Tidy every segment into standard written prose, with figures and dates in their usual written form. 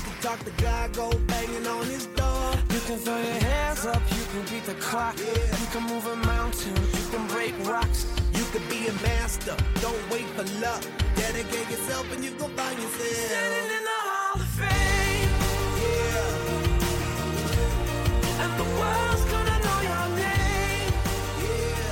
can talk the guy, go banging on his door. You can throw your hands up. You can beat the clock. Yeah. You can move a mountain. You can break rocks. You can be a master. Don't wait for luck. Dedicate yourself and you go find yourself. Standing in the Hall of Fame. Yeah. And the world's gonna know your name. Yeah.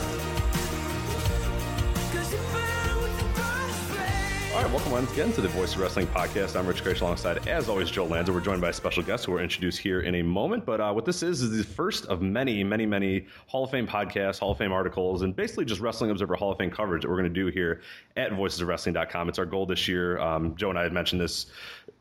'Cause you're better with the girl's flame. All right, welcome once again to the Voice of Wrestling podcast. I'm Rich Grace, alongside, as always, Joe Lanza. We're joined by a special guest who we'll introduce here in a moment. But what this is the first of many, many, many Hall of Fame podcasts, Hall of Fame articles, and basically just Wrestling Observer Hall of Fame coverage that we're going to do here at voicesofwrestling.com. It's our goal this year. Joe and I had mentioned this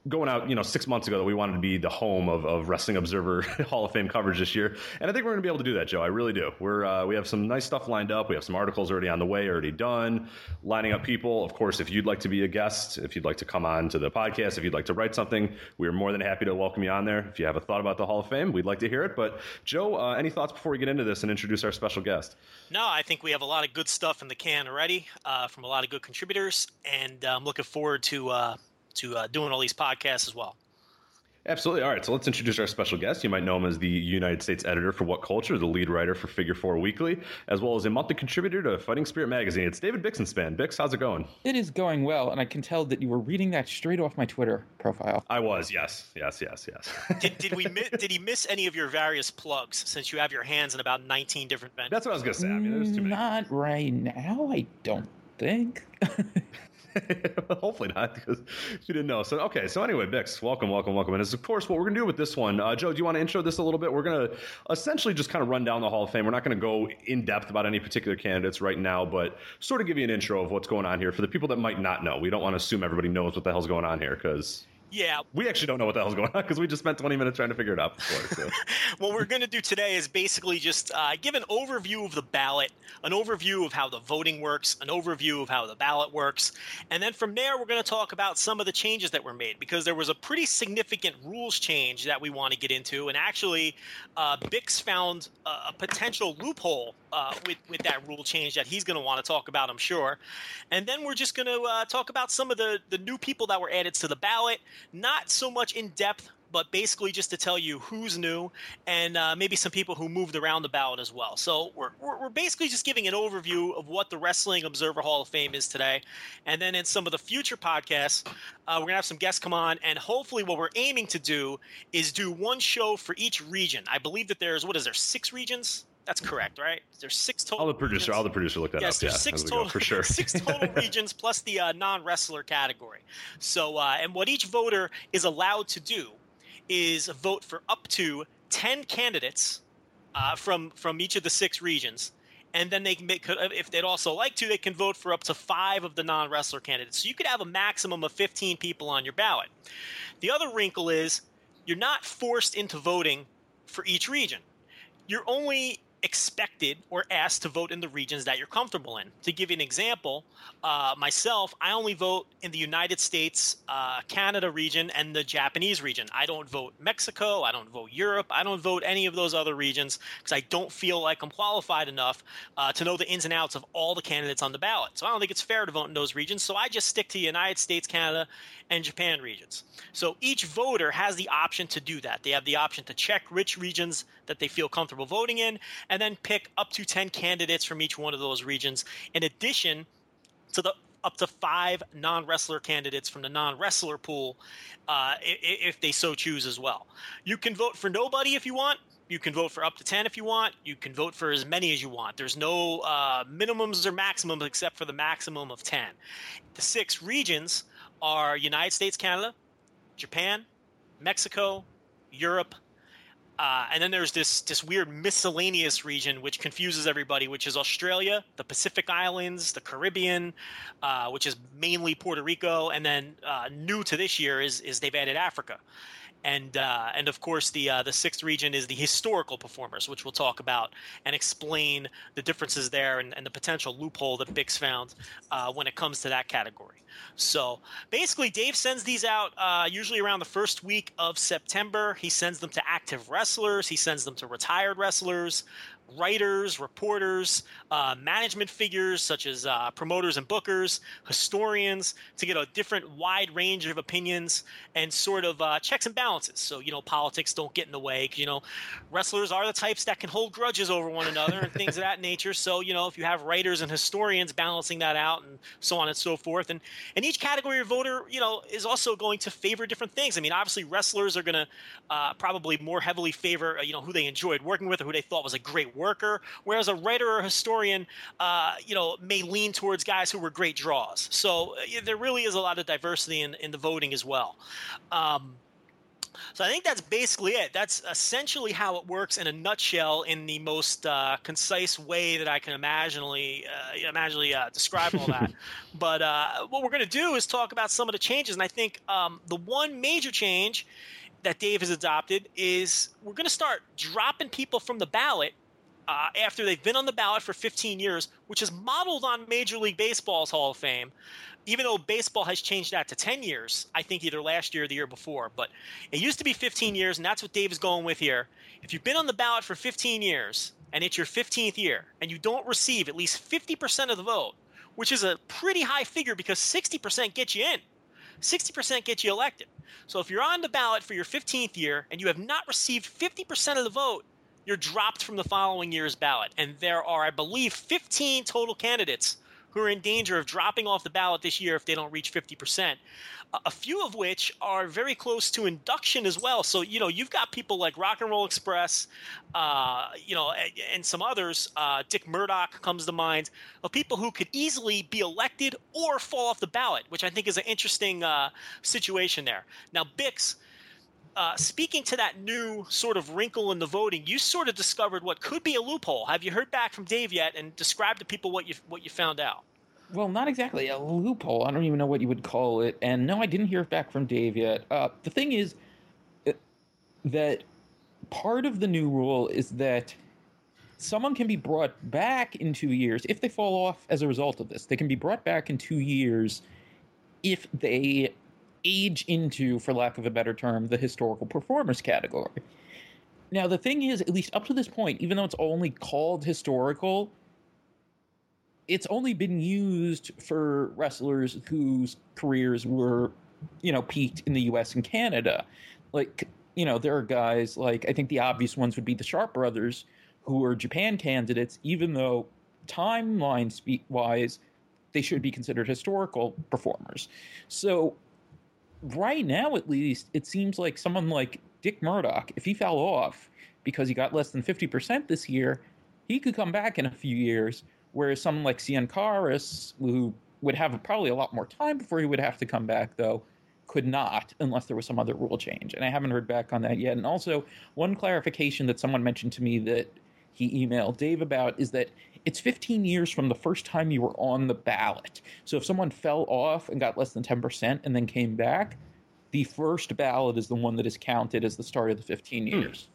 going out, 6 months ago, that we wanted to be the home of Wrestling Observer Hall of Fame coverage this year. And I think we're going to be able to do that, Joe. I really do. We have some nice stuff lined up. We have some articles already on the way, already done, lining up people. Of course, if you'd like to be a guest, if you'd like to come on to the podcast, if you'd like to write something, we are more than happy to welcome you on there. If you have a thought about the Hall of Fame, we'd like to hear it. But Joe, any thoughts before we get into this and introduce our special guest? No, I think we have a lot of good stuff in the can already from a lot of good contributors, and I'm looking forward to doing all these podcasts as well. Absolutely. All right, so let's introduce our special guest. You might know him as the United States editor for What Culture, the lead writer for Figure 4 Weekly, as well as a monthly contributor to Fighting Spirit Magazine. It's David Bixenspan. Bix, how's it going? It is going well, and I can tell that you were reading that straight off my Twitter profile. I was, yes. Did he miss any of your various plugs, since you have your hands in about 19 different vendors? That's what I was going to say. I mean, there's too many. Not right now, I don't think. Hopefully not, because you didn't know. So anyway, Bix, welcome. And it's, of course, what we're going to do with this one. Joe, do you want to intro this a little bit? We're going to essentially just kind of run down the Hall of Fame. We're not going to go in depth about any particular candidates right now, but sort of give you an intro of what's going on here for the people that might not know. We don't want to assume everybody knows what the hell's going on here, because... yeah, we actually don't know what the hell's going on because we just spent 20 minutes trying to figure it out before. So. What we're going to do today is basically just give an overview of the ballot, an overview of how the voting works, an overview of how the ballot works. And then from there, we're going to talk about some of the changes that were made, because there was a pretty significant rules change that we want to get into. And actually, Bix found a potential loophole with that rule change that he's going to want to talk about, I'm sure. And then we're just going to talk about some of the new people that were added to the ballot. Not so much in depth, but basically just to tell you who's new and maybe some people who moved around the ballot as well. So we're basically just giving an overview of what the Wrestling Observer Hall of Fame is today. And then in some of the future podcasts, we're going to have some guests come on. And hopefully what we're aiming to do is do one show for each region. I believe that there's, 6 regions? That's correct, right? There's 6 total. I'll the producer look that up. Yes, there's 6 total. For sure. 6 total regions plus the non-wrestler category. So, and what each voter is allowed to do is vote for up to 10 candidates from each of the 6 regions. And then they can make, if they'd also like to, they can vote for up to 5 of the non-wrestler candidates. So you could have a maximum of 15 people on your ballot. The other wrinkle is you're not forced into voting for each region. You're only expected or asked to vote in the regions that you're comfortable in. To give you an example, myself, I only vote in the United States, Canada region, and the Japanese region. I don't vote Mexico. I don't vote Europe. I don't vote any of those other regions because I don't feel like I'm qualified enough to know the ins and outs of all the candidates on the ballot. So I don't think it's fair to vote in those regions. So I just stick to the United States, Canada, and Japan regions. So each voter has the option to do that. They have the option to check which regions that they feel comfortable voting in, and then pick up to 10 candidates from each one of those regions, in addition to the up to 5 non-wrestler candidates from the non-wrestler pool, if they so choose as well. You can vote for nobody if you want. You can vote for up to 10 if you want. You can vote for as many as you want. There's no minimums or maximums except for the maximum of 10. The six regions are United States, Canada, Japan, Mexico, Europe, and then there's this weird miscellaneous region which confuses everybody, which is Australia, the Pacific Islands, the Caribbean, which is mainly Puerto Rico, and then new to this year is they've added Africa. And of course, the sixth region is the historical performers, which we'll talk about and explain the differences there and the potential loophole that Bix found when it comes to that category. So basically, Dave sends these out usually around the first week of September. He sends them to active wrestlers. He sends them to retired wrestlers, writers, reporters, management figures such as promoters and bookers, historians, to get a different wide range of opinions and sort of checks and balances. So, politics don't get in the way. Wrestlers are the types that can hold grudges over one another and things of that nature. So, if you have writers and historians balancing that out and so on and so forth. And each category of voter, is also going to favor different things. I mean, obviously wrestlers are going to probably more heavily favor, who they enjoyed working with or who they thought was a great worker, whereas a writer or historian, may lean towards guys who were great draws. So there really is a lot of diversity in the voting as well. So I think that's basically it. That's essentially how it works in a nutshell, in the most concise way that I can imaginably describe all that. But what we're going to do is talk about some of the changes. And I think the one major change that Dave has adopted is we're going to start dropping people from the ballot after they've been on the ballot for 15 years, which is modeled on Major League Baseball's Hall of Fame, even though baseball has changed that to 10 years, I think either last year or the year before. But it used to be 15 years, and that's what Dave is going with here. If you've been on the ballot for 15 years and it's your 15th year and you don't receive at least 50% of the vote, which is a pretty high figure because 60% gets you in. 60% gets you elected. So if you're on the ballot for your 15th year and you have not received 50% of the vote, you're dropped from the following year's ballot. And there are, I believe, 15 total candidates who are in danger of dropping off the ballot this year if they don't reach 50%, a few of which are very close to induction as well. So, you've got people like Rock and Roll Express, and some others, Dick Murdoch comes to mind, of people who could easily be elected or fall off the ballot, which I think is an interesting situation there. Now, Bix, speaking to that new sort of wrinkle in the voting, you sort of discovered what could be a loophole. Have you heard back from Dave yet? And describe to people what you found out. Well, not exactly a loophole. I don't even know what you would call it. And no, I didn't hear back from Dave yet. The thing is that part of the new rule is that someone can be brought back in 2 years if they fall off as a result of this. They can be brought back in 2 years if they age into, for lack of a better term, the historical performers category. Now, the thing is, at least up to this point, even though it's only called historical, it's only been used for wrestlers whose careers were, peaked in the U.S. and Canada. Like, there are guys like, I think the obvious ones would be the Sharp brothers, who are Japan candidates, even though timeline-wise, they should be considered historical performers. So right now, at least, it seems like someone like Dick Murdoch, if he fell off because he got less than 50% this year, he could come back in a few years, whereas someone like Cien Karras, who would have probably a lot more time before he would have to come back, though, could not unless there was some other rule change. And I haven't heard back on that yet. And also, one clarification that someone mentioned to me that he emailed Dave about is that it's 15 years from the first time you were on the ballot. So if someone fell off and got less than 10% and then came back, the first ballot is the one that is counted as the start of the 15 years.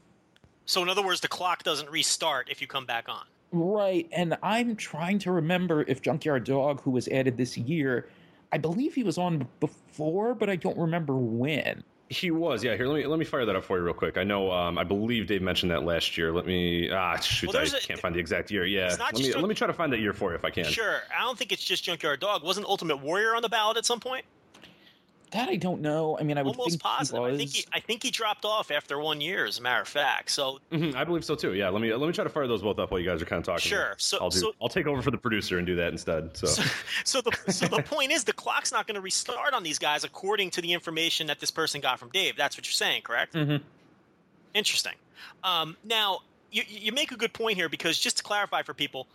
So in other words, the clock doesn't restart if you come back on. Right. And I'm trying to remember if Junkyard Dog, who was added this year, I believe he was on before, but I don't remember when. He was, yeah. Here, let me fire that up for you real quick. I know, I believe Dave mentioned that last year. Let me, I can't find the exact year. Yeah, let me try to find that year for you if I can. Sure. I don't think it's just Junkyard Dog. Wasn't Ultimate Warrior on the ballot at some point? That I don't know. I mean, I would almost think positive. He was. I think he dropped off after 1 year, as a matter of fact. So I believe so too. Yeah. Let me try to fire those both up while you guys are kind of talking. Sure. I'll take over for the producer and do that instead. So the point is, the clock's not going to restart on these guys, according to the information that this person got from Dave. That's what you're saying, correct? Mm-hmm. Interesting. Now, you make a good point here, because just to clarify for people,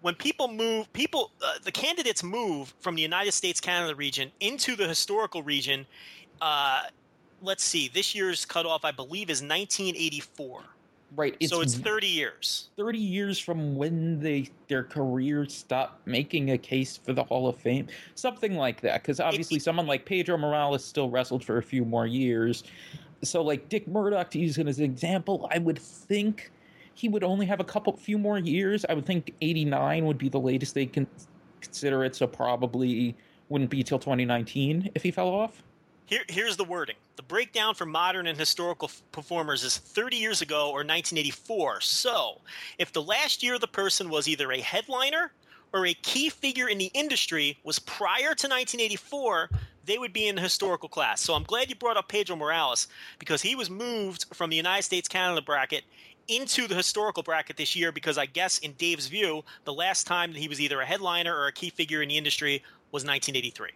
when people move, the candidates move from the United States-Canada region into the historical region. Let's see, this year's cutoff, I believe, is 1984. Right. So it's 30 years. 30 years from when their careers stopped making a case for the Hall of Fame. Something like that. Because obviously someone like Pedro Morales still wrestled for a few more years. So like Dick Murdoch, to use him as an example, I would think he would only have a few more years. I would think 89 would be the latest they can consider it. So probably wouldn't be till 2019 if he fell off. Here's the wording. The breakdown for modern and historical performers is 30 years ago or 1984. So if the last year the person was either a headliner or a key figure in the industry was prior to 1984, they would be in the historical class. So I'm glad you brought up Pedro Morales, because he was moved from the United States-Canada bracket into the historical bracket this year, because I guess in Dave's view, the last time that he was either a headliner or a key figure in the industry was 1983.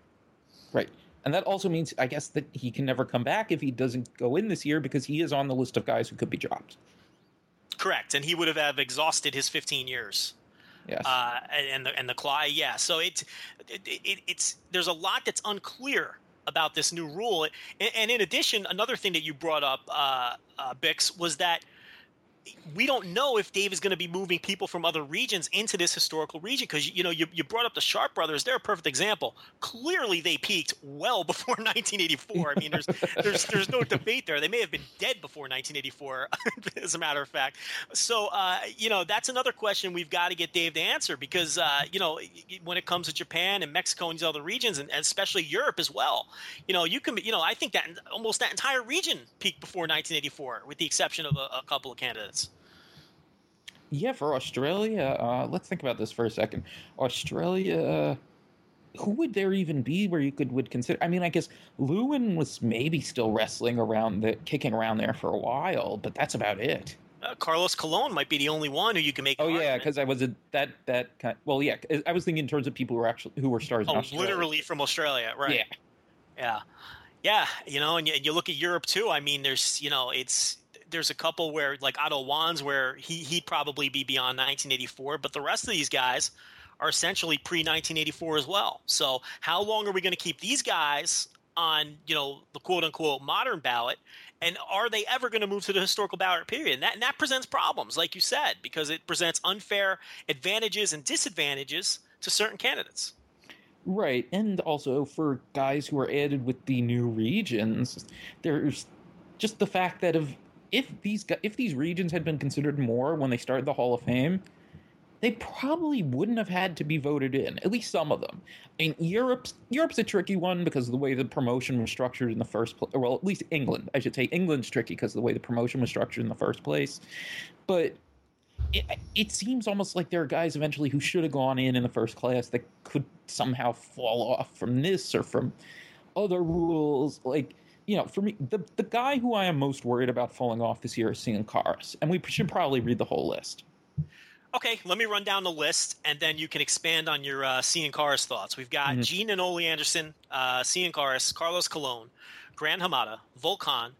Right. And that also means, I guess, that he can never come back if he doesn't go in this year, because he is on the list of guys who could be dropped. Correct. And he would have exhausted his 15 years. Yes. And the claw. Yeah. So it's there's a lot that's unclear about this new rule. And in addition, another thing that you brought up, Bix, was that we don't know if Dave is going to be moving people from other regions into this historical region, because, you know, you brought up the Sharp brothers. They're a perfect example. Clearly they peaked well before 1984. I mean, there's no debate there. They may have been dead before 1984, as a matter of fact. So, you know, that's another question we've got to get Dave to answer, because, you know, when it comes to Japan and Mexico and these other regions, and especially Europe as well, you know, I think that almost that entire region peaked before 1984, with the exception of a couple of candidates. Yeah, for Australia, let's think about this for a second. Australia, who would there even be where you would consider? I mean, I guess Lewin was maybe still kicking around there for a while, but that's about it. Carlos Colon might be the only one who you can make. Oh yeah, because I was that kind. Well, yeah, I was thinking in terms of people who were stars. Oh, in Australia. Literally from Australia, right? Yeah. You know, and you look at Europe too. I mean, there's, you know, it's. There's a couple where, like Otto Wanz, where he'd probably be beyond 1984, but the rest of these guys are essentially pre-1984 as well. So how long are we going to keep these guys on, you know, the quote-unquote modern ballot, and are they ever going to move to the historical ballot period? And that presents problems, like you said, because it presents unfair advantages and disadvantages to certain candidates. Right, and also for guys who are added with the new regions, there's just the fact that if these regions had been considered more when they started the Hall of Fame, they probably wouldn't have had to be voted in, at least some of them. I mean, Europe's a tricky one because of the way the promotion was structured in the first place. Well, at least England. I should say England's tricky because of the way the promotion was structured in the first place. But it seems almost like there are guys eventually who should have gone in the first class that could somehow fall off from this or from other rules, like... You know, for me, the guy who I am most worried about falling off this year is Cien Karras, and we should probably read the whole list. Okay, let me run down the list, and then you can expand on your Cien Karras thoughts. We've got Gene and Ole Anderson, Cien Karras, Carlos Colon, Grand Hamada, Volkan,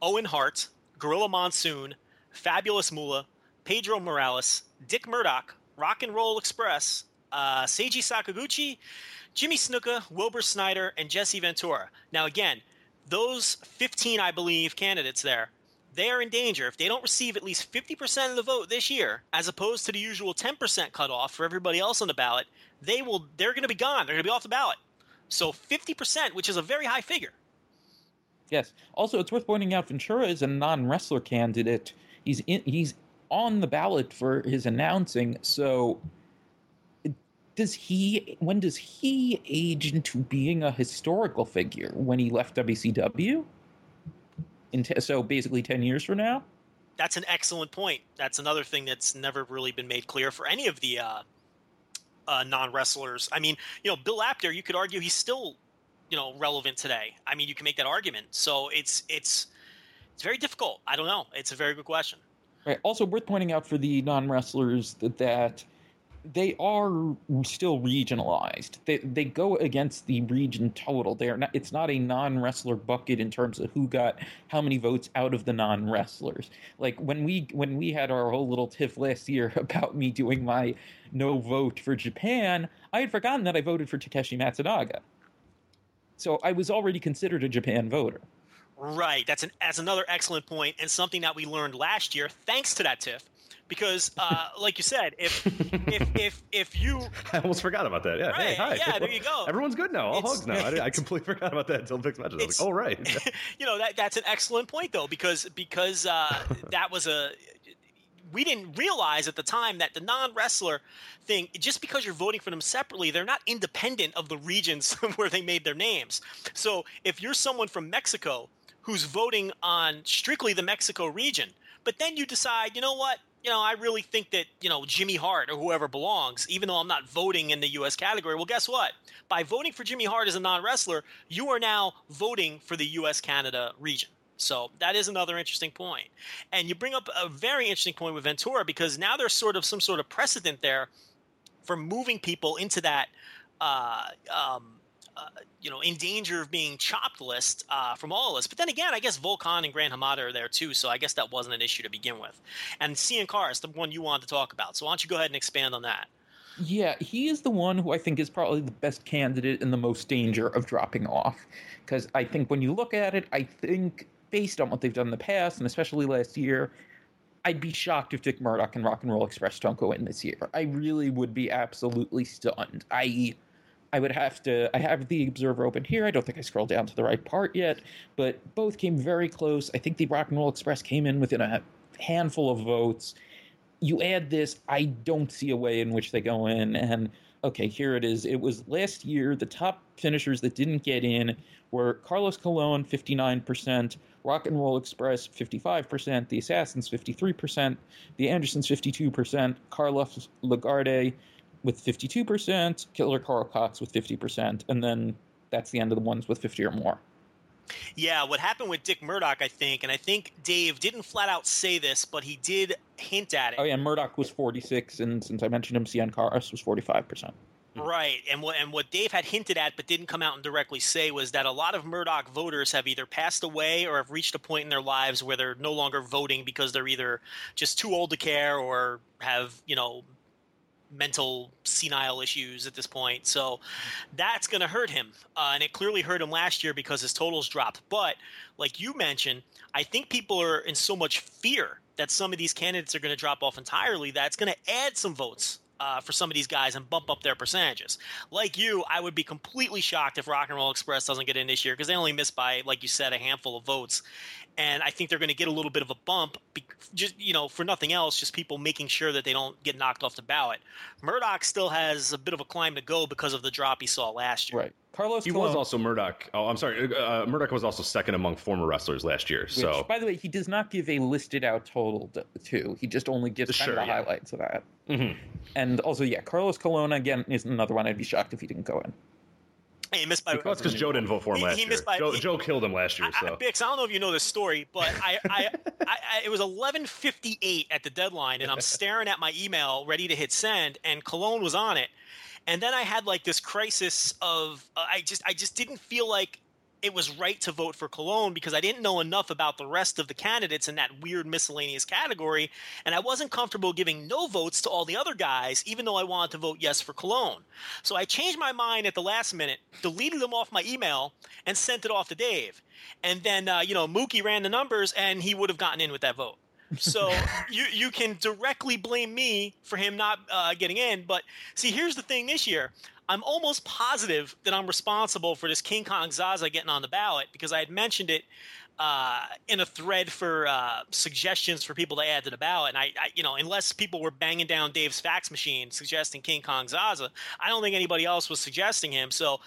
Owen Hart, Gorilla Monsoon, Fabulous Moolah, Pedro Morales, Dick Murdoch, Rock and Roll Express, Seiji Sakaguchi, Jimmy Snuka, Wilbur Snyder, and Jesse Ventura. Now, again, those 15, I believe, candidates there, they are in danger if they don't receive at least 50% of the vote this year, as opposed to the usual 10% cutoff for everybody else on the ballot. They're going to be gone. They're going to be off the ballot. So 50%, which is a very high figure. Yes. Also, it's worth pointing out Ventura is a non-wrestler candidate. He's on the ballot for his announcing. So When does he age into being a historical figure? When he left WCW? So basically 10 years from now? That's an excellent point. That's another thing that's never really been made clear for any of the non-wrestlers. I mean, you know, Bill Apter, you could argue he's still, you know, relevant today. I mean, you can make that argument. So it's very difficult. I don't know. It's a very good question. Right. Also worth pointing out for the non-wrestlers that They are still regionalized. They go against the region total. They are not. It's not a non-wrestler bucket in terms of who got how many votes out of the non-wrestlers. Like when we had our whole little tiff last year about me doing my no vote for Japan, I had forgotten that I voted for Takeshi Matsunaga. So I was already considered a Japan voter. Right. That's another excellent point, and something that we learned last year thanks to that tiff. Because, like you said, if you, I almost forgot about that. Yeah, right, hey, hi. Yeah, there you go. Everyone's good now. All hugs now. I completely forgot about that until Vic's matches. I was like, oh right. You know, that's an excellent point though, because that was we didn't realize at the time that the non-wrestler thing, just because you're voting for them separately, they're not independent of the regions where they made their names. So if you're someone from Mexico who's voting on strictly the Mexico region, but then you decide, you know what? You know, I really think that, you know, Jimmy Hart or whoever belongs, even though I'm not voting in the U.S. category. Well, guess what? By voting for Jimmy Hart as a non-wrestler, you are now voting for the U.S.-Canada region. So that is another interesting point. And you bring up a very interesting point with Ventura, because now there's sort of some sort of precedent there for moving people into that in danger of being chopped list from all of us. But then again, I guess Volkan and Gran Hamada are there too, so I guess that wasn't an issue to begin with. And Cien Karras, the one you wanted to talk about. So why don't you go ahead and expand on that? Yeah, he is the one who I think is probably the best candidate and the most danger of dropping off. Because I think when you look at it, I think based on what they've done in the past, and especially last year, I'd be shocked if Dick Murdoch and Rock and Roll Express don't go in this year. I really would be absolutely stunned. I would have to – I have the Observer open here. I don't think I scrolled down to the right part yet, but both came very close. I think the Rock and Roll Express came in within a handful of votes. You add this, I don't see a way in which they go in, and okay, here it is. It was last year the top finishers that didn't get in were Carlos Colon, 59%, Rock and Roll Express, 55%, the Assassins, 53%, the Andersons, 52%, Carlos Lagarde, with 52%, Killer Carl Cox with 50%, and then that's the end of the ones with 50 or more. Yeah, what happened with Dick Murdoch, I think, and I think Dave didn't flat out say this, but he did hint at it. Oh yeah, Murdoch was 46%, and since I mentioned him, Cien Karras was 45%. Right, and what Dave had hinted at but didn't come out and directly say was that a lot of Murdoch voters have either passed away or have reached a point in their lives where they're no longer voting because they're either just too old to care or have, you know, mental senile issues at this point. So that's going to hurt him. And it clearly hurt him last year because his totals dropped. But like you mentioned, I think people are in so much fear that some of these candidates are going to drop off entirely that it's going to add some votes for some of these guys and bump up their percentages. Like you, I would be completely shocked if Rock and Roll Express doesn't get in this year because they only missed by, like you said, a handful of votes. And I think they're going to get a little bit of a bump, just, you know, for nothing else, just people making sure that they don't get knocked off the ballot. Murdoch still has a bit of a climb to go because of the drop he saw last year. Right. Carlos Colon was also Murdoch. Oh, I'm sorry. Murdoch was also second among former wrestlers last year. So, which, by the way, he does not give a listed out total too. He just only gives kind of the highlights of that. Mm-hmm. And also, yeah, Carlos Colon again is another one. I'd be shocked if he didn't go in. He missed by. That's because Joe didn't vote for him last year. Joe killed him last year. So Bix, I don't know if you know this story, but it was 11:58 at the deadline, and I'm staring at my email, ready to hit send, and Colon was on it. And then I had like this crisis of I just didn't feel like it was right to vote for Colon because I didn't know enough about the rest of the candidates in that weird miscellaneous category, and I wasn't comfortable giving no votes to all the other guys, even though I wanted to vote yes for Colon. So I changed my mind at the last minute, deleted them off my email, and sent it off to Dave. And then Mookie ran the numbers, and he would have gotten in with that vote. So you can directly blame me for him not getting in. But see, here's the thing this year. I'm almost positive that I'm responsible for this King Kong Zaza getting on the ballot because I had mentioned it in a thread for suggestions for people to add to the ballot. And I unless people were banging down Dave's fax machine suggesting King Kong Zaza, I don't think anybody else was suggesting him. So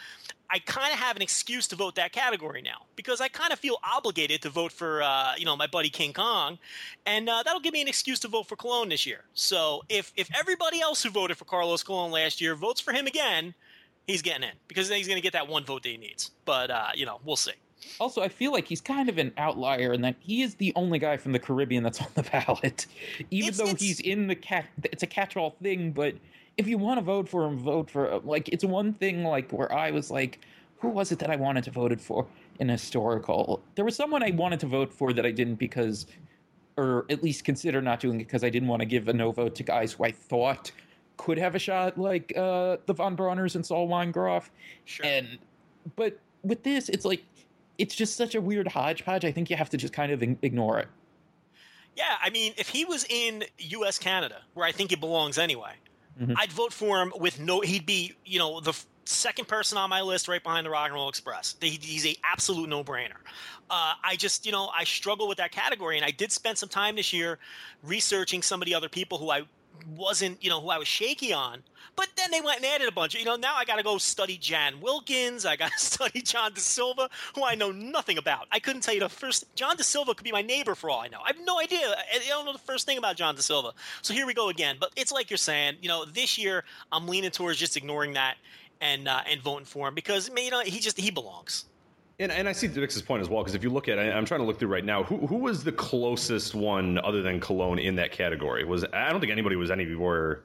I kind of have an excuse to vote that category now because I kind of feel obligated to vote for, my buddy King Kong. And that'll give me an excuse to vote for Colon this year. So if everybody else who voted for Carlos Colon last year votes for him again, he's getting in because then he's going to get that one vote that he needs. But, we'll see. Also, I feel like he's kind of an outlier in that he is the only guy from the Caribbean that's on the ballot. Even though he's in the it's a catch-all thing, but if you want to vote for him, vote for him. Like, it's one thing, like, where I was like, who was it that I wanted to vote for in historical? There was someone I wanted to vote for that I didn't because, or at least consider not doing it because I didn't want to give a no vote to guys who I thought could have a shot, like the Von Brauners and Saul Weingroff. Sure. But with this, it's like, it's just such a weird hodgepodge. I think you have to just kind of ignore it. Yeah, I mean, if he was in U.S. Canada, where I think he belongs anyway, mm-hmm. I'd vote for him with no – he'd be, you know, the second person on my list right behind the Rock and Roll Express. He's an absolute no-brainer. I just, you know, I struggle with that category, and I did spend some time this year researching some of the other people who I – wasn't, you know, who I was shaky on, but then they went and added a bunch. You know, now I got to go study Jan Wilkins. I got to study John De Silva, who I know nothing about. I couldn't tell you the first. John De Silva could be my neighbor for all I know. I have no idea. I don't know the first thing about John De Silva. So here we go again. But it's like you're saying, you know, this year I'm leaning towards just ignoring that and voting for him because, you know, he belongs. And I see Dix's point as well, because if you look at it, I'm trying to look through right now, who was the closest one other than Cologne in that category? I don't think anybody was anywhere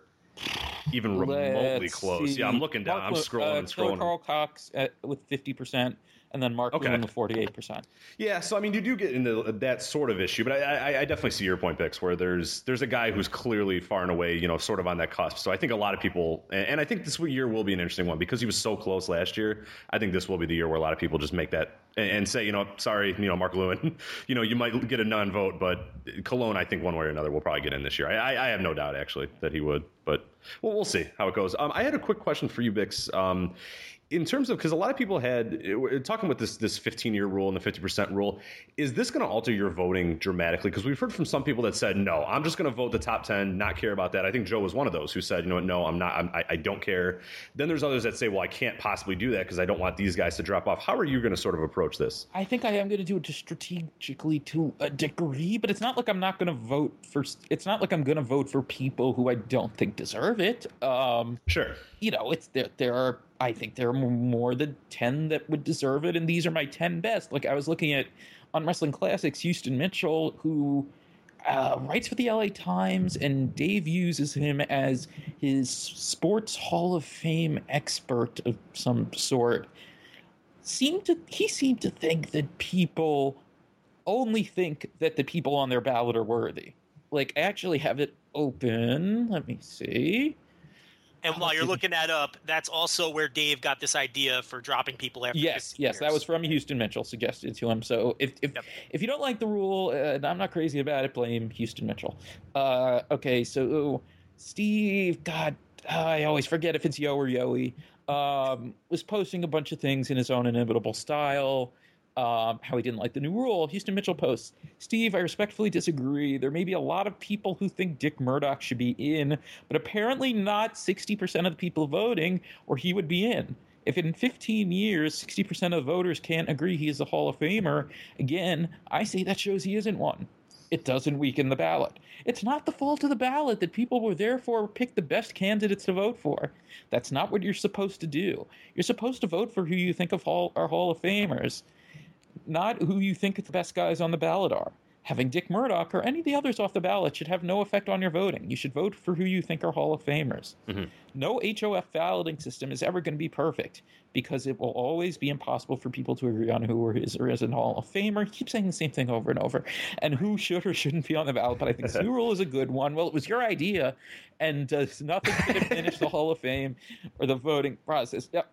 even remotely close. See. Yeah, I'm looking down. I'm scrolling and scrolling. Carl Cox with 50%. And then Mark Boone with 48%. Yeah, so I mean, you do get into that sort of issue, but I definitely see your point, Bix, where there's a guy who's clearly far and away, you know, sort of on that cusp. So I think a lot of people, and I think this year will be an interesting one because he was so close last year. I think this will be the year where a lot of people just make that and say, you know, sorry, you know, Mark Lewin, you know, you might get a non-vote, but Cologne, I think one way or another, will probably get in this year. I have no doubt actually that he would, but we'll see how it goes. I had a quick question for you, Bix. In terms of, because a lot of people had, talking with this 15-year rule and the 50% rule, is this going to alter your voting dramatically? Because we've heard from some people that said, no, I'm just going to vote the top 10, not care about that. I think Joe was one of those who said, you know what, no, I'm not, I don't care. Then there's others that say, well, I can't possibly do that because I don't want these guys to drop off. How are you going to sort of approach this? I think I am going to do it strategically to a degree, but it's not like I'm not going to vote for, it's not like I'm going to vote for people who I don't think deserve it. Sure. You know, it's there are, I think there are more than 10 that would deserve it, and these are my 10 best. Like, I was looking at, on Wrestling Classics, Houston Mitchell, who writes for the LA Times, and Dave uses him as his Sports Hall of Fame expert of some sort. He seemed to think that people only think that the people on their ballot are worthy. Like, I actually have it open. Let me see. And while you're looking that up, that's also where Dave got this idea for dropping people after 15 years. Yes, that was from Houston Mitchell, suggested to him. So if you don't like the rule, and I'm not crazy about it, blame Houston Mitchell. Okay, so Steve, God, I always forget if it's Yo or Yoey, was posting a bunch of things in his own inimitable style. How he didn't like the new rule. Houston Mitchell posts, Steve, I respectfully disagree. There may be a lot of people who think Dick Murdoch should be in, but apparently not 60% of the people voting, or he would be in. If in 15 years, 60% of the voters can't agree he is a Hall of Famer, again, I say that shows he isn't one. It doesn't weaken the ballot. It's not the fault of the ballot that people will therefore pick the best candidates to vote for. That's not what you're supposed to do. You're supposed to vote for who you think of are Hall of Famers, not who you think the best guys on the ballot are. Having Dick Murdoch or any of the others off the ballot should have no effect on your voting. You should vote for who you think are Hall of Famers. Mm-hmm. No HOF balloting system is ever going to be perfect because it will always be impossible for people to agree on who is or isn't Hall of Famer. I keep saying the same thing over and over. And who should or shouldn't be on the ballot, but I think this new rule is a good one. Well, it was your idea and does nothing to diminish the Hall of Fame or the voting process. Now,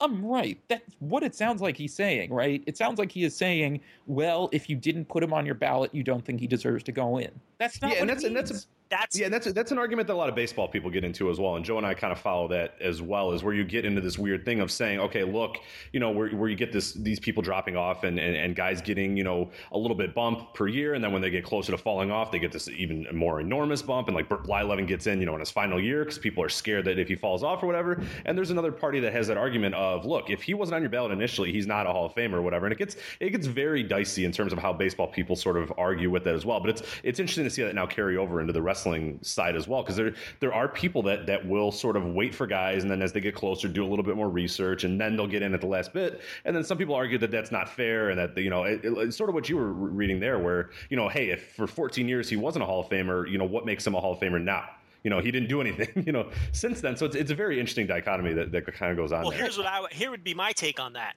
I'm right. That's what it sounds like he's saying, right? It sounds like he is saying, well, if you didn't put him on your ballot, you don't think he deserves to go in. That's not what it means. That's an argument that a lot of baseball people get into as well. And Joe and I kind of follow that as well, is where you get into this weird thing of saying, okay, look, you know, where you get these people dropping off and guys getting, you know, a little bit bump per year. And then when they get closer to falling off, they get this even more enormous bump. And like Burt Blyleven gets in, you know, in his final year because people are scared that if he falls off or whatever. And there's another party that has that argument of, look, if he wasn't on your ballot initially, he's not a Hall of Famer or whatever. And it gets very dicey in terms of how baseball people sort of argue with that as well. But it's interesting to see that now carry over into the rest wrestling side as well, because there are people that will sort of wait for guys, and then as they get closer, do a little bit more research, and then they'll get in at the last bit. And then some people argue that that's not fair, and that it's sort of what you were reading there, where hey, if for 14 years he wasn't a Hall of Famer, what makes him a Hall of Famer now? He didn't do anything, since then. So it's a very interesting dichotomy that kind of goes on. Well, here would be my take on that.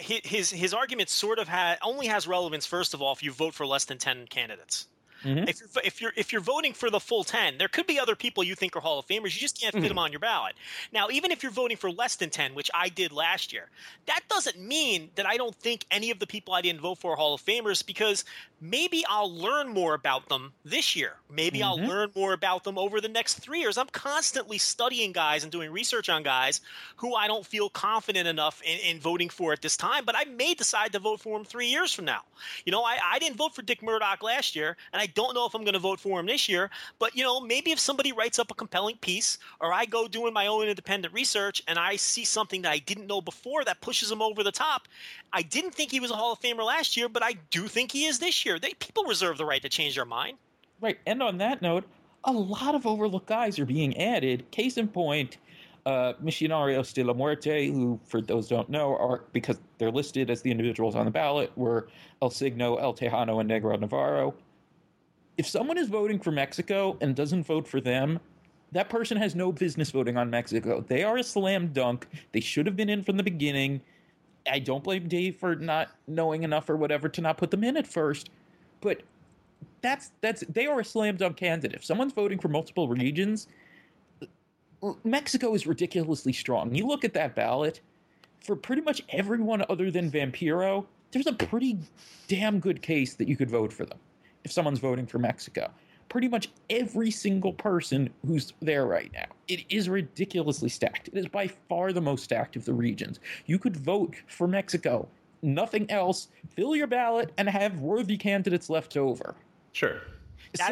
His argument sort of only has relevance, first of all, if you vote for less than 10 candidates. Mm-hmm. If you're voting for the full 10, there could be other people you think are Hall of Famers. You just can't fit them on your ballot. Now, even if you're voting for less than 10, which I did last year, that doesn't mean that I don't think any of the people I didn't vote for are Hall of Famers, because maybe I'll learn more about them this year. Maybe I'll learn more about them over the next 3 years. I'm constantly studying guys and doing research on guys who I don't feel confident enough in voting for at this time, but I may decide to vote for them 3 years from now. I didn't vote for Dick Murdoch last year, and I don't know if I'm going to vote for him this year, but maybe if somebody writes up a compelling piece, or I go doing my own independent research and I see something that I didn't know before that pushes him over the top. I didn't think he was a Hall of Famer last year, but I do think he is this year. People reserve the right to change their mind. Right. And on that note, a lot of overlooked guys are being added. Case in point, Misioneros de la Muerte, who, for those who don't know, are, because they're listed as the individuals on the ballot, were El Signo, El Tejano, and Negro Navarro. If someone is voting for Mexico and doesn't vote for them, that person has no business voting on Mexico. They are a slam dunk. They should have been in from the beginning. I don't blame Dave for not knowing enough or whatever to not put them in at first, but they are a slam dunk candidate. If someone's voting for multiple regions, Mexico is ridiculously strong. You look at that ballot, for pretty much everyone other than Vampiro, there's a pretty damn good case that you could vote for them. If someone's voting for Mexico, pretty much every single person who's there right now, it is ridiculously stacked. It is by far the most stacked of the regions. You could vote for Mexico, nothing else, fill your ballot, and have worthy candidates left over. Sure.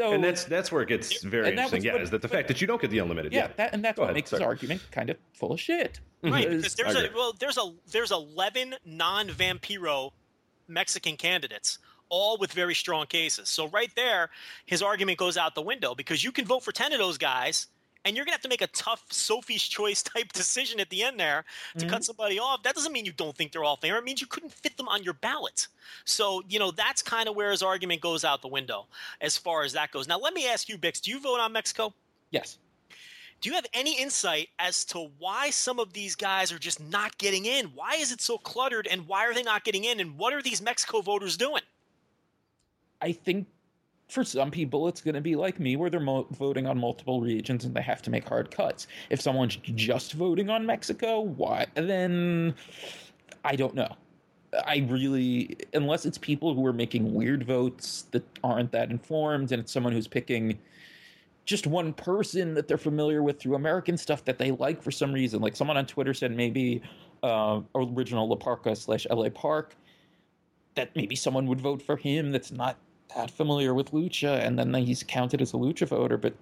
And that's where it gets very interesting, is that the fact that you don't get the unlimited. Yeah, that's what makes this argument kind of full of shit. Right, because there's 11 non-Vampiro Mexican candidates, all with very strong cases. So right there, his argument goes out the window, because you can vote for 10 of those guys and you're going to have to make a tough Sophie's Choice type decision at the end there to cut somebody off. That doesn't mean you don't think they're all fair. It means you couldn't fit them on your ballot. So, that's kind of where his argument goes out the window as far as that goes. Now, let me ask you, Bix, do you vote on Mexico? Yes. Do you have any insight as to why some of these guys are just not getting in? Why is it so cluttered, and why are they not getting in? And what are these Mexico voters doing? I think for some people it's going to be like me, where they're voting on multiple regions and they have to make hard cuts. If someone's just voting on Mexico, why? Then I don't know. Unless it's people who are making weird votes that aren't that informed, and it's someone who's picking just one person that they're familiar with through American stuff that they like for some reason. Like someone on Twitter said maybe original La Parca / L.A. Park, that maybe someone would vote for him that's not that familiar with Lucha, and then he's counted as a Lucha voter. But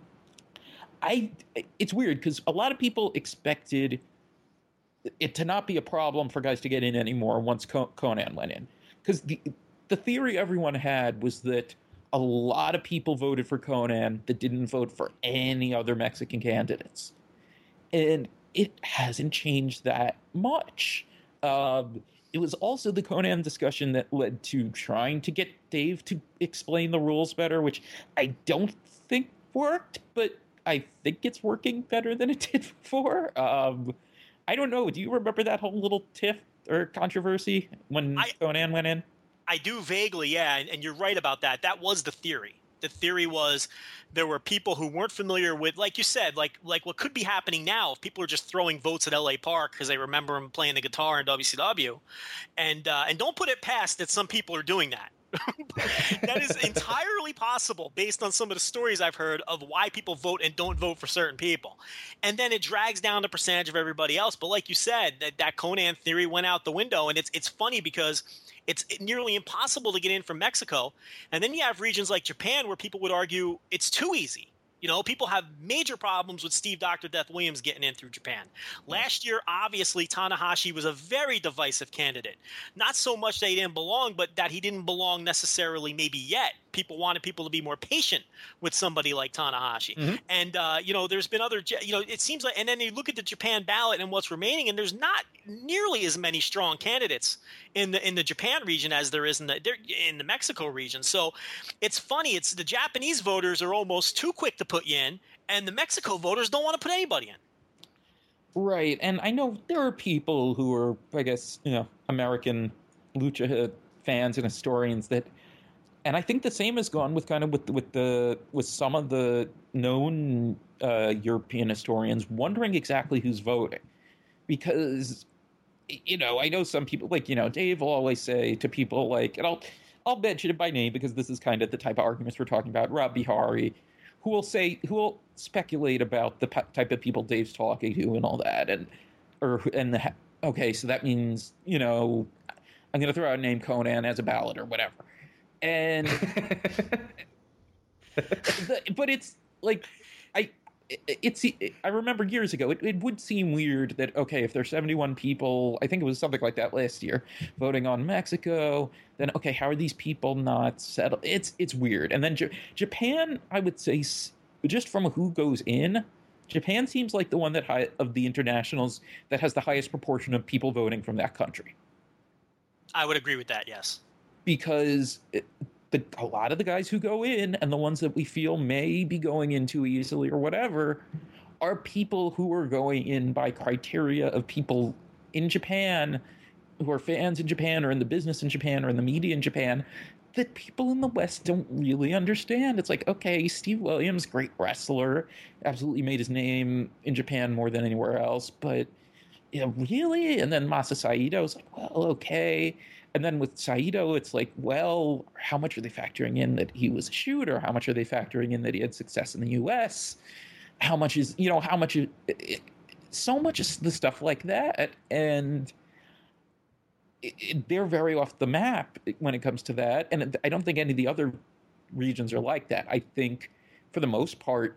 it's weird, because a lot of people expected it to not be a problem for guys to get in anymore once Conan went in, because the theory everyone had was that a lot of people voted for Conan that didn't vote for any other Mexican candidates, and it hasn't changed that much. It was also the Conan discussion that led to trying to get Dave to explain the rules better, which I don't think worked, but I think it's working better than it did before. I don't know. Do you remember that whole little tiff or controversy when Conan went in? I do vaguely, yeah, and you're right about that. That was the theory. The theory was there were people who weren't familiar with, like you said, like what could be happening now if people are just throwing votes at L.A. Park because they remember him playing the guitar in WCW. And don't put it past that some people are doing that. That is entirely possible based on some of the stories I've heard of why people vote and don't vote for certain people. And then it drags down the percentage of everybody else. But like you said, that Conan theory went out the window, and it's funny because – it's nearly impossible to get in from Mexico. And then you have regions like Japan where people would argue it's too easy. People have major problems with Steve Dr. Death Williams getting in through Japan. Last year, obviously, Tanahashi was a very divisive candidate. Not so much that he didn't belong, but that he didn't belong necessarily maybe yet. people wanted people to be more patient with somebody like Tanahashi. Mm-hmm. And, you know, there's been other, you know, it seems like, and then you look at the Japan ballot and what's remaining, and there's not nearly as many strong candidates in the Japan region as there is in the Mexico region. So it's funny. It's the Japanese voters are almost too quick to put you in, and the Mexico voters don't want to put anybody in. Right. And I know there are people who are, I guess, you know, American lucha fans and historians that, and I think the same has gone with kind of with some of the known European historians wondering exactly who's voting, because, you know, I know some people, like, you know, Dave will always say to people like, and I'll mention it by name because this is kind of the type of arguments we're talking about, Rob Bihari, who will say, who will speculate about the type of people Dave's talking to and all that, okay, so that means, you know, I'm going to throw out a name, Conan, as a ballot or whatever. And but it's like I remember years ago it would seem weird that, okay, if there's 71 people, I think it was something like that last year, voting on Mexico, then okay, how are these people not settled? It's weird. And then Japan, I would say, just from who goes in, Japan seems like the one that of the internationals that has the highest proportion of people voting from that country. I would agree with that, yes. Because a lot of the guys who go in and the ones that we feel may be going in too easily or whatever are people who are going in by criteria of people in Japan who are fans in Japan or in the business in Japan or in the media in Japan that people in the West don't really understand. It's like, okay, Steve Williams, great wrestler, absolutely made his name in Japan more than anywhere else, but you know, really? And then Masa Saito is like, well, okay. And then with Saito, it's like, well, how much are they factoring in that he was a shooter? How much are they factoring in that he had success in the U.S.? How much is, you know, how much is, so much is the stuff like that. And they're very off the map when it comes to that. And I don't think any of the other regions are like that. I think for the most part,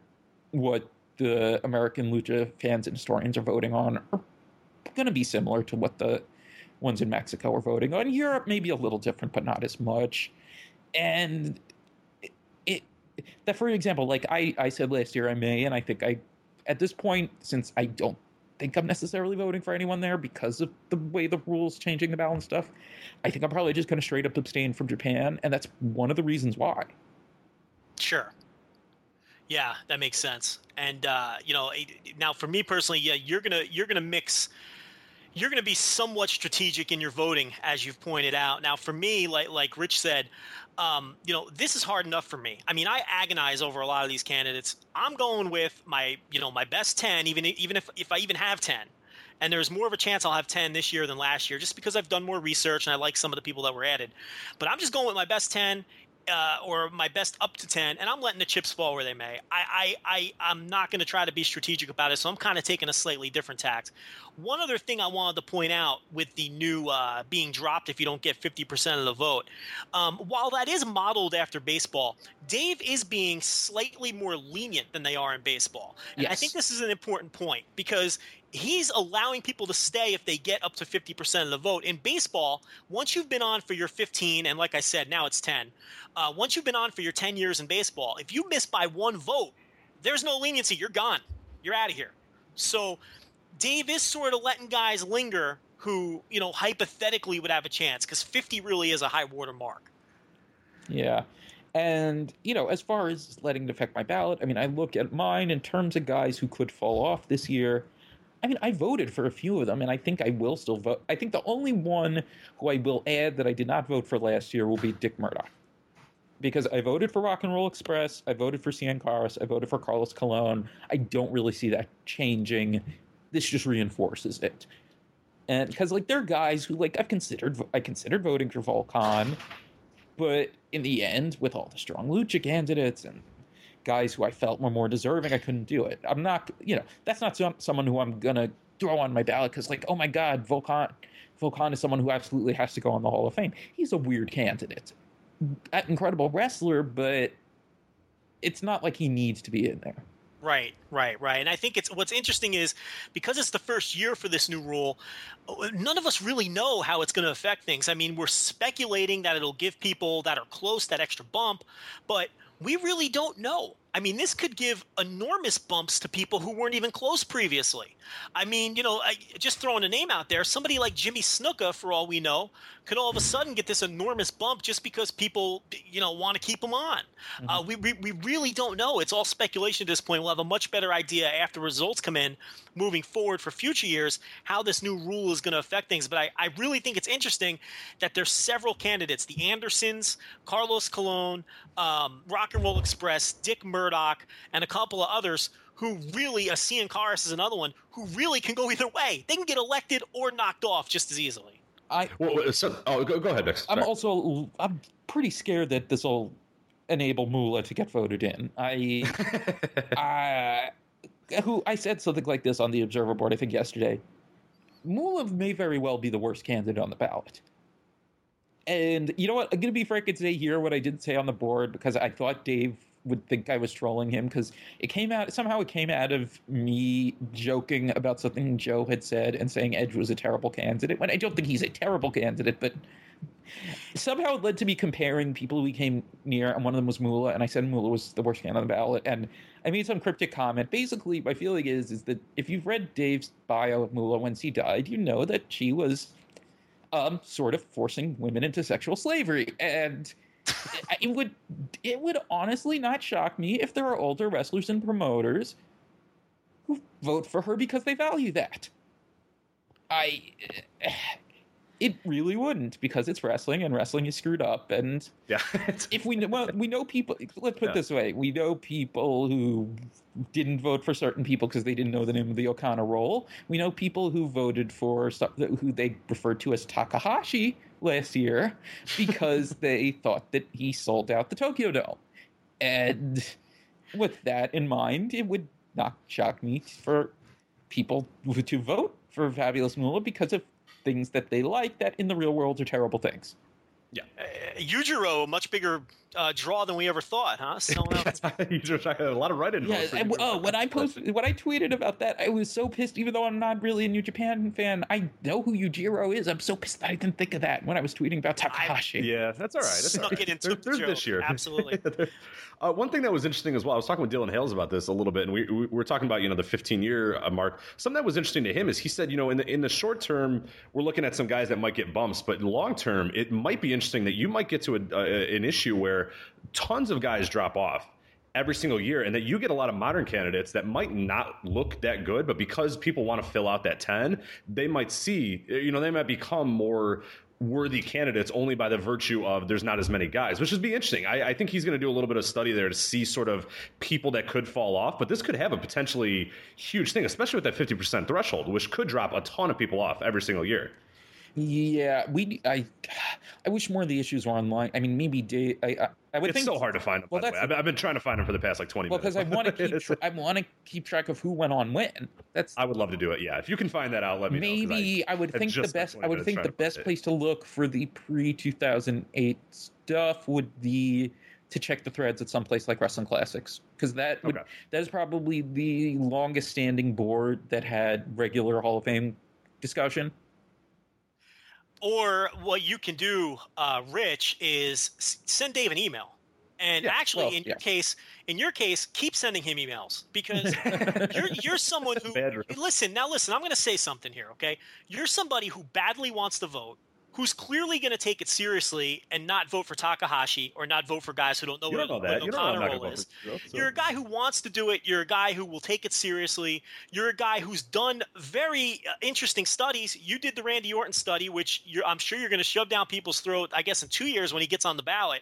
what the American lucha fans and historians are voting on are going to be similar to what the ones in Mexico are voting on. Europe maybe a little different, but not as much. And that, for example, like I said last year, I may, and I think at this point, since I don't think I'm necessarily voting for anyone there because of the way the rules changing the balance stuff, I think I'm probably just going to straight up abstain from Japan. And that's one of the reasons why. Sure. Yeah, that makes sense. And, you know, now for me personally, yeah, you're going to mix. You're going to be somewhat strategic in your voting, as you've pointed out. Now, for me, like Rich said, you know, this is hard enough for me. I mean, I agonize over a lot of these candidates. I'm going with my, you know, my best 10, even if I even have 10. And there's more of a chance I'll have 10 this year than last year, just because I've done more research and I like some of the people that were added. But I'm just going with my best 10. Or my best up to 10, and I'm letting the chips fall where they may. I'm not going to try to be strategic about it, so I'm kind of taking a slightly different tact. One other thing I wanted to point out with the new being dropped if you don't get 50% of the vote, while that is modeled after baseball, Dave is being slightly more lenient than they are in baseball. And yes. I think this is an important point because he's allowing people to stay if they get up to 50% of the vote. In baseball, once you've been on for your 15, and like I said, now it's 10, once you've been on for your 10 years in baseball, if you miss by one vote, there's no leniency. You're gone. You're out of here. So Dave is sort of letting guys linger who, you know, hypothetically would have a chance because 50 really is a high water mark. Yeah. And, you know, as far as letting it affect my ballot, I mean, I look at mine in terms of guys who could fall off this year. I mean, I voted for a few of them, and I think I will still vote. I think the only one who I will add that I did not vote for last year will be Dick Murdoch. Because I voted for Rock and Roll Express, I voted for Cien Karras, I voted for Carlos Colon. I don't really see that changing. This just reinforces it. And because, like, there are guys who, like, I considered voting for Volkan, but in the end, with all the strong lucha candidates and guys who I felt were more deserving, I couldn't do it. I'm not, you know, that's not someone who I'm going to throw on my ballot because, like, oh my God, Volkan is someone who absolutely has to go on the Hall of Fame. He's a weird candidate, an incredible wrestler, but it's not like he needs to be in there. Right. And I think it's what's interesting is because it's the first year for this new rule, none of us really know how it's going to affect things. I mean, we're speculating that it'll give people that are close that extra bump, but we really don't know. I mean, this could give enormous bumps to people who weren't even close previously. I mean, you know, just throwing a name out there, somebody like Jimmy Snuka, for all we know, could all of a sudden get this enormous bump just because people, you know, want to keep him on. Mm-hmm. We really don't know. It's all speculation at this point. We'll have a much better idea after results come in moving forward for future years how this new rule is going to affect things. But I really think it's interesting that there's several candidates, the Andersons, Carlos Colon, Rock and Roll Express, Dick Murdoch, and a couple of others who really, Cien Karras is another one, who really can go either way. They can get elected or knocked off just as easily. Go ahead, Dex. I'm pretty scared that this will enable Moolah to get voted in. I said something like this on the Observer board, I think yesterday. Moolah may very well be the worst candidate on the ballot. And you know what? I'm going to be frank and say here what I didn't say on the board because I thought Dave would think I was trolling him because it came out of me joking about something Joe had said and saying Edge was a terrible candidate when I don't think he's a terrible candidate, but somehow it led to me comparing people we came near, and one of them was Moolah, and I said Moolah was the worst candidate on the ballot, and I made some cryptic comment. Basically, my feeling is that if you've read Dave's bio of Moolah when she died, you know that she was sort of forcing women into sexual slavery, and it would honestly not shock me if there are older wrestlers and promoters who vote for her because they value that. It really wouldn't, because it's wrestling and wrestling is screwed up. And yeah. We know people, let's put it this way. We know people who didn't vote for certain people because they didn't know the name of the O'Connor role. We know people who voted for who they referred to as Takahashi last year because they thought that he sold out the Tokyo Dome. And with that in mind, it would not shock me for people to vote for Fabulous Moolah because of things that they like that in the real world are terrible things. Yeah. Yujiro, a much bigger draw than we ever thought, huh? Yujiro had a lot of write-in. Yeah, when I tweeted about that, I was so pissed, even though I'm not really a New Japan fan. I know who Yujiro is. I'm so pissed that I didn't think of that when I was tweeting about Takahashi. That's all right. Snuck it into the show this year. Absolutely. One thing that was interesting as well, I was talking with Dylan Hales about this a little bit, and we were talking about, you know, the 15-year mark. Something that was interesting to him is he said, you know, in the short term, we're looking at some guys that might get bumps, but long term, it might be interesting that you might get to an issue where tons of guys drop off every single year, and that you get a lot of modern candidates that might not look that good, but because people want to fill out that 10, they might see, you know, they might become more worthy candidates only by the virtue of there's not as many guys, which would be interesting. I think he's going to do a little bit of study there to see sort of people that could fall off, but this could have a potentially huge thing, especially with that 50% threshold, which could drop a ton of people off every single year. Yeah, I wish more of the issues were online. I mean, maybe Dave. I would think it's so hard to find them. Well, by the way. I've been trying to find them for the past like 20 minutes. Well, because I want to keep track of who went on when. I would love to do it. Yeah, if you can find that out, let me know. Maybe I would think the best place to look for the pre-2008 stuff would be to check the threads at some place like Wrestling Classics, because that is probably the longest standing board that had regular Hall of Fame discussion. Or what you can do, Rich, is send Dave an email. And in your case, keep sending him emails, because you're someone who – listen, I'm going to say something here, okay? You're somebody who badly wants to vote, who's clearly going to take it seriously and not vote for Takahashi or not vote for guys who don't know what O'Connor role is. You're a guy who wants to do it. You're a guy who will take it seriously. You're a guy who's done very interesting studies. You did the Randy Orton study, which I'm sure you're going to shove down people's throat, I guess, in 2 years when he gets on the ballot.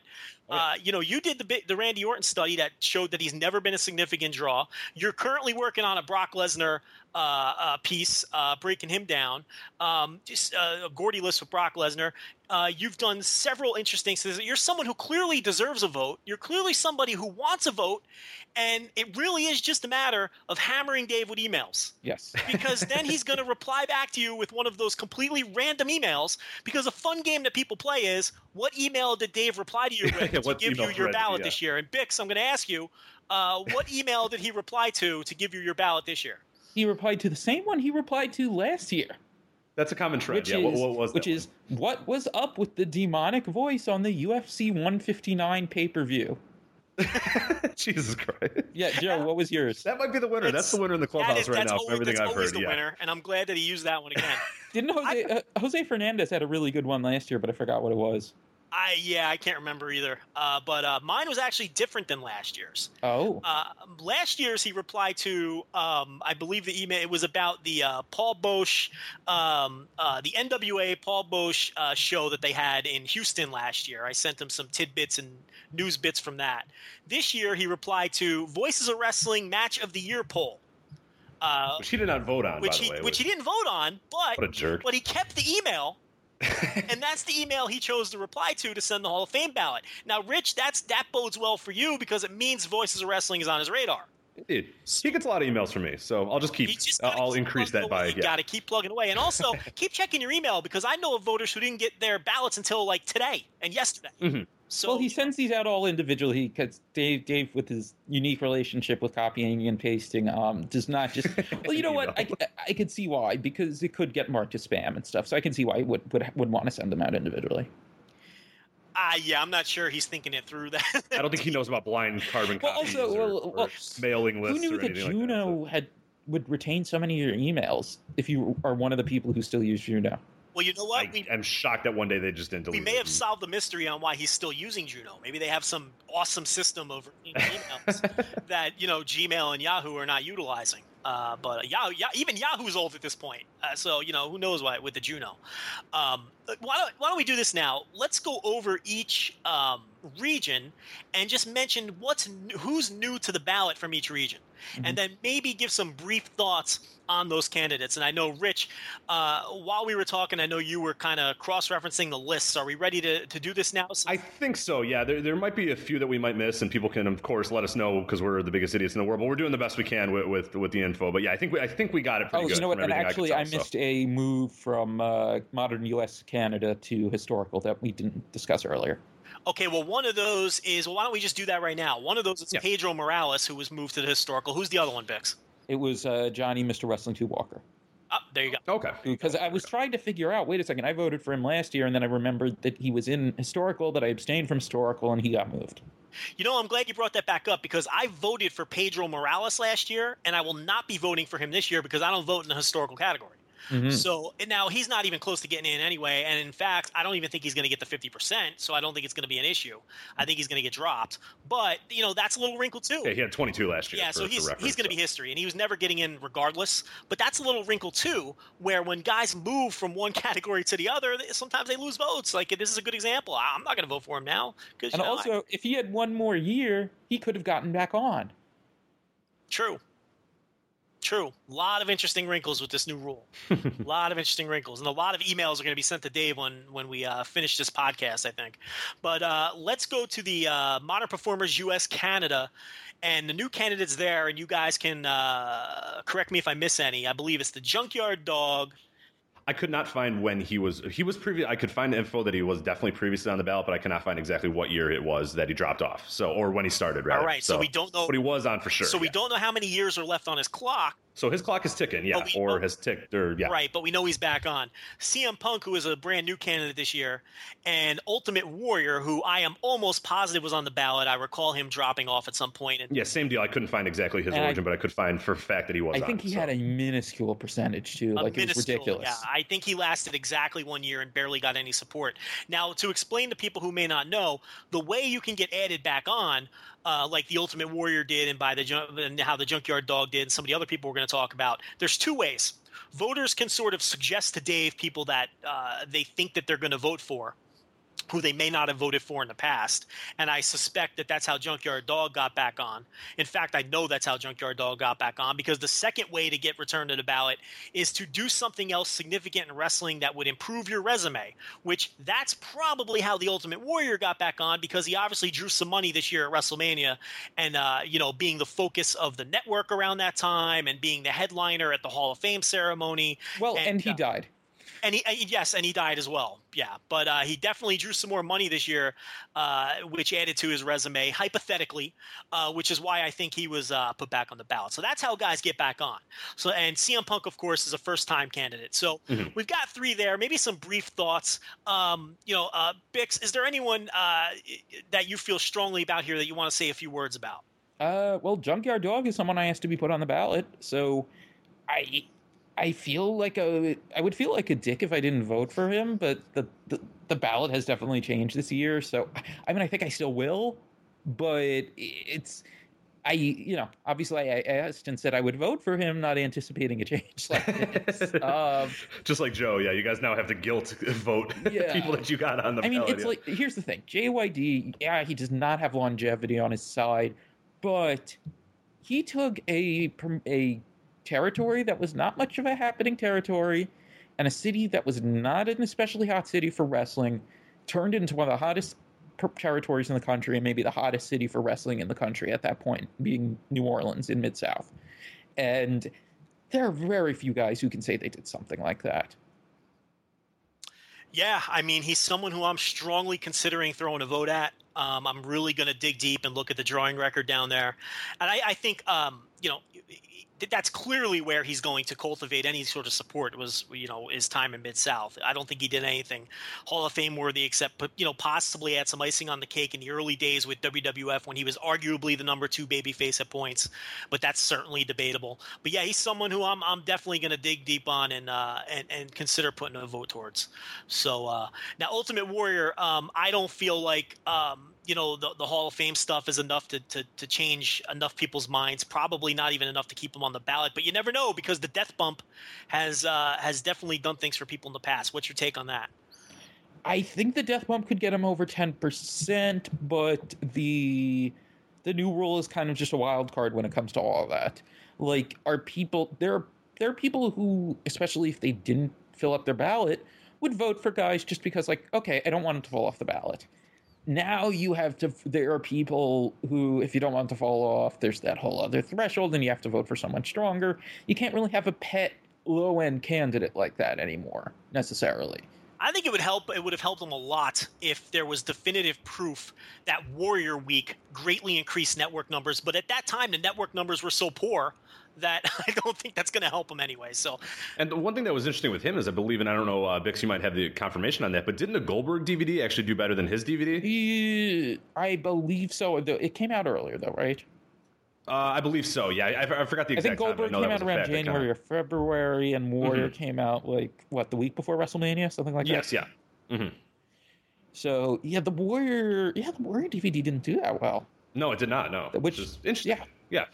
You know, you did the Randy Orton study that showed that he's never been a significant draw. You're currently working on a Brock Lesnar piece, breaking him down. A Gordy list with Brock Lesnar. You've done several interesting things. You're someone who clearly deserves a vote. You're clearly somebody who wants a vote. And it really is just a matter of hammering Dave with emails. Yes. Because then he's going to reply back to you with one of those completely random emails. Because a fun game that people play is, what email did Dave reply to you with to give you your ballot this year? And Bix, I'm going to ask you, what email did he reply to give you your ballot this year? He replied to the same one he replied to last year. That's a common trend. Which is, what was up with the demonic voice on the UFC 159 pay-per-view? Jesus Christ. Yeah, Joe, what was yours? That might be the winner. That's the winner in the clubhouse right now from everything I've heard. That's always the winner, and I'm glad that he used that one again. Didn't Jose Fernandez had a really good one last year, but I forgot what it was. I can't remember either. But mine was actually different than last year's. Oh. Last year's he replied to, I believe the email, it was about the Paul Bosch, the NWA Paul Bosch show that they had in Houston last year. I sent him some tidbits and news bits from that. This year he replied to Voices of Wrestling Match of the Year poll. Which he did not vote on, by the way. Which he didn't vote on, but, what a jerk. But he kept the email. And that's the email he chose to reply to send the Hall of Fame ballot. Now, Rich, that bodes well for you because it means Voices of Wrestling is on his radar. Dude, he gets a lot of emails from me, so I'll just increase that by. You got to keep plugging away. And also, keep checking your email because I know of voters who didn't get their ballots until like today and yesterday. Mm-hmm. So, he sends these out all individually because Dave, with his unique relationship with copying and pasting, does not just – well, you know what? I could see why because it could get marked as spam and stuff. So I can see why he would want to send them out individually. I'm not sure he's thinking it through that. I don't think he knows about blind carbon copies or mailing lists. Who knew that Juno would retain so many of your emails if you are one of the people who still use Juno? Well, you know what? I'm shocked that one day they just didn't delete it. We may have solved the mystery on why he's still using Juno. Maybe they have some awesome system of emails that, Gmail and Yahoo are not utilizing. But Yahoo, even Yahoo's old at this point. So, who knows why with the Juno. Why don't we do this now? Let's go over each region and just mention who's new to the ballot from each region. Mm-hmm. And then maybe give some brief thoughts on those candidates. And I know, Rich, while we were talking, I know you were kind of cross-referencing the lists. Are we ready to do this now? I think so, yeah. There might be a few that we might miss, and people can, of course, let us know because we're the biggest idiots in the world. But we're doing the best we can with the info. But, yeah, I think we got it pretty good. You know what? And actually, I missed a move from modern U.S. Canada to historical that we didn't discuss earlier. Okay, well, one of those is why don't we just do that right now? One of those is Pedro Morales, who was moved to the historical. Who's the other one, Bix? It was Johnny Mr. Wrestling 2 Walker. Oh, there you go. Okay. Because I was trying to figure out, wait a second, I voted for him last year, and then I remembered that he was in historical, that I abstained from historical, and he got moved. I'm glad you brought that back up because I voted for Pedro Morales last year, and I will not be voting for him this year because I don't vote in the historical category. Mm-hmm. So now he's not even close to getting in anyway. And in fact, I don't even think he's going to get the 50%. So I don't think it's going to be an issue. I think he's going to get dropped. But, that's a little wrinkle too. Yeah, he had 22 last year. Yeah, so he's going to be history. And he was never getting in regardless. But that's a little wrinkle too, where when guys move from one category to the other, sometimes they lose votes. Like, this is a good example. I'm not going to vote for him now. And also, if he had one more year, he could have gotten back on. True. A lot of interesting wrinkles with this new rule. A lot of interesting wrinkles. And a lot of emails are going to be sent to Dave when we finish this podcast, I think. But let's go to the Modern Performers US Canada and the new candidates there. And you guys can correct me if I miss any. I believe it's the Junkyard Dog. I could not find when he was previous. I could find the info that he was definitely previously on the ballot, but I cannot find exactly what year it was that he dropped off. So, or when he started, rather. All right. So we don't know. But he was on for sure. So we don't know how many years are left on his clock. So his clock is ticking, yeah, or has ticked, or yeah. Right, but we know he's back on. CM Punk, who is a brand new candidate this year, and Ultimate Warrior, who I am almost positive was on the ballot. I recall him dropping off at some point. Yeah, same deal. I couldn't find exactly his origin, but I could find for a fact that he was on. I think he had a minuscule percentage, too. It was ridiculous. Yeah, I think he lasted exactly 1 year and barely got any support. Now, to explain to people who may not know, the way you can get added back on, like the Ultimate Warrior did and how the Junkyard Dog did and some of the other people we're going to talk about, there's two ways. Voters can sort of suggest to Dave people that they think that they're going to vote for. who they may not have voted for in the past. And I suspect that that's how Junkyard Dog got back on. In fact, I know that's how Junkyard Dog got back on, because the second way to get returned to the ballot is to do something else significant in wrestling that would improve your resume, which that's probably how the Ultimate Warrior got back on, because he obviously drew some money this year at WrestleMania, and being the focus of the network around that time and being the headliner at the Hall of Fame ceremony. Well, and he died. And he died as well. Yeah, but he definitely drew some more money this year, which added to his resume, hypothetically, which is why I think he was put back on the ballot. So that's how guys get back on. So, and CM Punk, of course, is a first-time candidate. So we've got three there. Maybe some brief thoughts. Bix, is there anyone that you feel strongly about here that you want to say a few words about? Well, Junkyard Dog is someone I asked to be put on the ballot, so I would feel like a dick if I didn't vote for him, but the ballot has definitely changed this year. So, I mean, I think I still will, but obviously I asked and said I would vote for him, not anticipating a change like this. Just like Joe, yeah, you guys now have to guilt vote people that you got on the ballot. I mean, here's the thing. JYD, he does not have longevity on his side, but he took a territory that was not much of a happening territory, and a city that was not an especially hot city for wrestling, turned into one of the hottest territories in the country, and maybe the hottest city for wrestling in the country at that point, being New Orleans in Mid-South. And there are very few guys who can say they did something like that. Yeah, I mean, he's someone who I'm strongly considering throwing a vote at. I'm really going to dig deep and look at the drawing record down there. And I think, that's clearly where he's going to cultivate any sort of support was, his time in Mid-South. I don't think he did anything Hall of Fame worthy except, possibly add some icing on the cake in the early days with WWF when he was arguably the number 2 babyface at points, but that's certainly debatable. But yeah, he's someone who I'm definitely going to dig deep on and consider putting a vote towards. So now Ultimate Warrior, I don't feel like the Hall of Fame stuff is enough to change enough people's minds, probably not even enough to keep them on the ballot. But you never know, because the death bump has definitely done things for people in the past. What's your take on that? I think the death bump could get them over 10%, but the new rule is kind of just a wild card when it comes to all of that. Like, there are people who, especially if they didn't fill up their ballot, would vote for guys just because, like, okay, I don't want them to fall off the ballot. Now there are people who, if you don't want to fall off, there's that whole other threshold, and you have to vote for someone stronger. You can't really have a pet low-end candidate like that anymore, necessarily. I think it would have helped them a lot if there was definitive proof that Warrior Week greatly increased network numbers. But at that time, the network numbers were so poor that I don't think that's going to help him anyway. So, and the one thing that was interesting with him is, I believe, and I don't know, Bix, you might have the confirmation on that, but didn't the Goldberg DVD actually do better than his DVD? I believe so. It came out earlier, though, right? I believe so, yeah. I forgot the exact time. I think Goldberg came out around January or February, and Warrior came out, the week before WrestleMania? Something like that? Yes, yeah. Mm-hmm. So, yeah, the Warrior DVD didn't do that well. No, it did not, no. Which is interesting. Yeah.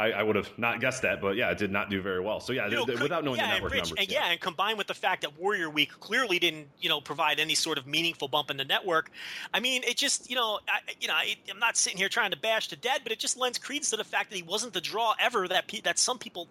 I would have not guessed that, but yeah, it did not do very well. So yeah, without knowing the network numbers. And and combined with the fact that Warrior Week clearly didn't, provide any sort of meaningful bump in the network. I mean, it just, I'm not sitting here trying to bash to dead, but it just lends credence to the fact that he wasn't the draw ever that some people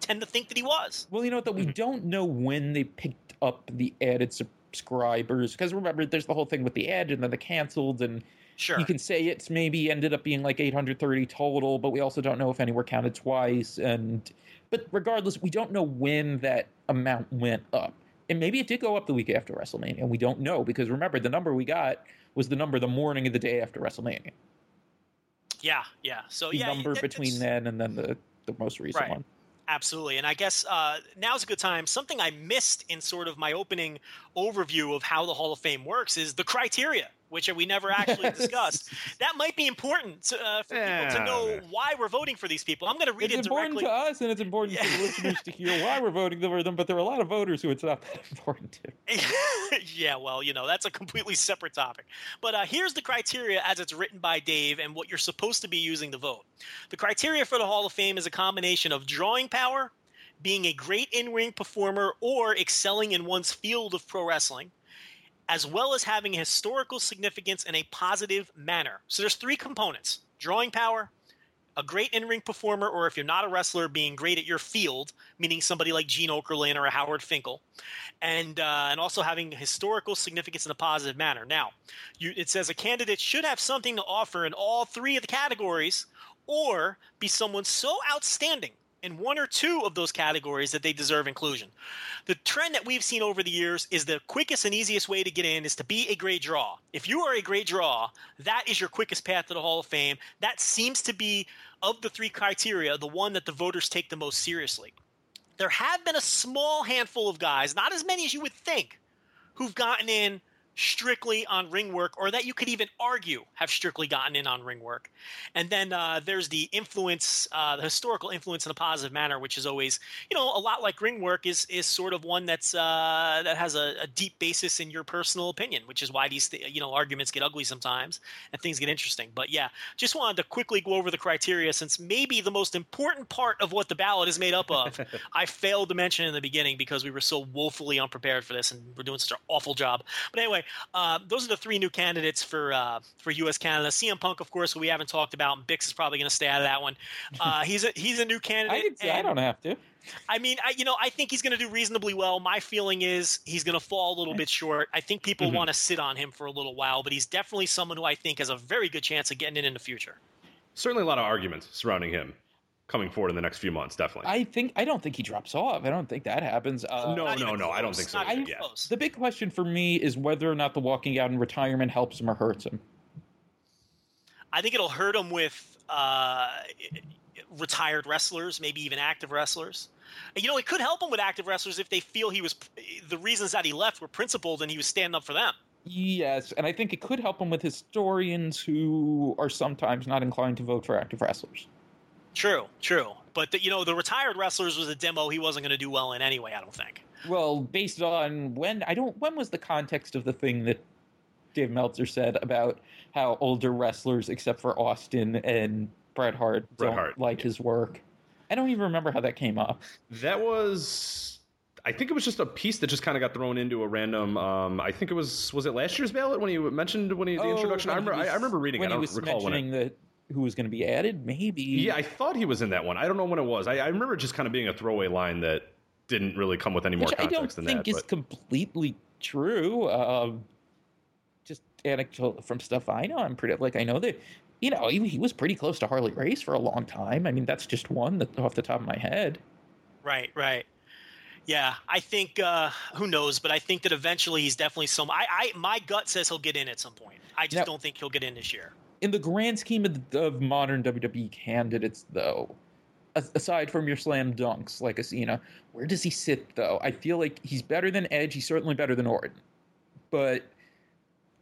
tend to think that he was. Well, we don't know when they picked up the added subscribers, because remember, there's the whole thing with the ad and then the canceled and. Sure. You can say it's maybe ended up being like 830 total, but we also don't know if any were counted twice. But regardless, we don't know when that amount went up. And maybe it did go up the week after WrestleMania, and we don't know, because remember, the number we got was the number the morning of the day after WrestleMania. Yeah. So the number between then and then the most recent one. Absolutely. And I guess now's a good time. Something I missed in sort of my opening overview of how the Hall of Fame works is the criteria, which we never actually discussed. That might be important for people to know why we're voting for these people. I'm going to read it directly. It's important to us, and it's important to the listeners to hear why we're voting for them, but there are a lot of voters who it's not that important to. Yeah, well, that's a completely separate topic. But here's the criteria as it's written by Dave and what you're supposed to be using to vote. The criteria for the Hall of Fame is a combination of drawing power, being a great in-ring performer, or excelling in one's field of pro wrestling, as well as having historical significance in a positive manner. So there's three components: drawing power, a great in-ring performer, or if you're not a wrestler, being great at your field, meaning somebody like Gene Okerlund or a Howard Finkel, and also having historical significance in a positive manner. Now, it says a candidate should have something to offer in all three of the categories, or be someone so outstanding in one or two of those categories that they deserve inclusion. The trend that we've seen over the years is the quickest and easiest way to get in is to be a great draw. If you are a great draw, that is your quickest path to the Hall of Fame. That seems to be, of the three criteria, the one that the voters take the most seriously. There have been a small handful of guys, not as many as you would think, who've gotten in strictly on ring work, or that you could even argue have strictly gotten in on ring work. And then there's the influence, the historical influence in a positive manner, which is always, a lot like ring work is sort of one that's that has a deep basis in your personal opinion, which is why these arguments get ugly sometimes and things get interesting. But yeah, just wanted to quickly go over the criteria, since maybe the most important part of what the ballot is made up of I failed to mention in the beginning because we were so woefully unprepared for this and we're doing such an awful job. But anyway, those are the three new candidates for U.S. Canada. CM Punk, of course, who we haven't talked about. And Bix is probably going to stay out of that one. He's a new candidate. I don't have to. I mean, I think he's going to do reasonably well. My feeling is he's going to fall a little bit short. I think people want to sit on him for a little while, but he's definitely someone who I think has a very good chance of getting in the future. Certainly a lot of arguments surrounding him coming forward in the next few months, definitely. I don't think he drops off. I don't think that happens. No, I don't think so. The big question for me is whether or not the walking out in retirement helps him or hurts him. I think it'll hurt him with retired wrestlers, maybe even active wrestlers. It could help him with active wrestlers if they feel the reasons that he left were principled and he was standing up for them. Yes, and I think it could help him with historians who are sometimes not inclined to vote for active wrestlers. True. But, the retired wrestlers was a demo he wasn't going to do well in anyway, I don't think. Well, based on when was the context of the thing that Dave Meltzer said about how older wrestlers, except for Austin and Bret Hart, like his work? I don't even remember how that came up. That was, I think it was just a piece that just kind of got thrown into a random, I think it was it last year's ballot when he mentioned, the introduction? I remember reading it. I don't recall when who was going to be added, maybe. Yeah, I thought he was in that one. I don't know when it was. I remember just kind of being a throwaway line that didn't really come with any more context than that. I don't think it's completely true. Just anecdotal from stuff I know. I know that, he was pretty close to Harley Race for a long time. I mean, that's just one that off the top of my head. Right. Yeah, I think who knows, but I think that eventually he's definitely some. My gut says he'll get in at some point. I just don't think he'll get in this year. In the grand scheme of modern WWE candidates, though, aside from your slam dunks like Cena, where does he sit, though? I feel like he's better than Edge. He's certainly better than Orton. But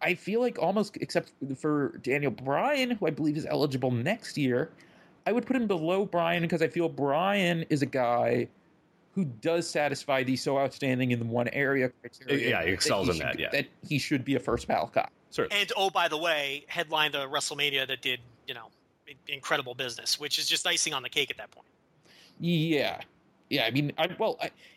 I feel like almost, except for Daniel Bryan, who I believe is eligible next year, I would put him below Bryan because I feel Bryan is a guy who does satisfy the so outstanding in the one area criteria. Yeah, he excels in that, yeah. That he should be a first ballot guy. Certainly. And, by the way, headlined a WrestleMania that did, incredible business, which is just icing on the cake at that point. Yeah. Yeah, I mean,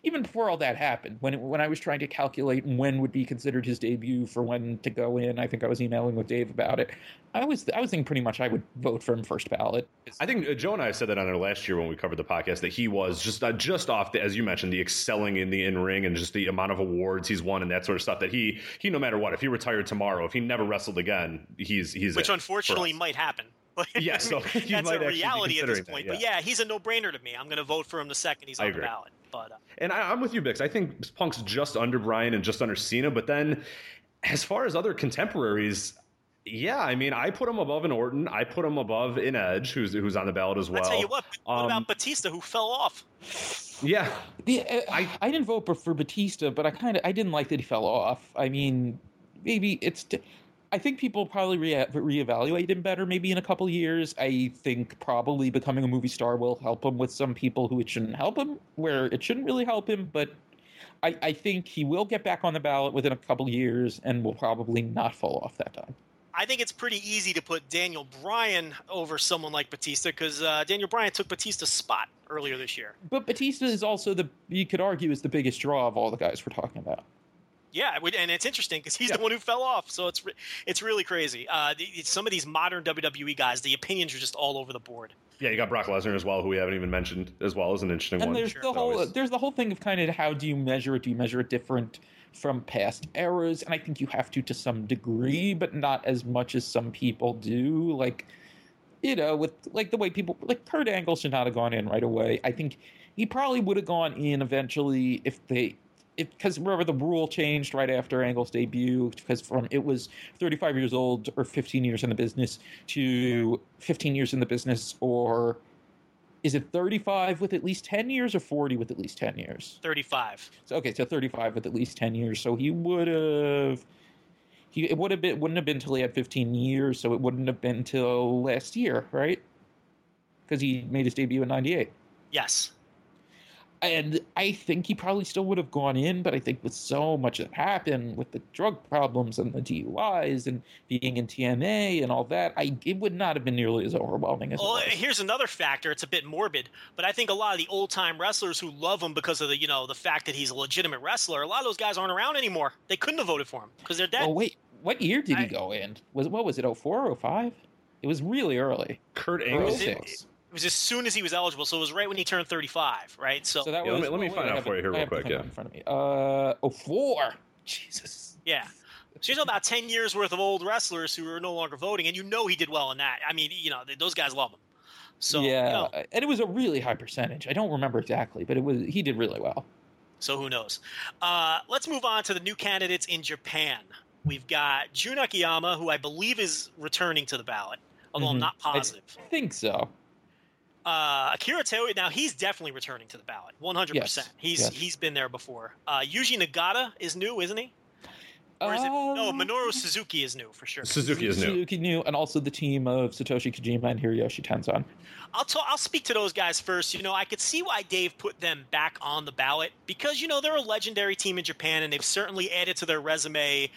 even before all that happened, when I was trying to calculate when would be considered his debut for when to go in, I think I was emailing with Dave about it. I was thinking pretty much I would vote for him first ballot. I think Joe and I said that on our last year when we covered the podcast, that he was just off, as you mentioned, the excelling in the in-ring and just the amount of awards he's won and that sort of stuff, that he no matter what, if he retired tomorrow, if he never wrestled again, he's which unfortunately might happen. Yeah, so he that's might a reality at this point. That, yeah. But yeah, he's a no-brainer to me. I'm going to vote for him the second he's on the ballot. But and I'm with you, Bix. I think Punk's just under Bryan and just under Cena. But then, as far as other contemporaries, yeah, I mean, I put him above an Orton. I put him above an Edge, who's on the ballot as well. I tell you what about Batista, who fell off? Yeah, I didn't vote for Batista, but I didn't like that he fell off. I mean, maybe it's. I think people probably reevaluate him better maybe in a couple years. I think probably becoming a movie star will help him with some people who it shouldn't help him, where it shouldn't really help him. But I think he will get back on the ballot within a couple years and will probably not fall off that time. I think it's pretty easy to put Daniel Bryan over someone like Batista because Daniel Bryan took Batista's spot earlier this year. But Batista is also you could argue, is the biggest draw of all the guys we're talking about. Yeah, and it's interesting because he's the one who fell off, so it's really crazy. Some of these modern WWE guys, the opinions are just all over the board. Yeah, you got Brock Lesnar as well, who we haven't even mentioned as well, is an interesting one. And there's the whole thing of kind of how do you measure it? Do you measure it different from past eras? And I think you have to some degree, but not as much as some people do. Like, you know, with like the way people like Kurt Angle should not have gone in right away. I think he probably would have gone in eventually if they. Because remember, the rule changed right after Angle's debut, because from it was 35 years old or 15 years in the business to 15 years in the business, or is it 35 with at least 10 years or 40 with at least 10 years? 35. So, okay, so 35 with at least 10 years. So he would have wouldn't have been till he had 15 years. So it wouldn't have been till last year, right? Because he made his debut in '98. Yes. And I think he probably still would have gone in, but I think with so much that happened with the drug problems and the DUIs and being in TNA and all that, it would not have been nearly as overwhelming as it was. Here's another factor. It's a bit morbid, but I think a lot of the old-time wrestlers who love him because of the fact that he's a legitimate wrestler, a lot of those guys aren't around anymore. They couldn't have voted for him because they're dead. Oh, wait. What year did he go in? Was it 04 or 05? It was really early. Kurt Angle. It was as soon as he was eligible, so it was right when he turned 35, right? So that was. Let me find out for you here real quick. Yeah, in front of me. 04. Jesus. Yeah. So you know about 10 years worth of old wrestlers who were no longer voting, and he did well in that. I mean, those guys love him. So yeah, and it was a really high percentage. I don't remember exactly, but he did really well. So who knows? Let's move on to the new candidates in Japan. We've got Juna Akiyama, who I believe is returning to the ballot, although I'm not positive. I think so. Akira Taue, now he's definitely returning to the ballot, 100%. Yes. He's been there before. Yuji Nagata is new, isn't he? Or is no, Minoru Suzuki is new for sure. Suzuki is new, and also the team of Satoshi Kojima and Hiroshi Tenzan. I'll speak to those guys first. I could see why Dave put them back on the ballot because they're a legendary team in Japan, and they've certainly added to their resume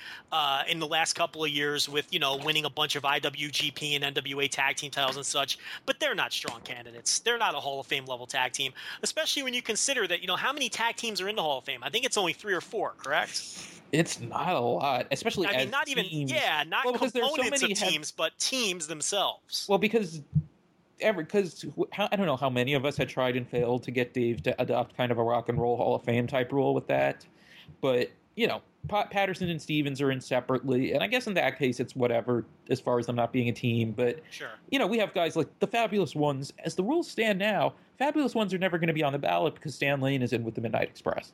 in the last couple of years with winning a bunch of IWGP and NWA tag team titles and such. But they're not strong candidates. They're not a Hall of Fame level tag team, especially when you consider that how many tag teams are in the Hall of Fame. I think it's only 3 or 4, correct? It's not a lot, especially as not teams. Even not well, because components there's so many of teams, but teams themselves. Well, because I don't know how many of us had tried and failed to get Dave to adopt kind of a Rock and Roll Hall of Fame type rule with that, but Patterson and Stevens are in separately, and I guess in that case it's whatever as far as them not being a team. But sure, we have guys like the Fabulous Ones. As the rules stand now, Fabulous Ones are never going to be on the ballot because Stan Lane is in with the Midnight Express.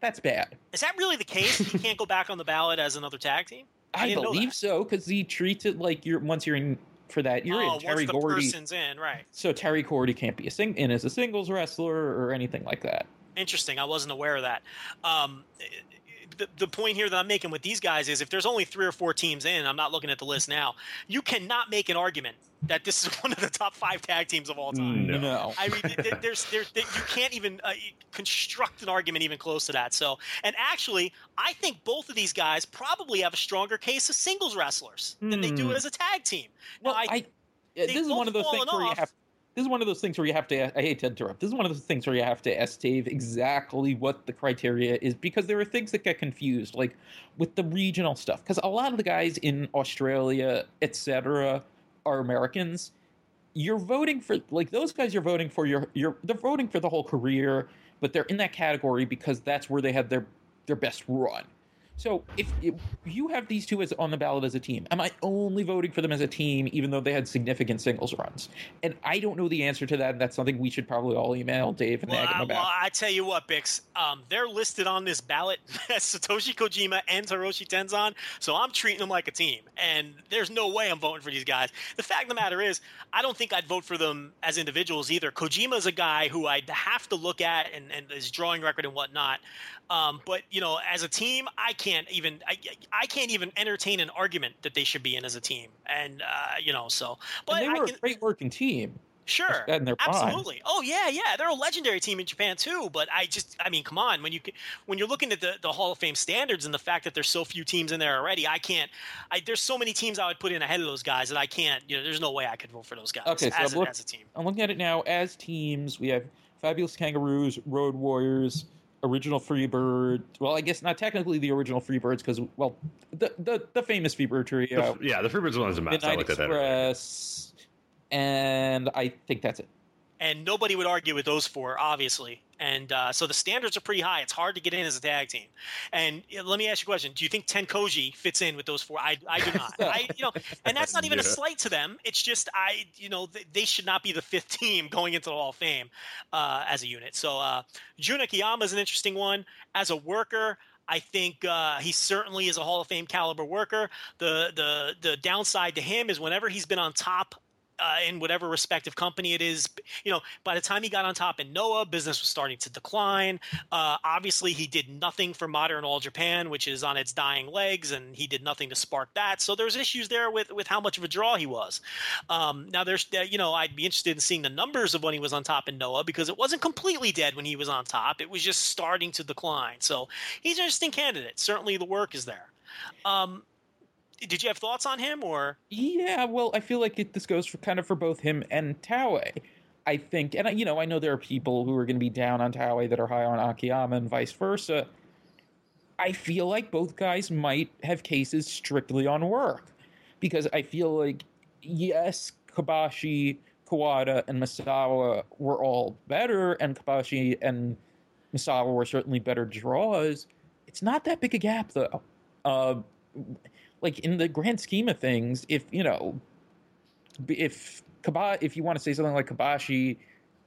That's bad. Is that really the case? You can't go back on the ballot as another tag team? I believe so, because he treats it like once you're in for that, you're in. Terry Gordy. Person's in, right. So Terry Gordy can't be in as a singles wrestler or anything like that. Interesting. I wasn't aware of that. The point here that I'm making with these guys is if there's only 3 or 4 teams in, I'm not looking at the list now, you cannot make an argument that this is one of the top 5 tag teams of all time. No. I mean, you can't even construct an argument even close to that. So, and actually, I think both of these guys probably have a stronger case as singles wrestlers than they do as a tag team. Well, now, this is one of those things where you have to – I hate to interrupt. This is one of those things where you have to ask Dave exactly what the criteria is, because there are things that get confused, like with the regional stuff, because a lot of the guys in Australia, et cetera, are Americans. You're voting for – like those guys you're voting for, they're voting for the whole career, but they're in that category because that's where they had their best run. So if you have these two on the ballot as a team, am I only voting for them as a team even though they had significant singles runs? And I don't know the answer to that, and that's something we should probably all email Dave and nag him about. Well, I tell you what, Bix, they're listed on this ballot as Satoshi Kojima and Hiroshi Tenzan, so I'm treating them like a team. And there's no way I'm voting for these guys. The fact of the matter is, I don't think I'd vote for them as individuals either. Kojima's a guy who I'd have to look at and his drawing record and whatnot. But, as a team, I can't even entertain an argument that they should be in as a team. And, so. But and they were a great working team. Sure. And they're absolutely. Fine. Oh, yeah. They're a legendary team in Japan, too. But come on. When you're looking at the Hall of Fame standards and the fact that there's so few teams in there already, there's so many teams I would put in ahead of those guys that I can't, there's no way I could vote for those guys as a team. I'm looking at it now. As teams, we have Fabulous Kangaroos, Road Warriors, original Freebird. Well, I guess not technically the original Freebirds because, well, the famous Freebird trio. The Freebirds one is a mess. Midnight Express, and I think that's it. And nobody would argue with those four, obviously. And so the standards are pretty high. It's hard to get in as a tag team. And let me ask you a question. Do you think Tenkoji fits in with those four? I do not. And that's not even a slight to them. It's just they should not be the fifth team going into the Hall of Fame as a unit. So Juna Akiyama is an interesting one. As a worker, I think he certainly is a Hall of Fame caliber worker. The downside to him is whenever he's been on top in whatever respective company it is, by the time he got on top in Noah, business was starting to decline. Obviously, he did nothing for Modern All Japan, which is on its dying legs, and he did nothing to spark that. So there's issues there with how much of a draw he was. Now, there's I'd be interested in seeing the numbers of when he was on top in Noah because it wasn't completely dead when he was on top. It was just starting to decline. So he's an interesting candidate. Certainly, the work is there. Did you have thoughts on him, or? Yeah, well, I feel like this goes for both him and Taue, I think. And, I know there are people who are going to be down on Taue that are high on Akiyama and vice versa. I feel like both guys might have cases strictly on work because I feel like, yes, Kobashi, Kawada, and Misawa were all better, and Kobashi and Misawa were certainly better draws. It's not that big a gap, though. Like, in the grand scheme of things, if you want to say something like Kobashi,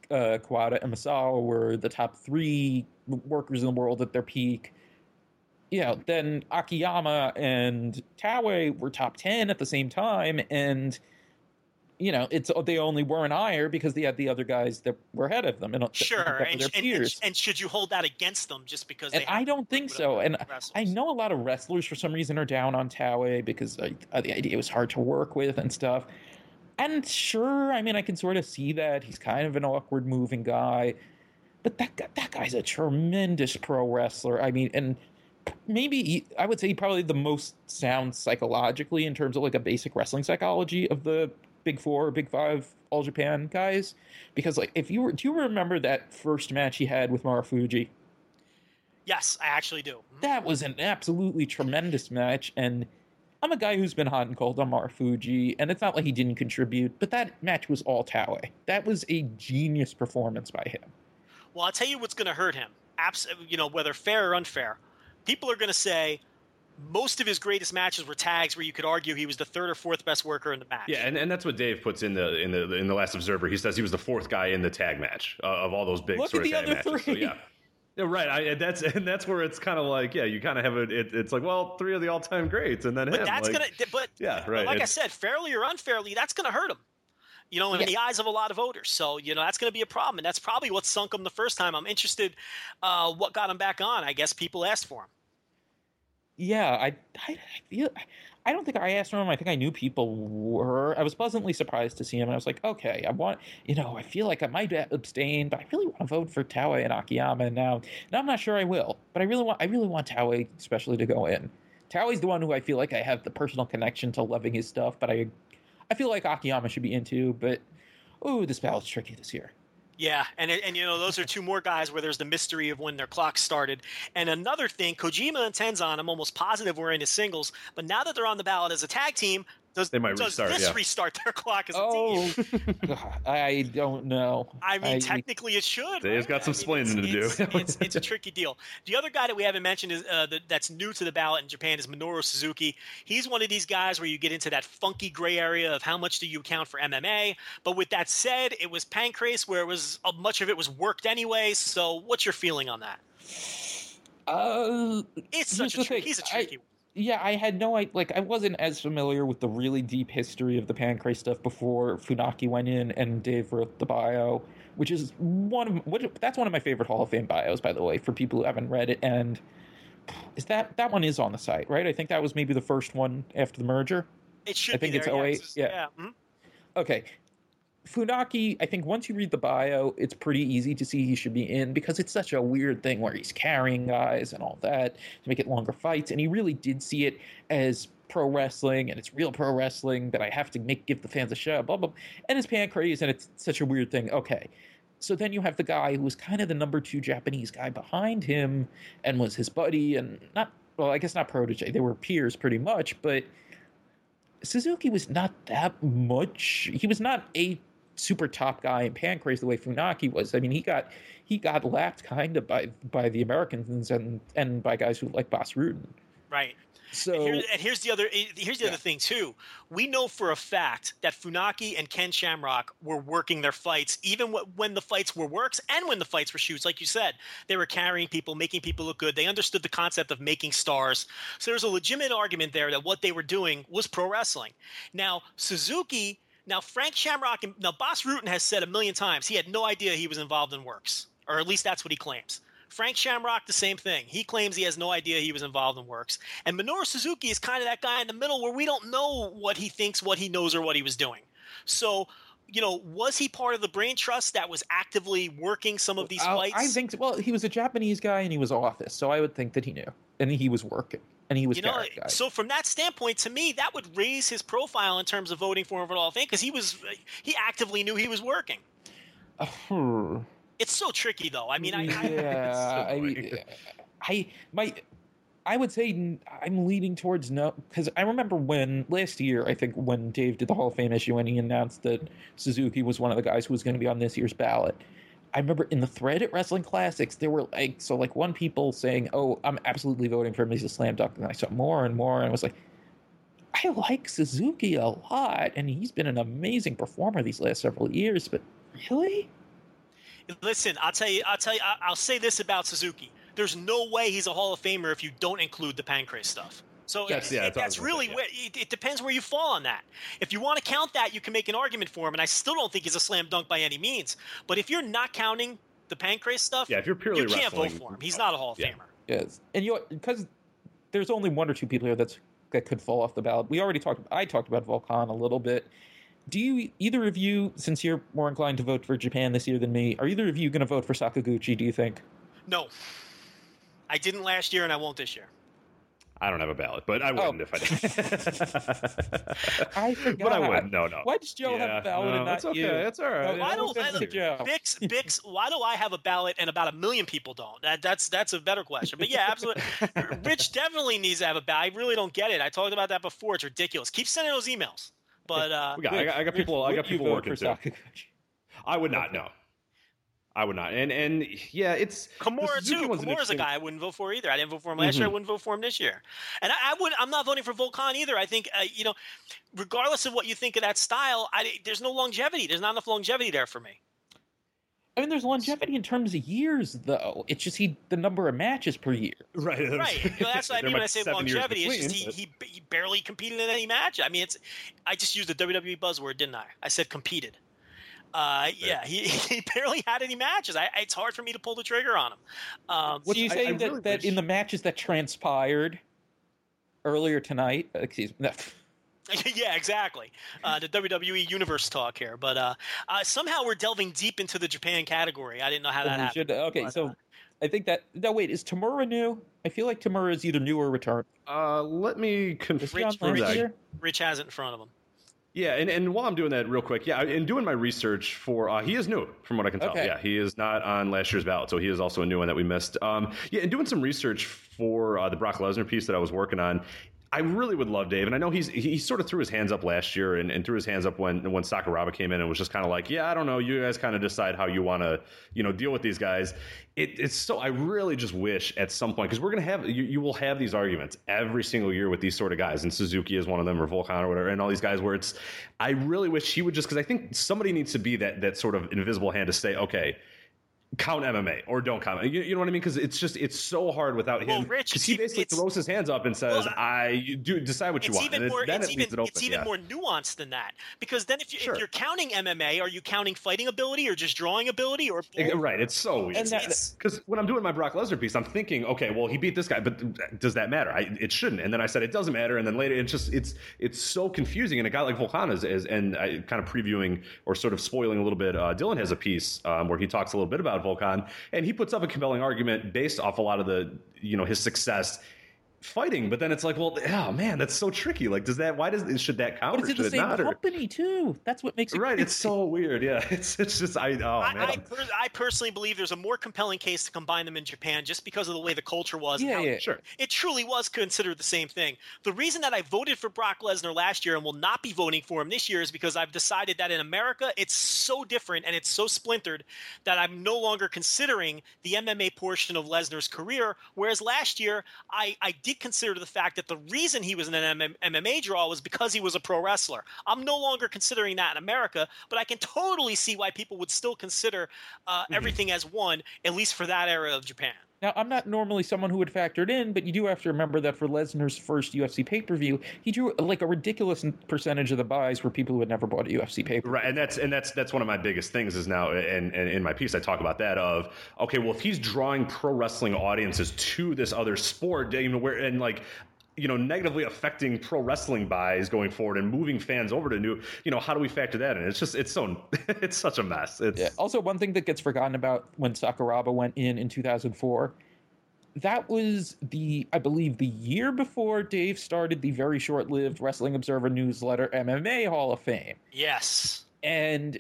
Kawada, and Misawa were the top three workers in the world at their peak, then Akiyama and Taue were top 10 at the same time, and, they only were an ire because they had the other guys that were ahead of them. And should you hold that against them just because they... I don't think so. And wrestlers. I know a lot of wrestlers for some reason are down on Taue because the idea was hard to work with and stuff. And sure, I can sort of see that. He's kind of an awkward moving guy. But that guy's a tremendous pro wrestler. I would say probably the most sound psychologically in terms of like a basic wrestling psychology of the Big Four or Big Five All Japan guys, because like do you remember that first match he had with Marufuji? Yes, I actually do. That was an absolutely tremendous match, and I'm a guy who's been hot and cold on Marufuji, and it's not like he didn't contribute, but that match was all Taue. That was a genius performance by him. Well, I'll tell you what's going to hurt him, whether fair or unfair. People are going to say most of his greatest matches were tags where you could argue he was the third or fourth best worker in the match. Yeah, and that's what Dave puts in the Last Observer. He says he was the fourth guy in the tag match of all those big sort of tag matches. Look at the other three. So, yeah, right. That's where it's kind of like, you kind of have it's like, well, three of the all-time greats, and then him. Like I said, fairly or unfairly, that's going to hurt him. In the eyes of a lot of voters. So, that's going to be a problem, and that's probably what sunk him the first time. I'm interested what got him back on. I guess people asked for him. Yeah, I don't think I asked him. I think I knew people were. I was pleasantly surprised to see him, and I was like, okay, I feel like I might abstain, but I really want to vote for Taue and Akiyama now. Now I'm not sure I will, but I really want Taue especially to go in. Taue's the one who I feel like I have the personal connection to loving his stuff, but I feel like Akiyama should be in too, but this ballot's tricky this year. Yeah, and those are two more guys where there's the mystery of when their clock started. And another thing, Kojima and Tenzan, I'm almost positive we're into singles, but now that they're on the ballot as a tag team, does this restart their clock as a team? I don't know. Technically it should. They've got some splaining to do. It's a tricky deal. The other guy that we haven't mentioned is that's new to the ballot in Japan is Minoru Suzuki. He's one of these guys where you get into that funky gray area of how much do you count for MMA. But with that said, it was Pancrase where it was much of it was worked anyway. So what's your feeling on that? He's a tricky one. Yeah, I wasn't as familiar with the really deep history of the Pancrase stuff before Funaki went in and Dave wrote the bio, which is that's one of my favorite Hall of Fame bios, by the way, for people who haven't read it. And is that one is on the site, right? I think that was maybe the first one after the merger. It should be. I think it's 08. Okay. Funaki, I think once you read the bio, it's pretty easy to see he should be in because it's such a weird thing where he's carrying guys and all that to make it longer fights. And he really did see it as pro wrestling, and it's real pro wrestling that I have to give the fans a show, blah, blah, blah. And it's Pancrase, and it's such a weird thing. Okay. So then you have the guy who was kind of the number two Japanese guy behind him and was his buddy and not, well, I guess not protege. They were peers pretty much, but Suzuki was not that much. He was not a super top guy in Pancrase the way Funaki was. I mean, he got lapped kind of by the Americans and by guys who like Bas Rutten. Right. So here's the other thing too. We know for a fact that Funaki and Ken Shamrock were working their fights, even when the fights were works and when the fights were shoots. Like you said, they were carrying people, making people look good. They understood the concept of making stars. So there's a legitimate argument there that what they were doing was pro wrestling. Now Suzuki, Frank Shamrock, and now Bas Rutten has said a million times he had no idea he was involved in works, or at least that's what he claims. Frank Shamrock, the same thing. He claims he has no idea he was involved in works. And Minoru Suzuki is kind of that guy in the middle where we don't know what he thinks, what he knows, or what he was doing. So, you know, was he part of the brain trust that was actively working some of these fights? I think, well, he was a Japanese guy and he was office, so I would think that he knew. And he was working. And he was guy. So from that standpoint, to me, that would raise his profile in terms of voting for him for the Hall of Fame because he actively knew he was working. It's so tricky, though. I mean, I would say I'm leaning towards no, because I remember last year, when Dave did the Hall of Fame issue and he announced that Suzuki was one of the guys who was going to be on this year's ballot. I remember in the thread at Wrestling Classics, there were one people saying, "Oh, I'm absolutely voting for him. He's a slam dunk." And I saw more and more, and I was like, "I like Suzuki a lot, and he's been an amazing performer these last several years." But really. Listen, I'll tell you. I'll say this about Suzuki: there's no way he's a Hall of Famer if you don't include the Pancrase stuff. So it depends where you fall on that. If you want to count that, you can make an argument for him, and I still don't think he's a slam dunk by any means. But if you're not counting the Pancrase stuff, if you're purely wrestling, you can't vote for him. He's not a Hall of Famer. Yes, and because there's only one or two people here that could fall off the ballot. We already talked. I talked about Volkan a little bit. Do you, either of you, since you're more inclined to vote for Japan this year than me, are either of you going to vote for Sakaguchi, do you think? No. I didn't last year and I won't this year. I don't have a ballot, but I wouldn't if I did. I forgot. But I wouldn't. No. Why does Joe have a ballot and not that's okay. You? That's all right. No, why do I have a ballot and about a million people don't? That's a better question. But yeah, absolutely. Rich definitely needs to have a ballot. I really don't get it. I talked about that before. It's ridiculous. Keep sending those emails. But I got people working too. I would not. No, I would not. And yeah, it's Kimura too. Kimura's a guy I wouldn't vote for either. I didn't vote for him last year. I wouldn't vote for him this year. And I'm not voting for Volkan either. I think regardless of what you think of that style, there's no longevity. There's not enough longevity there for me. I mean, there's longevity in terms of years, though. It's just the number of matches per year. Right. You know, that's what I mean when I say longevity. It's just he barely competed in any match. I mean, I just used the WWE buzzword, didn't I? I said competed. Yeah, he barely had any matches. It's hard for me to pull the trigger on him. What do you say that in the matches that transpired earlier tonight? Excuse me. Yeah, exactly. The WWE Universe talk here. But somehow we're delving deep into the Japan category. I didn't know how that happened. I think that – no, wait. Is Tamura new? I feel like Tamura is either new or returned. Let me confirm that. Rich has it in front of him. Yeah, and while I'm doing that real quick, in doing my research for he is new from what I can tell. Okay. Yeah, he is not on last year's ballot, so he is also a new one that we missed. And doing some research for the Brock Lesnar piece that I was working on, I really would love Dave, and I know he sort of threw his hands up last year and threw his hands up when Sakuraba came in and was just kind of like, yeah, I don't know, you guys kind of decide how you want to deal with these guys. It's so I really just wish at some point, because we're going to have, you will have these arguments every single year with these sort of guys, and Suzuki is one of them, or Volkan or whatever, and all these guys where it's, I really wish he would just, because I think somebody needs to be that sort of invisible hand to say, okay, count MMA or don't count. You know what I mean? Because it's so hard without him. Well, Rich, he basically throws his hands up and says, "I do decide what you want." It's even more nuanced than that. Because then, if you're counting MMA, are you counting fighting ability or just drawing ability or both? Right? It's so weird. Because when I'm doing my Brock Lesnar piece, I'm thinking, okay, well, he beat this guy, but does that matter? It shouldn't. And then I said it doesn't matter. And then later, it's so confusing. And a guy like Volkan is kind of previewing or sort of spoiling a little bit. Dylan has a piece where he talks a little bit about Volkan, and he puts up a compelling argument based off a lot of his success fighting, but then it's like, well, oh man, that's so tricky. Like, does that? Why does should that count? But it's in the same company too. That's what makes it right. Crazy. It's so weird. Yeah, it's just man. I personally believe there's a more compelling case to combine them in Japan just because of the way the culture was. Yeah, yeah, sure. It truly was considered the same thing. The reason that I voted for Brock Lesnar last year and will not be voting for him this year is because I've decided that in America it's so different and it's so splintered that I'm no longer considering the MMA portion of Lesnar's career. Whereas last year I did consider the fact that the reason he was in an MMA draw was because he was a pro wrestler. I'm no longer considering that in America, but I can totally see why people would still consider everything as one, at least for that era of Japan. Now, I'm not normally someone who would factor it in, but you do have to remember that for Lesnar's first UFC pay-per-view, he drew like a ridiculous percentage of the buys were people who had never bought a UFC pay-per-view. Right, and that's one of my biggest things is now, and in my piece I talk about that of, okay, well, if he's drawing pro wrestling audiences to this other sport, negatively affecting pro wrestling buys going forward and moving fans over to new, how do we factor that in? It's such a mess. Also, one thing that gets forgotten about when Sakuraba went in 2004, that was I believe the year before Dave started the very short-lived Wrestling Observer newsletter MMA Hall of Fame. Yes. And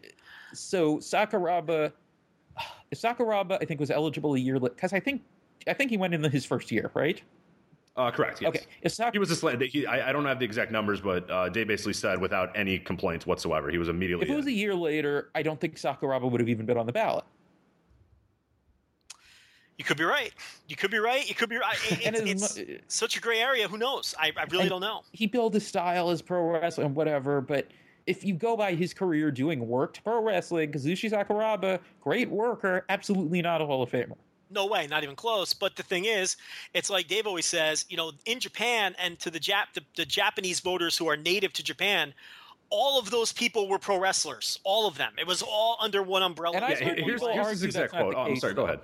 so Sakuraba I think was eligible a year, because I think he went in his first year, right? Correct. Yes. Okay. He was I don't have the exact numbers, but Dave basically said without any complaints whatsoever, he was immediately. If it was a year later, I don't think Sakuraba would have even been on the ballot. You could be right. It's such a gray area. Who knows? I really don't know. He built his style as pro wrestling and whatever, but if you go by his career doing worked pro wrestling, Kazushi Sakuraba, great worker, absolutely not a Hall of Famer. No way, not even close. But the thing is, it's like Dave always says, in Japan and to the Japanese voters who are native to Japan, all of those people were pro wrestlers. All of them. It was all under one umbrella. And here's his exact quote. Oh, I'm sorry. Go ahead.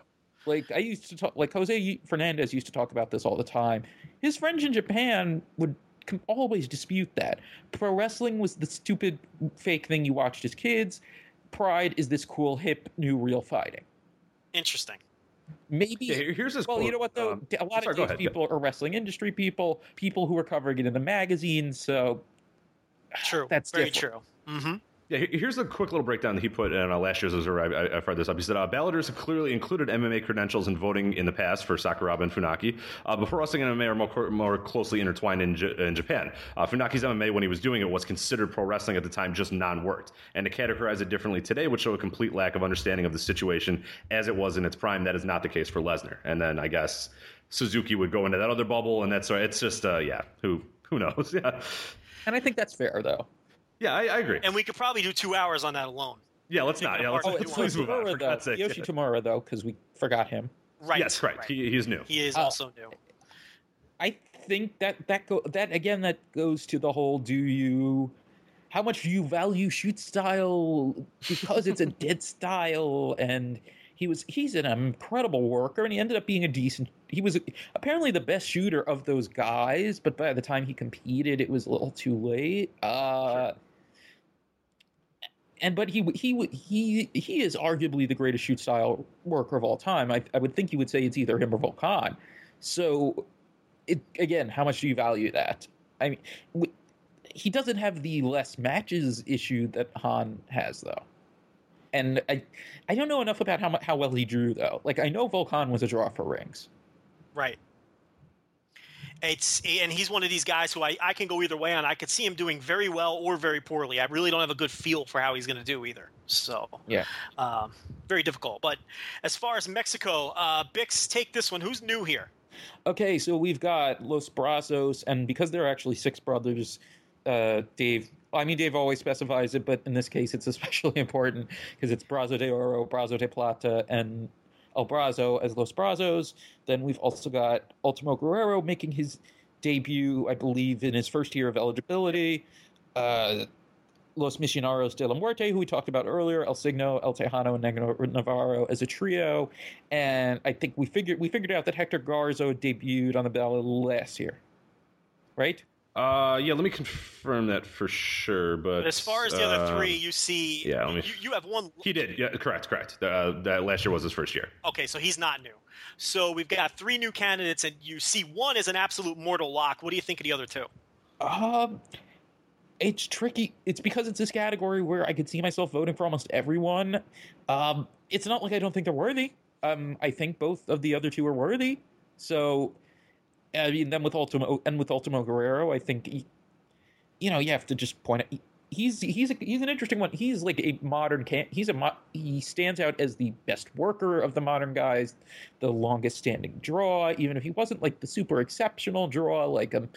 Like I used to talk, like Jose Fernandez used to talk about this all the time. His friends in Japan would always dispute that. Pro wrestling was the stupid fake thing you watched as kids. Pride is this cool, hip, new, real fighting. Interesting. Maybe quote. You know what though? A lot of these people are wrestling industry people who are covering it in the magazines. So true, that's very different. True. Mm-hmm. Yeah, here's a quick little breakdown that he put in last year's Observer. I fired this up. He said, balloters have clearly included MMA credentials in voting in the past for Sakuraba and Funaki. Before wrestling and MMA are more closely intertwined in Japan. Funaki's MMA, when he was doing it, was considered pro wrestling at the time, just non-worked. And to categorize it differently today would show a complete lack of understanding of the situation as it was in its prime. That is not the case for Lesnar. And then I guess Suzuki would go into that other bubble, and that's it's just, who knows? Yeah. And I think that's fair, though. Yeah, I agree. And we could probably do 2 hours on that alone. Yeah, let's not. Yeah, let's please move on. For God's sake. Yoshi Tamura, though, because we forgot him. Right. Yes, right. He's new. He is also new. I think that goes to the whole how much do you value shoot style because it's a dead style, and he's an incredible worker, and he ended up being he was apparently the best shooter of those guys, but by the time he competed, it was a little too late. Sure. And but he is arguably the greatest shoot style worker of all time. I would think you would say it's either him or Volkan. So, again, how much do you value that? I mean, he doesn't have the less matches issue that Han has, though. And I don't know enough about how well he drew, though. Like, I know Volkan was a draw for rings. Right. And he's one of these guys who I can go either way on. I could see him doing very well or very poorly. I really don't have a good feel for how he's going to do either. So, yeah. Very difficult. But as far as Mexico, Bix, take this one. Who's new here? Okay, so we've got Los Brazos. And because there are actually six brothers, Dave always specifies it, but in this case it's especially important because it's Brazo de Oro, Brazo de Plata, and El Brazo as Los Brazos. Then we've also got Ultimo Guerrero making his debut, I believe, in his first year of eligibility. Los Misioneros de la Muerte, who we talked about earlier, El Signo, El Tejano, and Navarro as a trio. And I think we figured out that Hector Garzo debuted on the ballot last year, right? Yeah, let me confirm that for sure. But as far as the other three, you see, yeah, you have one. He did, yeah, correct. That last year was his first year. Okay, so he's not new. So we've got three new candidates, and you see one is an absolute mortal lock. What do you think of the other two? It's tricky. It's because it's this category where I could see myself voting for almost everyone. It's not like I don't think they're worthy. I think both of the other two are worthy. So. I mean, then with Ultimo Guerrero, I think, you have to just point out he's an interesting one. He's like a modern he stands out as the best worker of the modern guys, the longest standing draw. Even if he wasn't like the super exceptional draw, like a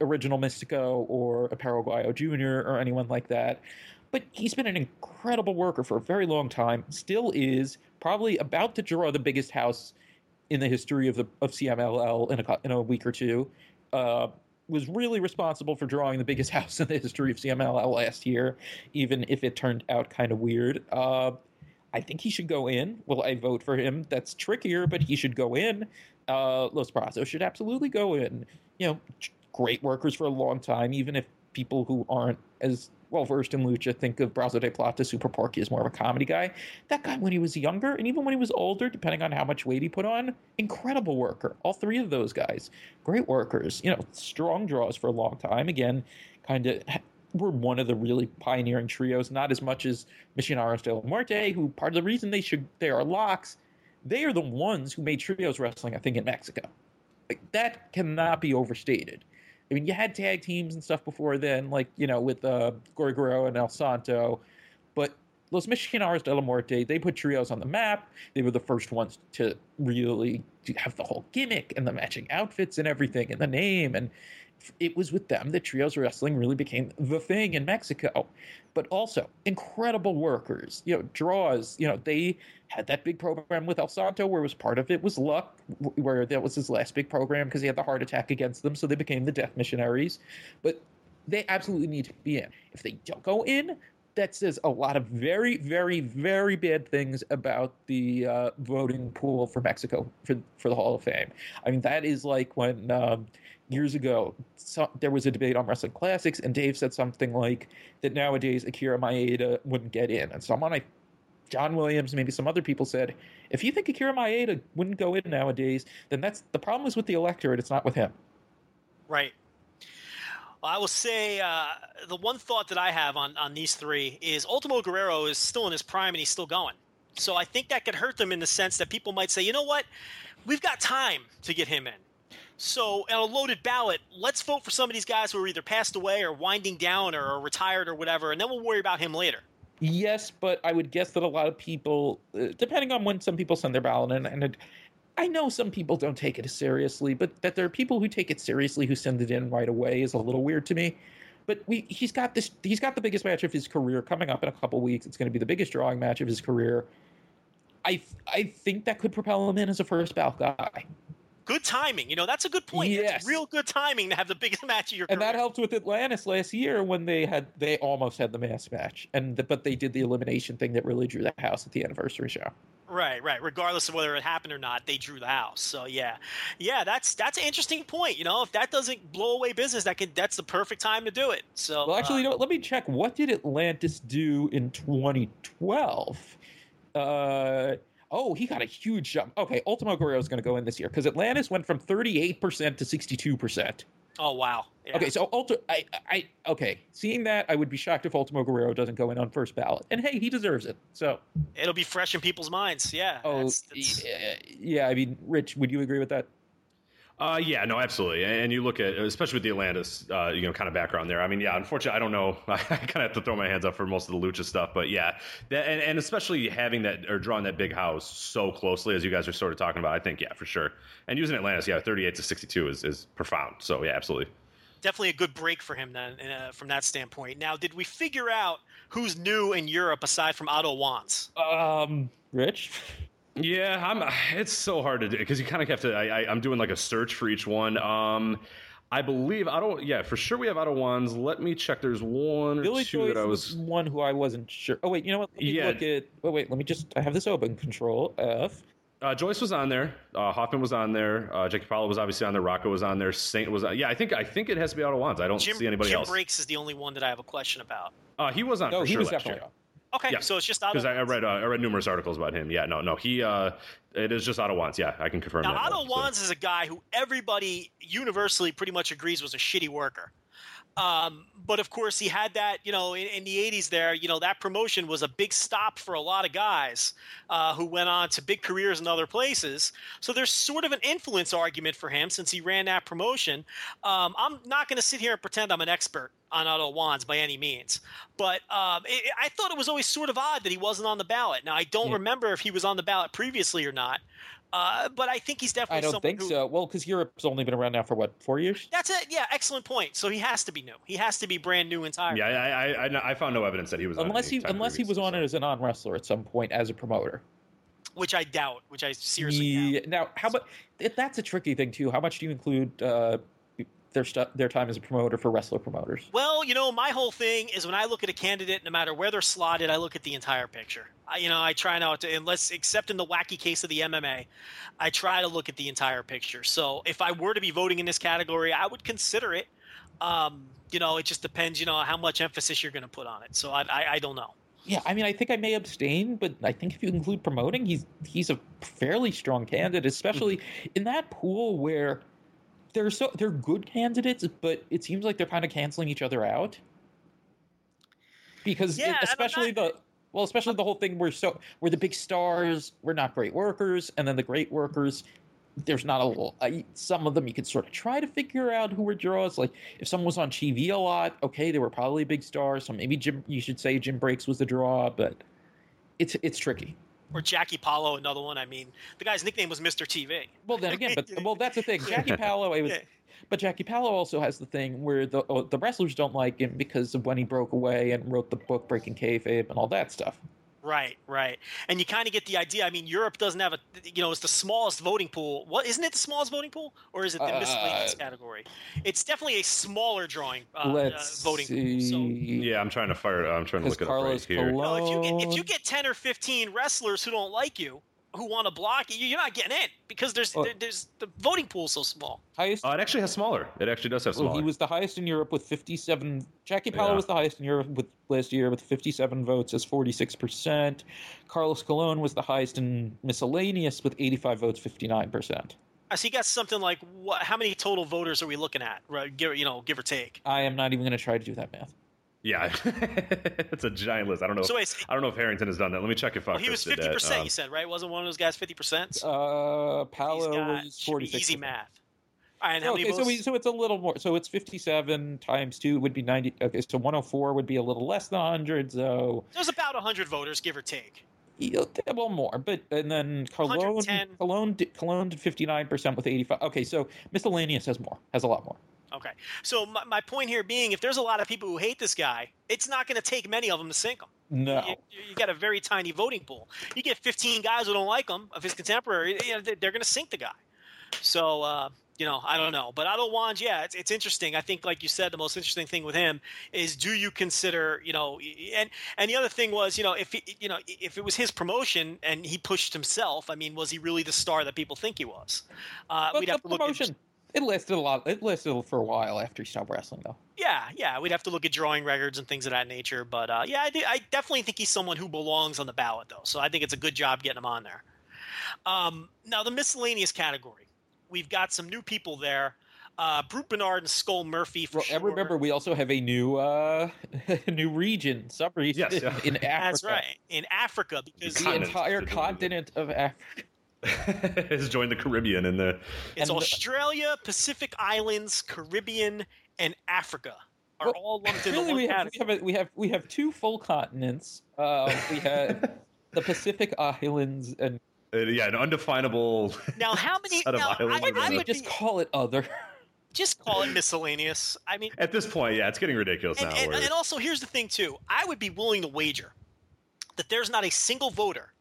original Mystico or a Paraguayo Jr. or anyone like that. But he's been an incredible worker for a very long time. Still is probably about to draw the biggest house in the history of CMLL in a week or two, was really responsible for drawing the biggest house in the history of CMLL last year, even if it turned out kind of weird. I think he should go in. Will I vote for him? That's trickier, but he should go in. Los Brazos should absolutely go in. Great workers for a long time, even if people who aren't as well-versed in lucha think of Brazo de Plata, Super Porky, as more of a comedy guy. That guy, when he was younger, and even when he was older, depending on how much weight he put on, incredible worker. All three of those guys, great workers, strong draws for a long time. Again, kind of were one of the really pioneering trios, not as much as Misioneros de la Muerte, who part of the reason they are locks, they are the ones who made trios wrestling, I think, in Mexico. Like, that cannot be overstated. I mean, you had tag teams and stuff before then, like, with Gory Guerrero and El Santo. But Los Misioneros de la Muerte, they put trios on the map. They were the first ones to really have the whole gimmick and the matching outfits and everything and the name. And it was with them that trios wrestling really became the thing in Mexico. But also, incredible workers, draws. They had that big program with El Santo where part of it was luck, where that was his last big program because he had the heart attack against them, so they became the Death Missionaries. But they absolutely need to be in. If they don't go in, that says a lot of very, very, very bad things about the voting pool for Mexico for the Hall of Fame. I mean, that is like when years ago there was a debate on Wrestling Classics, and Dave said something like that nowadays Akira Maeda wouldn't get in. And someone like John Williams, maybe some other people said, if you think Akira Maeda wouldn't go in nowadays, then that's the problem is with the electorate. It's not with him. Right. I will say the one thought that I have on these three is Ultimo Guerrero is still in his prime and he's still going. So I think that could hurt them in the sense that people might say, you know what, we've got time to get him in. So on a loaded ballot, let's vote for some of these guys who are either passed away or winding down or are retired or whatever, and then we'll worry about him later. Yes, but I would guess that a lot of people, depending on when some people send their ballot in, and I know some people don't take it seriously, but that there are people who take it seriously who send it in right away is a little weird to me. But he's got the biggest match of his career coming up in a couple weeks. It's going to be the biggest drawing match of his career. I think that could propel him in as a first ballot guy. Good timing. That's a good point. Yes. It's real good timing to have the biggest match of your career. And that helped with Atlantis last year when they almost had the mass match, but they did the elimination thing that really drew the house at the anniversary show. Right. Regardless of whether it happened or not, they drew the house. So yeah, that's an interesting point. If that doesn't blow away business, that's the perfect time to do it. So well, actually, let me check. What did Atlantis do in 2012? He got a huge jump. Okay, Ultimo Guerrero is going to go in this year because Atlantis went from 38% to 62%. Oh wow! Yeah. Okay, so seeing that, I would be shocked if Ultimo Guerrero doesn't go in on first ballot. And hey, he deserves it. So it'll be fresh in people's minds. Yeah. Oh, yeah. I mean, Rich, would you agree with that? Yeah, no, absolutely. And you look at, especially with the Atlantis, kind of background there. I mean, yeah, unfortunately, I don't know. I kind of have to throw my hands up for most of the lucha stuff, but yeah, that, and especially having that or drawing that big house so closely as you guys are sort of talking about, I think, yeah, for sure. And using Atlantis, yeah, 38 to 62 is profound. So yeah, absolutely. Definitely a good break for him then, from that standpoint. Now, did we figure out who's new in Europe aside from Otto Wanz? Rich. Yeah, it's so hard to do because you kind of have to. I'm doing like a search for each one. I believe yeah, for sure we have Otto Wanz. Let me check. There's one or Billy two Joyce that I was one who I wasn't sure. Oh wait, you know what? Let me look at. Oh wait, let me just. I have this open. Control F. Joyce was on there. Hoffman was on there. Jake Paula was obviously on there. Rocco was on there. Saint was on. Yeah, I think it has to be Otto Wanz. I don't see anybody else. Jim Breaks is the only one that I have a question about. He was on. No, he was definitely on. Okay, yeah. So it's just Otto Wanz. Because I read numerous articles about him. Yeah, no, he. It is just Otto Wanz. Yeah, I can confirm. Now, that. Otto Wanz is a guy who everybody universally pretty much agrees was a shitty worker. But of course, he had that, in the 80s there, that promotion was a big stop for a lot of guys who went on to big careers in other places. So there's sort of an influence argument for him since he ran that promotion. I'm not going to sit here and pretend I'm an expert on Otto Wanz by any means. But I thought it was always sort of odd that he wasn't on the ballot. Now, I don't remember if he was on the ballot previously or not. But I think he's definitely someone so. Well, because Europe's only been around now for, 4 years? That's it. Yeah, excellent point. So he has to be new. He has to be brand new entirely. Yeah, I found no evidence that he was Unless he was on it as a non-wrestler at some point as a promoter. Which I doubt. Which I seriously doubt. Now, that's a tricky thing, too. How much do you include their time as a promoter for wrestler promoters? Well, my whole thing is when I look at a candidate, no matter where they're slotted, I look at the entire picture. I try not to, except in the wacky case of the MMA, I try to look at the entire picture. So if I were to be voting in this category, I would consider it. It just depends, how much emphasis you're going to put on it. So I don't know. Yeah, I think I may abstain, but I think if you include promoting, he's a fairly strong candidate, especially in that pool where they're good candidates, but it seems like they're kind of canceling each other out. Because especially the whole thing where the big stars were not great workers, and then the great workers, there's not some of them you could sort of try to figure out who were draws. Like if someone was on TV a lot, okay, they were probably big stars. So maybe you should say Jim Breaks was the draw, but it's tricky. Or Jackie Paolo, another one. The guy's nickname was Mr. TV. Well, then again, that's the thing. Jackie Paolo, but Jackie Paolo also has the thing where the wrestlers don't like him because of when he broke away and wrote the book Breaking Kayfabe and all that stuff. Right. And you kind of get the idea. Europe doesn't have it's the smallest voting pool. What isn't it the smallest voting pool, or is it the miscellaneous category? It's definitely a smaller drawing voting pool. So, yeah, I'm trying to look it up right here. No, if you get 10 or 15 wrestlers who don't like you, who want to block you, you're not getting in because there's the voting pool so small. Highest. It actually has smaller. It actually does have smaller. He was the highest in Europe with 57. Jackie Paolo was the highest in Europe last year with 57 votes as 46%. Carlos Colon was the highest in miscellaneous with 85 votes, 59%. So you got something like how many total voters are we looking at? Right, give or take. I am not even going to try to do that math. Yeah, it's a giant list. I don't know. I don't know if Harrington has done that. Let me check if he was 50%. You said right? Wasn't one of those guys 50%? Paolo was 46. Easy math. All right, so it's a little more. So it's 57 times 2 would be 90. Okay, so 104 would be a little less than 100. So there's about 100 voters, give or take. Well, more, and then Cologne did 59% with 85. Okay, so miscellaneous has a lot more. Okay, so my point here being, if there's a lot of people who hate this guy, it's not going to take many of them to sink him. No. You got a very tiny voting pool. You get 15 guys who don't like him, of his contemporary, they're going to sink the guy. So, I don't know. But Otto Wanz, yeah, it's interesting. I think, like you said, the most interesting thing with him is do you consider, and the other thing was, if it was his promotion and he pushed himself, was he really the star that people think he was? We'd have to look at – It lasted for a while after he stopped wrestling, though. Yeah. We'd have to look at drawing records and things of that nature. But, I definitely think he's someone who belongs on the ballot, though. So I think it's a good job getting him on there. Now, the miscellaneous category. We've got some new people there. Brute Bernard and Skull Murphy. Sure. And remember, we also have a new new region, sub-region in Africa. That's right, in Africa. Because the entire continent of Africa. Has joined the Caribbean in there. It's Australia, Pacific Islands, Caribbean, and Africa are all lumped into one category. We have two full continents. We have the Pacific Islands and an undefinable. Now, how many? Call it other. Just call it miscellaneous. At this point, yeah, it's getting ridiculous now. And also, here's the thing too. I would be willing to wager that there's not a single voter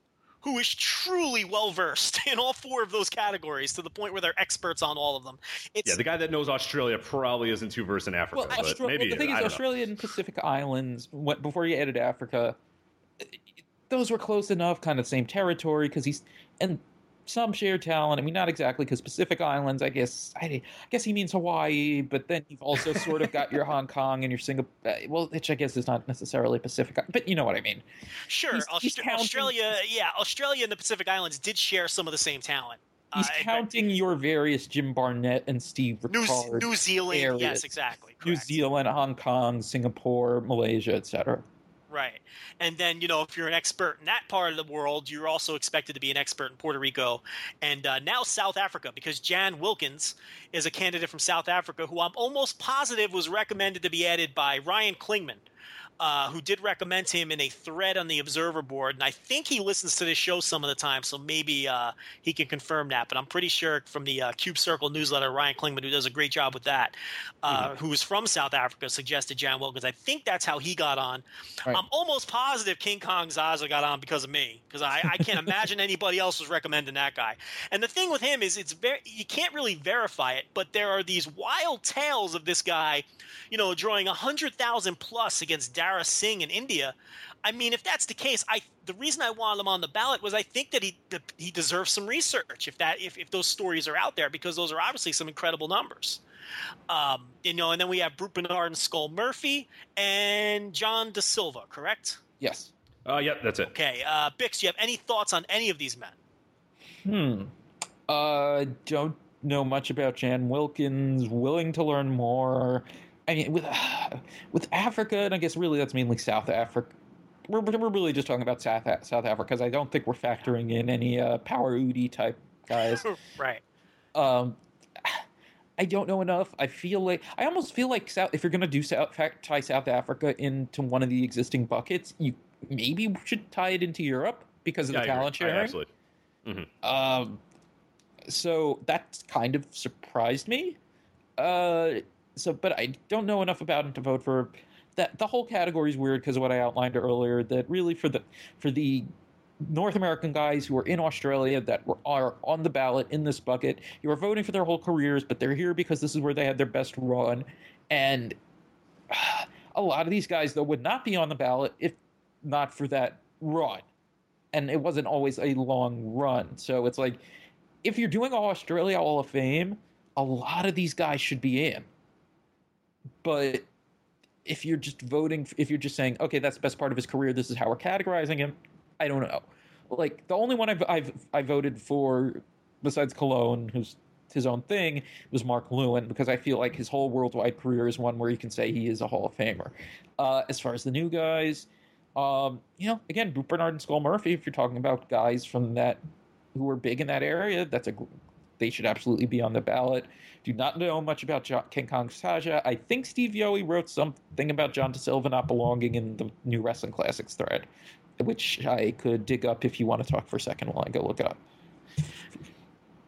who is truly well-versed in all four of those categories to the point where they're experts on all of them. The guy that knows Australia probably isn't too versed in Africa. Well, the thing is, Australia and Pacific Islands, before you added Africa, those were close enough, kind of same territory, because some shared talent. I mean, not exactly, because Pacific Islands, I guess, I guess he means Hawaii, but then you've also sort of got your Hong Kong and your Singapore, well, which I guess is not necessarily Pacific, but you know what I mean. Sure. Australia and the Pacific Islands did share some of the same talent. He's counting your various Jim Barnett and Steve Ricard. New Zealand areas. Yes, exactly. Correct. New Zealand, Hong Kong, Singapore, Malaysia, etc. Right. And then, you know, if you're an expert in that part of the world, you're also expected to be an expert in Puerto Rico and now South Africa, because Jan Wilkins is a candidate from South Africa who I'm almost positive was recommended to be added by Ryan Klingman, who did recommend him in a thread on the Observer board. And I think he listens to this show some of the time, so maybe he can confirm that. But I'm pretty sure from the Cube Circle newsletter, Ryan Klingman, who does a great job with that, who is from South Africa, suggested Jan Wilkins. I think that's how he got on. Right. I'm almost positive King Kong Zaza got on because of me, because I can't imagine anybody else was recommending that guy. And the thing with him is you can't really verify it, but there are these wild tales of this guy, you know, drawing 100,000 plus against Dara Singh in India. I mean, if that's the case, the reason I wanted him on the ballot was I think that he deserves some research if those stories are out there, because those are obviously some incredible numbers. You know, and then we have Brute Bernard and Skull Murphy and John De Silva, correct? Yes. Yep, that's it. Okay. Bix, do you have any thoughts on any of these men? Don't know much about Jan Wilkins. Willing to learn more. I mean, with Africa, and I guess really that's mainly South Africa. We're really just talking about South Africa, because I don't think we're factoring in any Power Udi type guys. Right. I don't know enough. I almost feel like if you're going to tie South Africa into one of the existing buckets, you maybe should tie it into Europe because of the talent sharing. Absolutely. Mm-hmm. So that kind of surprised me. But I don't know enough about him to vote for that. The whole category is weird because of what I outlined earlier, that really for the North American guys who are in Australia that are on the ballot in this bucket, you are voting for their whole careers, but they're here because this is where they had their best run. And a lot of these guys, though, would not be on the ballot if not for that run. And it wasn't always a long run. So it's like, if you're doing Australia Hall of Fame, a lot of these guys should be in. But if you're just saying, okay, that's the best part of his career, this is how we're categorizing him, I don't know. Like, the only one I voted for, besides Colon, who's his own thing, was Mark Lewin, because I feel like his whole worldwide career is one where you can say he is a Hall of Famer. As far as the new guys, you know, again, Brute Bernard and Skull Murphy, if you're talking about guys from that who are big in that area, they should absolutely be on the ballot. Do not know much about King Kong Saja. I think Steve Yowie wrote something about John De Silva not belonging in the new Wrestling Classics thread, which I could dig up if you want to talk for a second while I go look it up.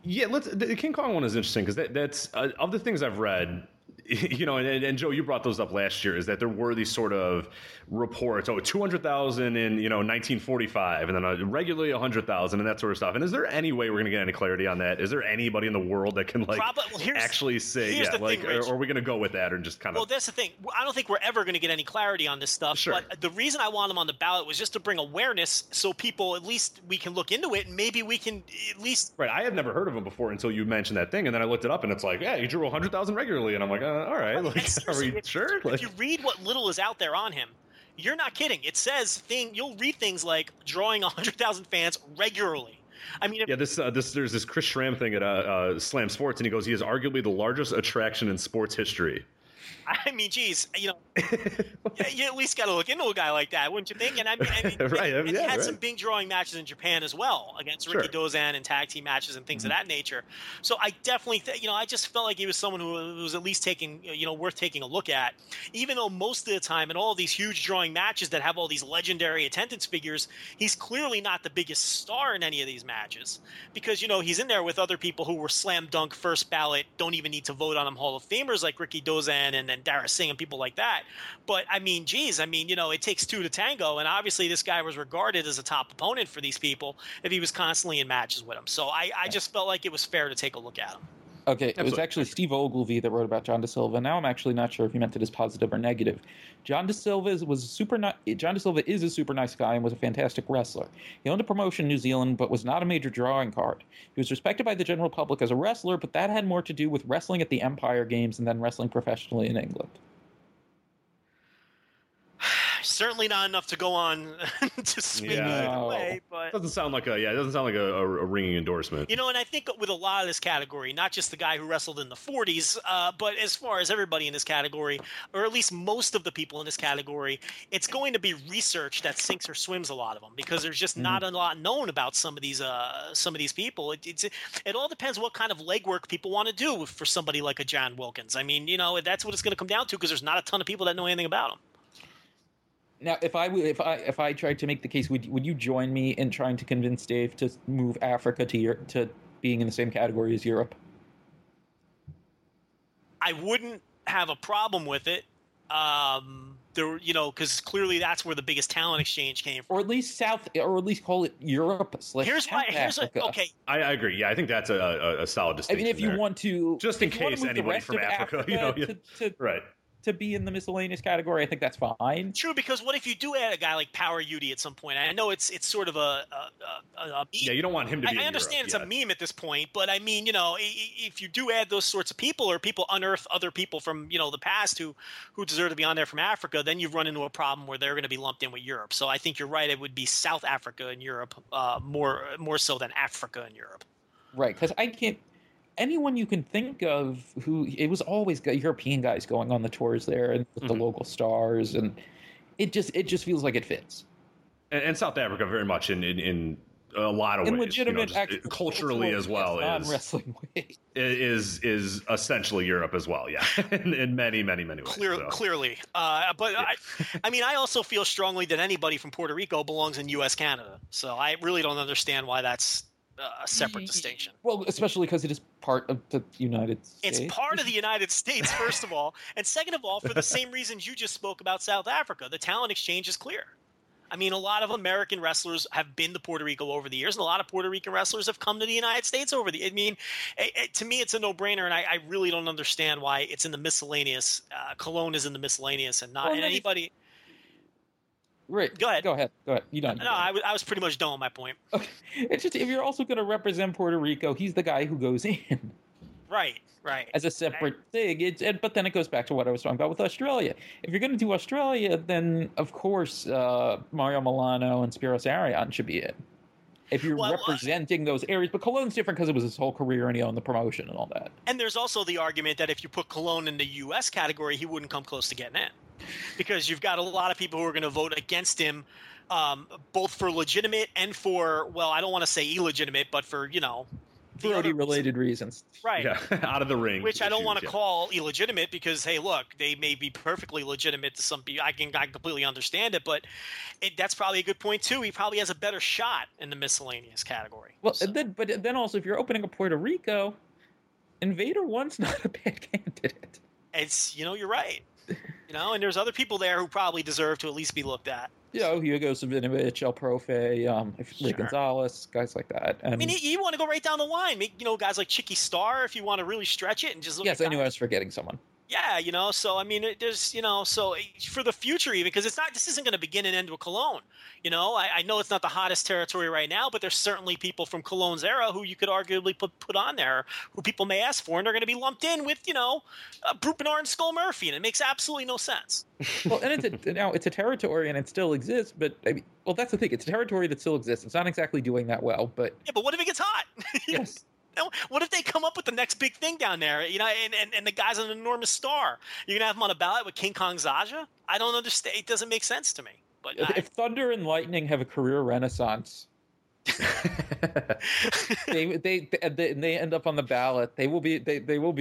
Yeah, the King Kong one is interesting because that's of the things I've read. You know, and Joe, you brought those up last year, is that there were these sort of reports, 200,000 in, you know, 1945, and then regularly 100,000 and that sort of stuff. And is there any way we're going to get any clarity on that? Is there anybody in the world that can, like, actually say, are we going to go with that or just kind of... Well, that's the thing. I don't think we're ever going to get any clarity on this stuff. Sure. But the reason I want them on the ballot was just to bring awareness so people, at least we can look into it and maybe we can at least... Right. I had never heard of them before until you mentioned that thing. And then I looked it up and it's like, yeah, you drew 100,000 regularly. And I'm like, all right. Like, are we sure? If you read what little is out there on him, you're not kidding. It says you'll read things like drawing 100,000 fans regularly. I mean, there's this Chris Schramm thing at Slam Sports, and he goes, he is arguably the largest attraction in sports history. I mean, geez, you know, you at least got to look into a guy like that, wouldn't you think? And I mean right, and he had some big drawing matches in Japan as well against Ricky Dozan and tag team matches and things of that nature. So I definitely, I just felt like he was someone who was at least worth taking a look at, even though most of the time in all these huge drawing matches that have all these legendary attendance figures, he's clearly not the biggest star in any of these matches because, you know, he's in there with other people who were slam dunk first ballot, don't even need to vote on him Hall of Famers like Ricky Dozan and Dara Singh and people like that. But I mean, geez, you know, it takes two to tango, and obviously this guy was regarded as a top opponent for these people if he was constantly in matches with him. So I just felt like it was fair to take a look at him. Okay, absolutely. It was actually Steve Ogilvie that wrote about John De Silva. Now I'm actually not sure if he meant it as positive or negative. John De Silva is a super nice guy and was a fantastic wrestler. He owned a promotion in New Zealand but was not a major drawing card. He was respected by the general public as a wrestler, but that had more to do with wrestling at the Empire Games and then wrestling professionally in England. Certainly not enough to go on to spin either way. But doesn't sound like a ringing endorsement. You know, and I think with a lot of this category, not just the guy who wrestled in the 40s, but as far as everybody in this category, or at least most of the people in this category, it's going to be research that sinks or swims a lot of them, because there's just not a lot known about some of these people. It all depends what kind of legwork people want to do for somebody like a Jan Wilkins. I mean, you know, that's what it's going to come down to, because there's not a ton of people that know anything about him. Now, if I tried to make the case, would you join me in trying to convince Dave to move Africa to being in the same category as Europe? I wouldn't have a problem with it. Because clearly that's where the biggest talent exchange came from, or at least call it Europe. I agree. Yeah, I think that's a solid distinction. I mean, you want to, just in case anybody from Africa, right. To be in the miscellaneous category, I think that's fine. True, because what if you do add a guy like Power Yudi at some point? I know it's sort of a meme. Yeah, you don't want him to be I understand Europe, it's a meme at this point, but I mean, you know, if you do add those sorts of people, or people unearth other people from, you know, the past who deserve to be on there from Africa, then you run into a problem where they're going to be lumped in with Europe. So I think you're right. It would be South Africa and Europe more so than Africa and Europe. Right, because I can't – anyone you can think of who – it was always European guys going on the tours there and with the local stars, and it just feels like it fits. And South Africa very much in a lot of ways. Legitimate, you know, culturally as well as non-wrestling ways. Is essentially Europe as well, yeah, in many, many, many ways. Clearly. But yeah. I mean, I also feel strongly that anybody from Puerto Rico belongs in U.S. Canada, so I really don't understand why that's – a separate distinction. Well, especially because it is part of the United States. It's part of the United States, first of all. And second of all, for the same reasons you just spoke about South Africa, the talent exchange is clear. I mean, a lot of American wrestlers have been to Puerto Rico over the years, and a lot of Puerto Rican wrestlers have come to the United States over the – I mean, to me, it's a no-brainer, and I really don't understand why it's in the miscellaneous. Cologne is in the miscellaneous and not – anybody – Right. Go ahead. You done. No, I was pretty much done with my point. Okay. It's just, if you're also going to represent Puerto Rico, he's the guy who goes in. Right. As a separate thing. But then it goes back to what I was talking about with Australia. If you're going to do Australia, then, of course, Mario Milano and Spiros Arion should be in. If you're representing those areas. But Cologne's different because it was his whole career and he owned the promotion and all that. And there's also the argument that if you put Cologne in the U.S. category, he wouldn't come close to getting in. Because you've got a lot of people who are going to vote against him, both for legitimate and for, well, I don't want to say illegitimate, but for, you know, Brody-related reasons. Right. Yeah. Out of the ring. Which I don't want to call illegitimate because, hey, look, they may be perfectly legitimate to some people. I completely understand it, but that's probably a good point, too. He probably has a better shot in the miscellaneous category. Well, so. But then also, if you're opening up Puerto Rico, Invader 1's not a bad candidate. It's, you know, you're right. You know, and there's other people there who probably deserve to at least be looked at. You know, Hugo Savinovich, El Profe, Lee Gonzalez, guys like that. And I mean, you want to go right down the line. Make, you know, guys like Chicky Starr if you want to really stretch it and just look at guys. Yes, I knew I was forgetting someone. Yeah, you know, so I mean, there's, you know, so for the future even, because this isn't going to begin and end with Cologne. You know, I know it's not the hottest territory right now, but there's certainly people from Cologne's era who you could arguably put on there, who people may ask for, and they're going to be lumped in with, you know, Brupenard and Skull Murphy, and it makes absolutely no sense. Well, and it's a territory, and it still exists, but I mean, well, that's the thing. It's a territory that still exists. It's not exactly doing that well, but yeah, but what if it gets hot? Yes. What if they come up with the next big thing down there, you know, and the guy's an enormous star? You're going to have him on a ballot with King Kong Zaja? I don't understand. It doesn't make sense to me. But if Thunder and Lightning have a career renaissance, they end up on the ballot, they will be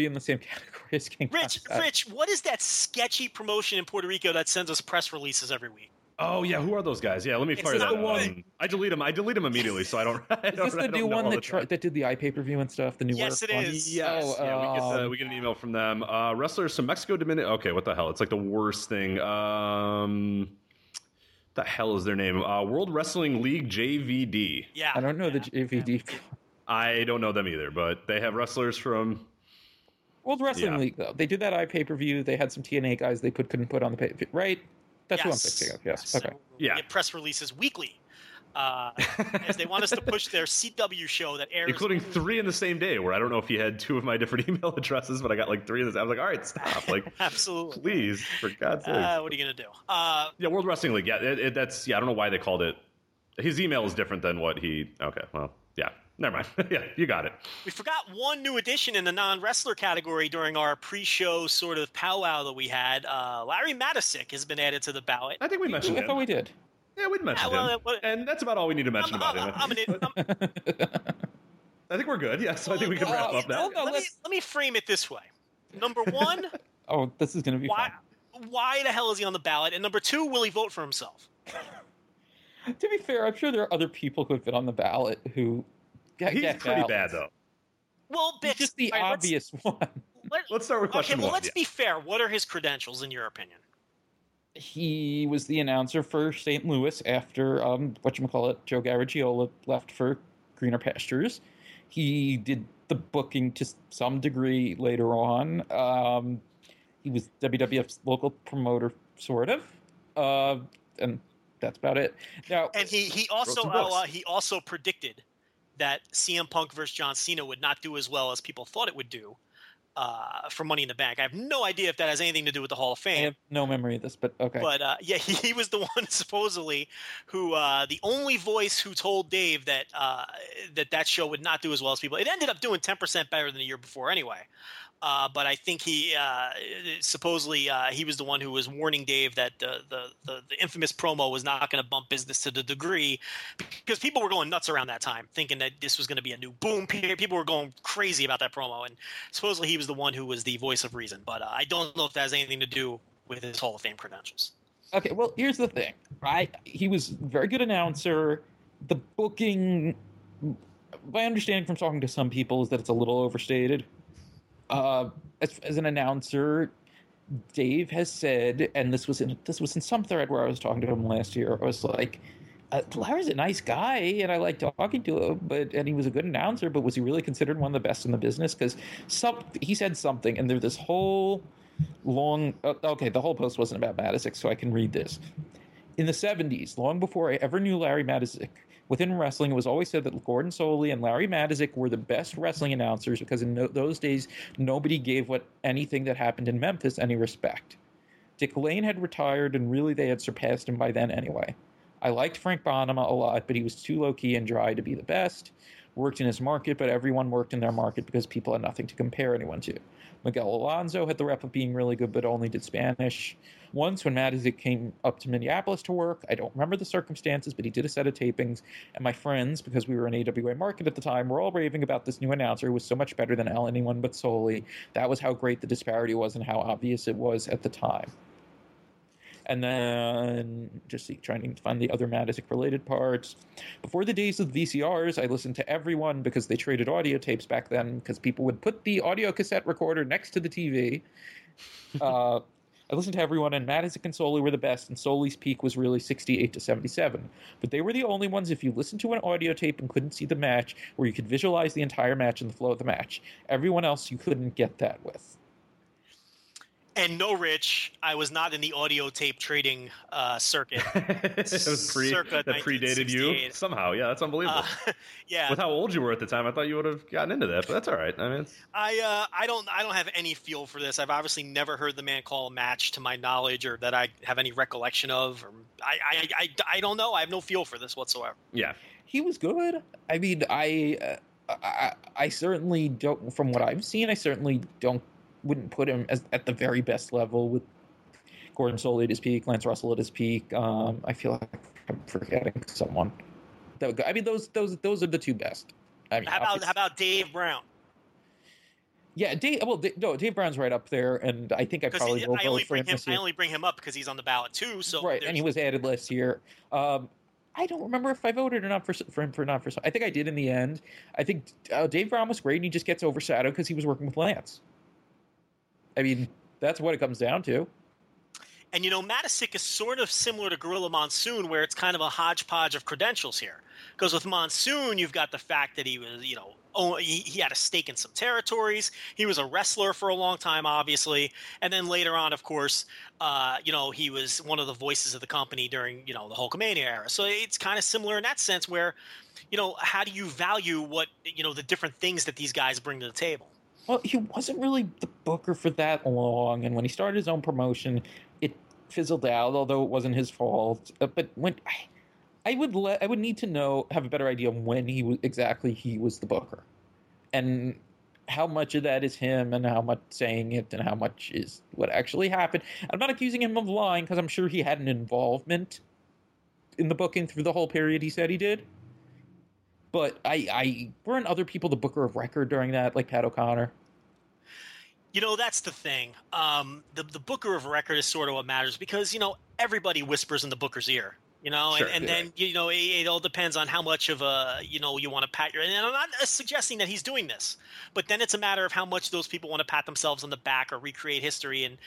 in the same category as King Kong Zaja. Rich, what is that sketchy promotion in Puerto Rico that sends us press releases every week? Oh, yeah. Who are those guys? Yeah, let me fire that one. I delete them immediately, so I don't. Is this the new one that did the iPay-per-view and stuff? The new one? Yes, it is. Yes. Oh, yeah, we get an email from them. Wrestlers from Mexico, Dominican. Okay, what the hell? It's like the worst thing. What the hell is their name? World Wrestling League JVD. Yeah. I don't know the JVD. I don't know them either, but they have wrestlers from World Wrestling League, though. They did that pay-per-view. They had some TNA guys they couldn't put on the pay-per-view, right? That's what I'm thinking of, yes. Okay. So we get press releases weekly. As they want us to push their CW show that airs, including three in the same day. Where I don't know if you had two of my different email addresses, but I got like three of this. I was like, all right, stop, like, absolutely, please, for God's sake. What are you gonna do? Yeah, World Wrestling League. Yeah, that's I don't know why they called it. His email is different than what he. Okay, well, yeah. Never mind. Yeah, you got it. We forgot one new addition in the non-wrestler category during our pre-show sort of powwow that we had. Larry Matysiak has been added to the ballot. I think we mentioned it. I thought we did. Yeah, we'd mention him. And that's about all we need to mention about him. I think we're good. Yeah, so I think we can wrap up now. Let me frame it this way. Number one. Oh, this is going to be fun. Why the hell is he on the ballot? And number two, will he vote for himself? To be fair, I'm sure there are other people who have been on the ballot who get pretty bad, though. Well, Bix, he's just the obvious one. Let's start with question one. Well, let's be fair. What are his credentials, in your opinion? He was the announcer for St. Louis after Joe Garagiola left for greener pastures. He did the booking to some degree later on. He was WWF's local promoter, sort of, and that's about it. Now, and he also predicted that CM Punk versus John Cena would not do as well as people thought it would do. For Money in the Bank. I have no idea if that has anything to do with the Hall of Fame. I have no memory of this, but okay. But he was the one supposedly who the only voice who told Dave that that show would not do as well as people. It ended up doing 10% better than the year before anyway. But I think he supposedly he was the one who was warning Dave that the infamous promo was not going to bump business to the degree, because people were going nuts around that time thinking that this was going to be a new boom period. People were going crazy about that promo, and supposedly he was the one who was the voice of reason. But I don't know if that has anything to do with his Hall of Fame credentials. Okay, well, here's the thing, right? He was a very good announcer. The booking, my understanding from talking to some people, is that it's a little overstated. As an announcer, Dave has said, and this was in some thread where I was talking to him last year, I was like, Larry's a nice guy, and I like talking to him, and he was a good announcer, but was he really considered one of the best in the business? Because he said something, and there's this whole long... okay, the whole post wasn't about Matysiak, so I can read this. In the 70s, long before I ever knew Larry Matysiak, within wrestling, it was always said that Gordon Solie and Larry Matysiak were the best wrestling announcers because in those days, nobody gave anything that happened in Memphis any respect. Dick Lane had retired, and really they had surpassed him by then anyway. I liked Frank Bonema a lot, but he was too low-key and dry to be the best. Worked in his market, but everyone worked in their market because people had nothing to compare anyone to. Miguel Alonso had the rep of being really good, but only did Spanish. Once, when Matysiak came up to Minneapolis to work, I don't remember the circumstances, but he did a set of tapings, and my friends, because we were an AWA market at the time, were all raving about this new announcer who was so much better than anyone but Solie. That was how great the disparity was and how obvious it was at the time. And then just trying to find the other Matysiak-related parts. Before the days of VCRs, I listened to everyone because they traded audio tapes back then because people would put the audio cassette recorder next to the TV. I listened to everyone, and Matysiak and Solie were the best, and Solie's peak was really 68 to 77. But they were the only ones, if you listened to an audio tape and couldn't see the match, where you could visualize the entire match and the flow of the match. Everyone else you couldn't get that with. And no, Rich, I was not in the audio tape trading circuit. That predated you somehow. Yeah, that's unbelievable. Yeah, with how old you were at the time, I thought you would have gotten into that, but that's all right. I mean, I don't have any feel for this. I've obviously never heard the man call a match to my knowledge, or that I have any recollection of. Or I don't know. I have no feel for this whatsoever. Yeah, he was good. I mean, I certainly don't. From what I've seen, I certainly don't. Wouldn't put him at the very best level with Gordon Solie at his peak, Lance Russell at his peak. I feel like I'm forgetting someone. I mean, those are the two best. I mean, how about Dave Brown? Yeah, Dave Brown's right up there, and I think I probably will vote for him this year. I only bring him up because he's on the ballot too. So right, and he was added last year. I don't remember if I voted or not for him for not for. I think I did in the end. I think Dave Brown was great, and he just gets overshadowed because he was working with Lance. I mean, that's what it comes down to. And, you know, Matysiak is sort of similar to Gorilla Monsoon, where it's kind of a hodgepodge of credentials here. Because with Monsoon, you've got the fact that he was, you know, oh, he had a stake in some territories. He was a wrestler for a long time, obviously. And then later on, of course, he was one of the voices of the company during, the Hulkamania era. So it's kind of similar in that sense where, how do you value what, the different things that these guys bring to the table? Well, he wasn't really the booker for that long. And when he started his own promotion, it fizzled out, although it wasn't his fault. But when... I would need to have a better idea of when he was the booker, and how much of that is him, and how much saying it, and how much is what actually happened. I'm not accusing him of lying because I'm sure he had an involvement in the booking through the whole period he said he did. But weren't other people the booker of record during that, like Pat O'Connor? That's the thing. The booker of record is sort of what matters because everybody whispers in the booker's ear. Sure, and then, right. It all depends on how much of a, you want to pat your, and I'm not suggesting that he's doing this, but then it's a matter of how much those people want to pat themselves on the back or recreate history. And,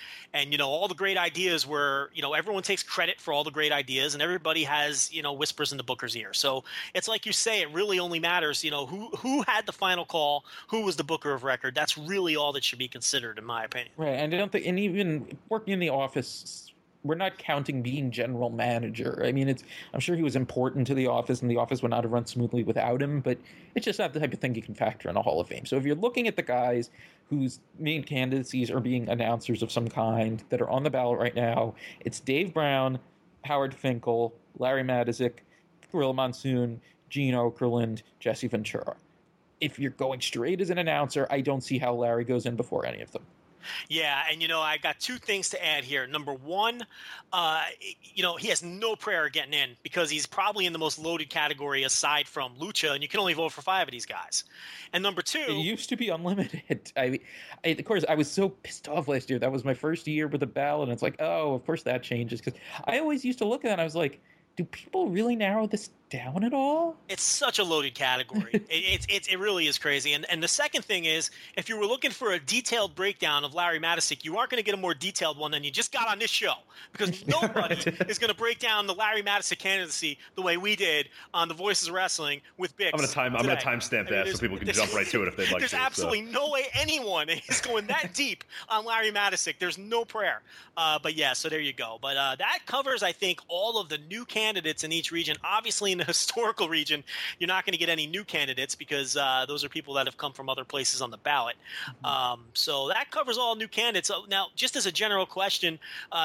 all the great ideas were, everyone takes credit for all the great ideas and everybody has, whispers in the booker's ear. So it's like you say, it really only matters, who had the final call, who was the booker of record. That's really all that should be considered in my opinion. Right. And I don't think, and even working in the office, we're not counting being general manager. I mean, I'm sure he was important to the office, and the office would not have run smoothly without him, but it's just not the type of thing you can factor in a Hall of Fame. So if you're looking at the guys whose main candidacies are being announcers of some kind that are on the ballot right now, it's Dave Brown, Howard Finkel, Larry Matysiak, Gorilla Monsoon, Gene Okerlund, Jesse Ventura. If you're going straight as an announcer, I don't see how Larry goes in before any of them. Yeah, and I got two things to add here. Number one, he has no prayer of getting in because he's probably in the most loaded category aside from Lucha, and you can only vote for 5 of these guys. And number two, it used to be unlimited. Of course, I was so pissed off last year. That was my first year with the ballot, and it's like, oh, of course that changes because I always used to look at it and I was like, do people really narrow this down at all? It's such a loaded category. It really is crazy. And the second thing is, if you were looking for a detailed breakdown of Larry Matysiak, you aren't going to get a more detailed one than you just got on this show because nobody is going to break down the Larry Matysiak candidacy the way we did on the Voices of Wrestling with Bix. I'm going to timestamp that so people can jump right to it if they'd like to. There's absolutely no way anyone is going that deep on Larry Matysiak. There's no prayer. But yeah, so there you go. But that covers, I think, all of the new candidates in each region. Obviously, in the historical region, you're not going to get any new candidates because those are people that have come from other places on the ballot. So that covers all new candidates. Now, just as a general question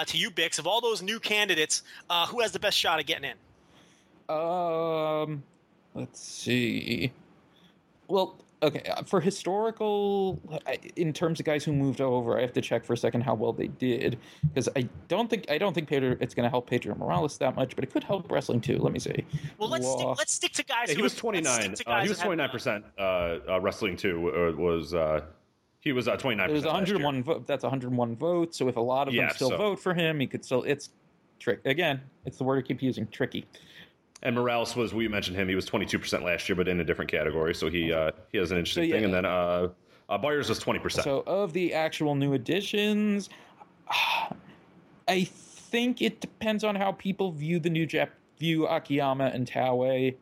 to you, Bix, of all those new candidates, who has the best shot at getting in? Let's see. Well, okay, for historical, in terms of guys who moved over, I have to check for a second how well they did because I don't think Pedro, it's going to help Pedro Morales that much, but it could help wrestling too. Let me see. Well, let's stick to guys. Yeah, he was 29. He was 29%. Wrestling too was he was 29%. It was 101 votes. That's 101 votes. So if a lot of them still vote for him, he could still. It's trick again. It's the word I keep using. Tricky. And Morales was, we mentioned him, he was 22% last year, but in a different category. So he has an interesting thing. And then Byers was 20%. So of the actual new additions, I think it depends on how people view the new Jap, view Akiyama and Taue.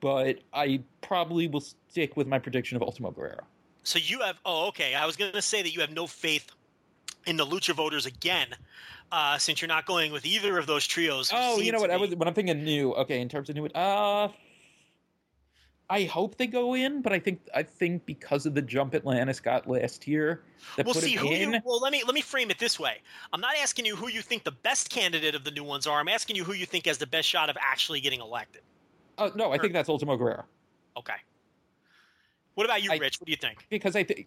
But I probably will stick with my prediction of Ultimo Guerrero. So you have, I was going to say that you have no faith in the Lucha voters again. Since you're not going with either of those trios. Oh, you know what? When I'm thinking new, in terms of new, I hope they go in, but I think because of the jump Atlantis got last year, that we'll put see it who in. Let me frame it this way. I'm not asking you who you think the best candidate of the new ones are. I'm asking you who you think has the best shot of actually getting elected. I think that's Ultimo Guerrero. Okay. What about you, Rich? What do you think? Because I think.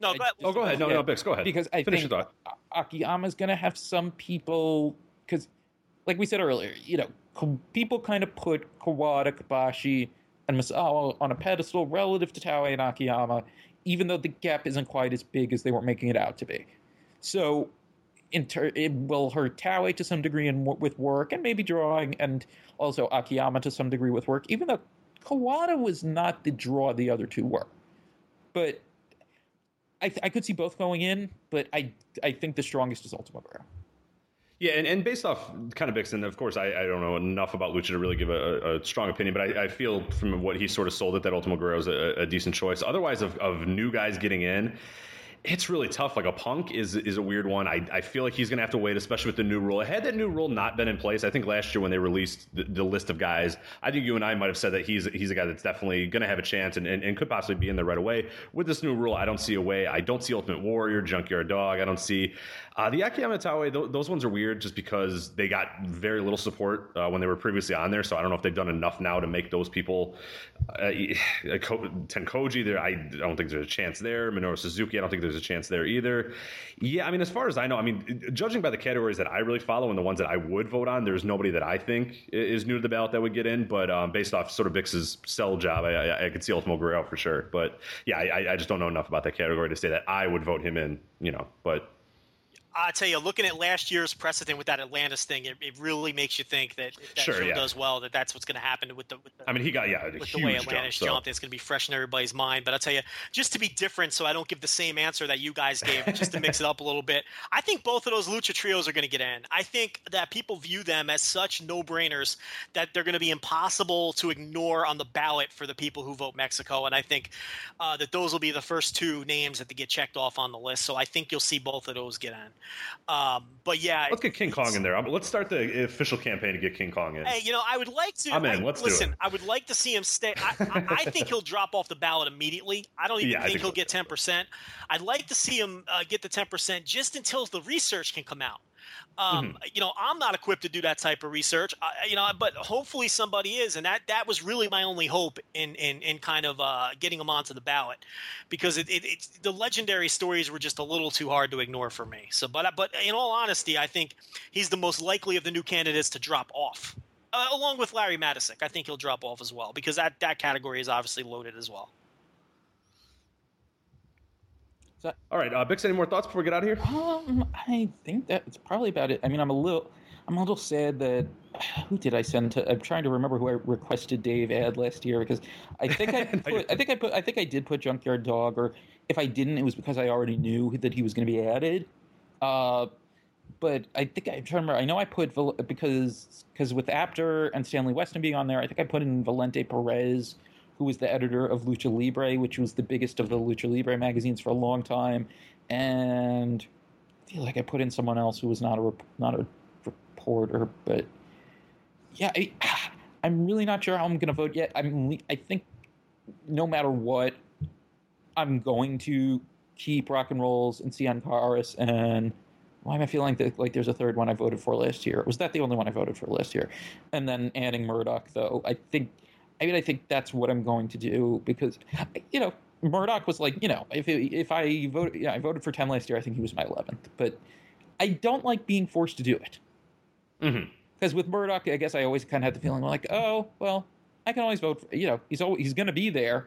No, go ahead. No, Bix, go ahead. Because I think Akiyama's going to have some people, because like we said earlier, people kind of put Kawada, Kobashi, and Misawa on a pedestal relative to Taue and Akiyama, even though the gap isn't quite as big as they were making it out to be. So it will hurt Taue to some degree with work and maybe drawing, and also Akiyama to some degree with work, even though Kawada was not the draw the other two were. But I could see both going in, but I think the strongest is Ultimo Guerrero. Yeah, and based off kind of Bixen, of course, I don't know enough about Lucha to really give a strong opinion, but I feel from what he sort of sold it that Ultimo Guerrero is a decent choice. Otherwise, of new guys getting in, it's really tough. Like a Punk is a weird one. I feel like he's going to have to wait, especially with the new rule. Had that new rule not been in place, I think last year when they released the list of guys, I think you and I might have said that he's a guy that's definitely going to have a chance and could possibly be in there right away. With this new rule, I don't see a way. I don't see Ultimate Warrior, Junkyard Dog. I don't see the Akiyama Taue. Those ones are weird just because they got very little support when they were previously on there. So I don't know if they've done enough now to make those people. Tenkoji, there, I don't think there's a chance there. Minoru Suzuki, I don't think there's a chance there either. Yeah, I mean, as far as I know, I mean, judging by the categories that I really follow and the ones that I would vote on, there's nobody that I think is new to the ballot that would get in. But based off sort of Bix's sell job, I could see Ultimo Guerrero for sure. But yeah, I just don't know enough about that category to say that I would vote him in, you know. But I tell you, looking at last year's precedent with that Atlantis thing, it really makes you think that if that sure, show yeah. does well, that's what's going to happen with the I mean, he got yeah, with the way Atlantis jumped. It's going to be fresh in everybody's mind. But I'll tell you, just to be different, so I don't give the same answer that you guys gave, just to mix it up a little bit, I think both of those Lucha trios are going to get in. I think that people view them as such no-brainers that they're going to be impossible to ignore on the ballot for the people who vote Mexico. And I think that those will be the first two names that they get checked off on the list. So I think you'll see both of those get in. But yeah, let's get King Kong in there. Let's start the official campaign to get King Kong in. Hey, you know, I would like to. I'm in. Let's do it. I would like to see him stay. I think he'll drop off the ballot immediately. I don't even think he'll get 10%. I'd like to see him get the 10% just until the research can come out. You know, I'm not equipped to do that type of research, you know, but hopefully somebody is. And that was really my only hope in kind of getting them onto the ballot, because it's the legendary stories were just a little too hard to ignore for me. So but in all honesty, I think he's the most likely of the new candidates to drop off, along with Larry Matysiak. I think he'll drop off as well, because that category is obviously loaded as well. All right, Bix, any more thoughts before we get out of here? I think that's probably about it. I mean, I'm a little sad that who did I send to? I'm trying to remember who I requested Dave add last year, because I think I did put Junkyard Dog, or if I didn't, it was because I already knew that he was going to be added. But I think I'm trying to remember. I know I put because with Apter and Stanley Weston being on there, I think I put in Valente Perez, who was the editor of Lucha Libre, which was the biggest of the Lucha Libre magazines for a long time. And I feel like I put in someone else who was not a reporter. But yeah, I'm really not sure how I'm going to vote yet. I think no matter what, I'm going to keep Rock and Rolls and Cien Karras. And why am I feeling like there's a third one I voted for last year? Was that the only one I voted for last year? And then adding Murdoch, though, I think that's what I'm going to do, because, you know, Murdoch was like, you know, I voted for 10 last year, I think he was my 11th, but I don't like being forced to do it. Mm-hmm. Because with Murdoch, I guess I always kind of had the feeling like, oh, well, I can always vote for, you know, he's going to be there.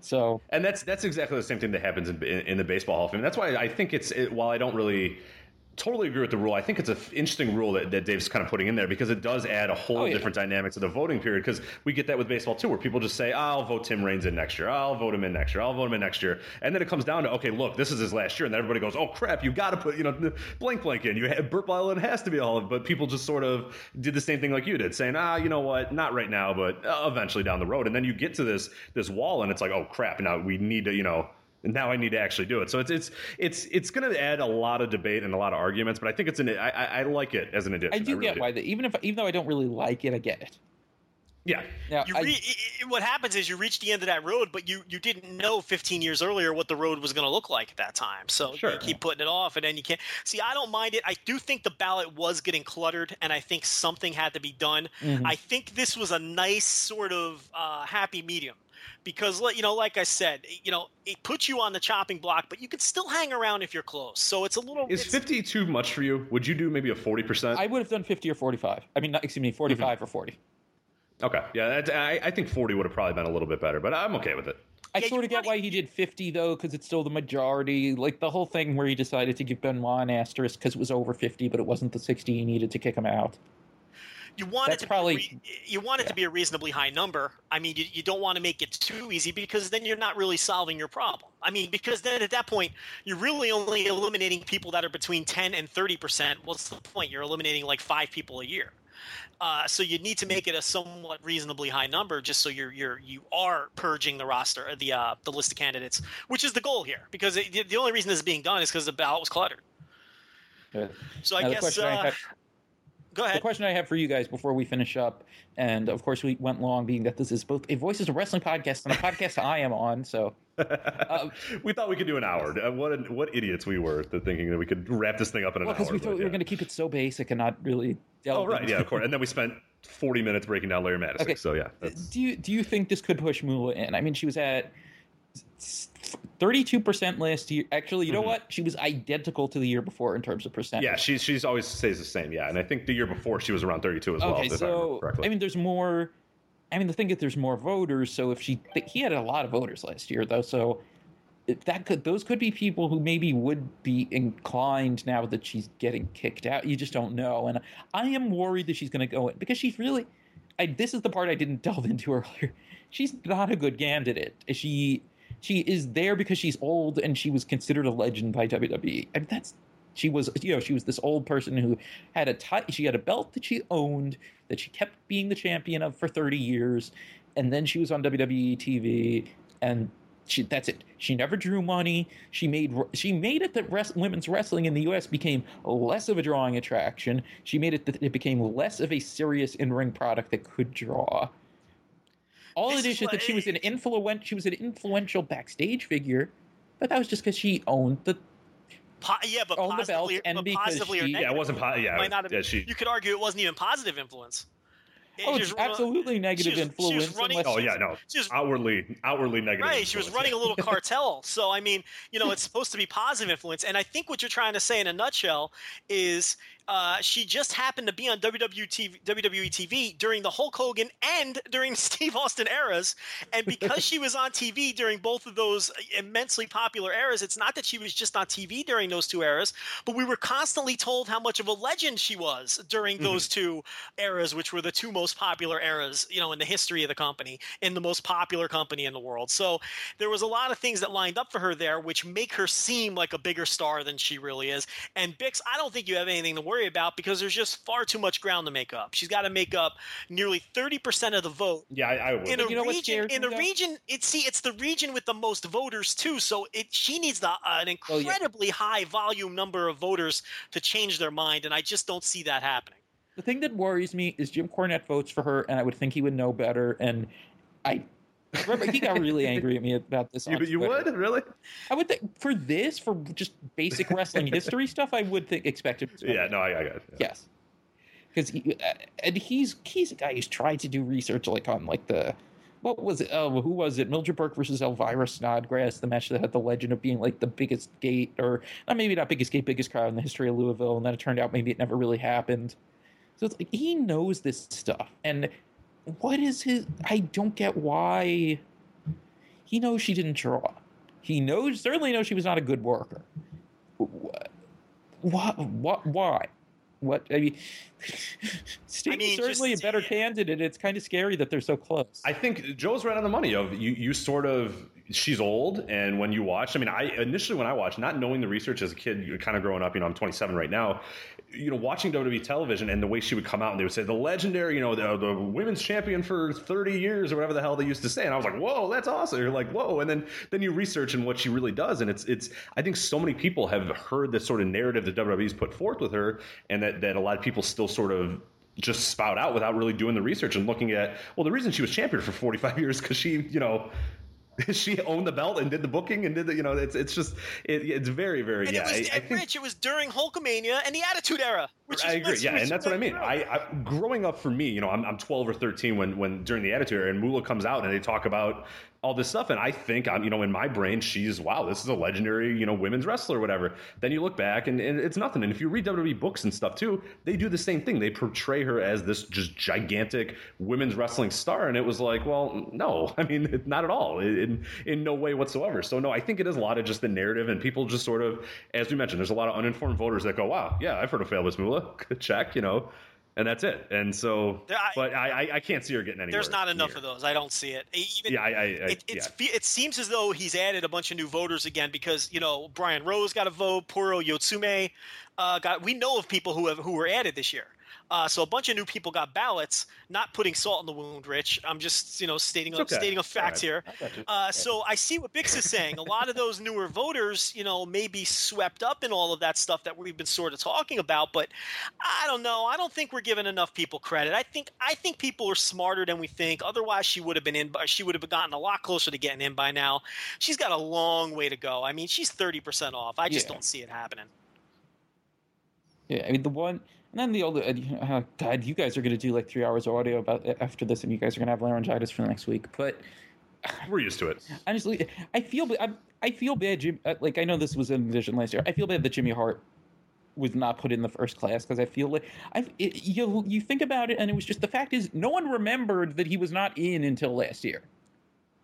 So, and that's exactly the same thing that happens in the Baseball Hall of Fame. That's why I think while I don't really totally agree with the rule, I think it's an interesting rule that Dave's kind of putting in there, because it does add a whole different dynamic to the voting period, because we get that with baseball too, where people just say, I'll vote Tim Raines in next year. I'll vote him in next year. I'll vote him in next year. And then it comes down to, okay, look, this is his last year. And then everybody goes, oh, crap, you got to put, you know, blank in. You have Burt Bylin has to be all of it. But people just sort of did the same thing like you did, saying, you know what, not right now, but eventually down the road. And then you get to this wall and it's like, oh, crap, now we need to, you know, now I need to actually do it. So it's going to add a lot of debate and a lot of arguments, but I think I like it as an addition. Even though I don't really like it, I get it. Yeah. Now, what happens is you reach the end of that road, but you didn't know 15 years earlier what the road was going to look like at that time. So you keep putting it off, and then you can't. See, I don't mind it. I do think the ballot was getting cluttered, and I think something had to be done. Mm-hmm. I think this was a nice sort of happy medium. Because, you know, like I said, you know, it puts you on the chopping block, but you can still hang around if you're close. So it's a little. Is 50 too much for you? Would you do maybe a 40%? I would have done 50 or 45. I mean, 45 or 40. Okay. Yeah, I think 40 would have probably been a little bit better, but I'm okay with it. I sort of get why he did 50, though, because it's still the majority. Like the whole thing where he decided to give Benoit an asterisk because it was over 50, but it wasn't the 60 he needed to kick him out. You want it to probably to be a reasonably high number. I mean, you don't want to make it too easy, because then you're not really solving your problem. I mean, because then at that point, you're really only eliminating people that are between 10 and 30%. What's the point? You're eliminating like 5 people a year. So you need to make it a somewhat reasonably high number, just so you are purging the roster, or the list of candidates, which is the goal here. Because the only reason this is being done is because the ballot was cluttered. Good. So now I guess go ahead. The question I have for you guys before we finish up, and of course we went long, being that this is both a Voices of Wrestling podcast and a podcast I am on, so. We thought we could do an hour. What idiots we were, thinking that we could wrap this thing up in an hour. Because we thought we were going to keep it so basic and not really delve into it. Oh, right, yeah, of course. And then we spent 40 minutes breaking down Larry Matysiak. Okay. So, yeah. Do you think this could push Moolah in? I mean, she was at 32% last year. Actually, you know what? She was identical to the year before in terms of percentage. Yeah, she's always stays the same, yeah. And I think the year before she was around 32 as well. Okay, so, I mean, there's more... I mean, the thing is, there's more voters. So if he had a lot of voters last year, though. So those could be people who maybe would be inclined now that she's getting kicked out. You just don't know. And I am worried that she's going to go in, because she's really. This is the part I didn't delve into earlier. She's not a good candidate. She is there because she's old and she was considered a legend by WWE. I mean, she was this old person who had a belt that she owned, that she kept being the champion of for 30 years, and then she was on WWE TV, and that's it. She never drew money. She made it that women's wrestling in the U.S. became less of a drawing attraction. She made it that it became less of a serious in-ring product that could draw. All it is that she was an influential backstage figure, but that was just because she owned the. Yeah, but positively or negative. Yeah, it wasn't positive. Yeah, you could argue it wasn't even positive influence. It's absolutely negative influence. She was outwardly negative. Right, she was running a little cartel. So, I mean, it's supposed to be positive influence. And I think what you're trying to say in a nutshell is she just happened to be on WWE TV during the Hulk Hogan and during Steve Austin eras. And because she was on TV during both of those immensely popular eras, it's not that she was just on TV during those two eras, but we were constantly told how much of a legend she was during those two eras, which were the two most popular eras, in the history of the company, in the most popular company in the world. So there was a lot of things that lined up for her there, which make her seem like a bigger star than she really is. And Bix, I don't think you have anything to worry about, because there's just far too much ground to make up. She's got to make up nearly 30% of the vote. Yeah, I would. In a region, it's the region with the most voters too. So she needs an incredibly high volume number of voters to change their mind, and I just don't see that happening. The thing that worries me is Jim Cornette votes for her, and I would think he would know better. And I remember he got really angry at me about this. You would? Really? I would think for just basic wrestling history stuff, I would expect him to. Yeah, no, I got it. Yeah. Yes. Because he's a guy who's tried to do research what was it? Oh, who was it? Mildred Burke versus Elvira Snodgrass, the match that had the legend of being like the biggest gate, or maybe not biggest gate, biggest crowd in the history of Louisville. And then it turned out maybe it never really happened. So it's like, he knows this stuff, and what is his? I don't get why. He knows she didn't draw. He certainly knows she was not a good worker. Why? What? I mean, Steve's certainly a better candidate. It's kind of scary that they're so close. I think Joe's right on the money. She's old, and when you watch, I mean, when I watched, not knowing the research as a kid, you're kind of growing up. I'm 27 right now. Watching WWE television and the way she would come out, and they would say the legendary, the women's champion for 30 years or whatever the hell they used to say, and I was like, whoa, that's awesome. You're like, whoa, and then you research and what she really does, and it's. I think so many people have heard this sort of narrative that WWE's put forth with her, and that a lot of people still sort of just spout out without really doing the research and looking at. Well, the reason she was champion for 45 years because she owned the belt and did the booking and did the, it's very, very, and yeah. It was during Hulkamania and the Attitude Era. Which I agree, yeah, and that's what I mean. I growing up for me, I'm 12 or 13 when during the Attitude Era, and Moolah comes out and they talk about all this stuff, and I think I'm, in my brain, she's this is a legendary, women's wrestler or whatever. Then you look back and it's nothing. And if you read WWE books and stuff too, they do the same thing. They portray her as this just gigantic women's wrestling star, and it was like, well, no, I mean, not at all, in no way whatsoever. So no, I think it is a lot of just the narrative, and people just sort of, as we mentioned, there's a lot of uninformed voters that go, wow, yeah, I've heard of Fabulous Moolah. Check, And that's it. And so, but I can't see her getting anywhere. There's not enough of those. I don't see it. It seems as though he's added a bunch of new voters again because, you know, Brian Rose got a vote, Puro Yotsume got. We know of people who were added this year. So a bunch of new people got ballots. Not putting salt in the wound, Rich. I'm just stating a fact here. So I see what Bix is saying. A lot of those newer voters, you know, may be swept up in all of that stuff that we've been sort of talking about. But I don't know. I don't think we're giving enough people credit. I think people are smarter than we think. Otherwise, she would have been in. She would have gotten a lot closer to getting in by now. She's got a long way to go. I mean, she's 30% off. I just don't see it happening. Yeah, I mean And then the God, you guys are going to do like 3 hours of audio about after this, and you guys are going to have laryngitis for the next week. But we're used to it. Honestly, I feel bad. Jim, like I know this was an edition last year. I feel bad that Jimmy Hart was not put in the first class because I feel like you think about it, and it was just the fact is no one remembered that he was not in until last year.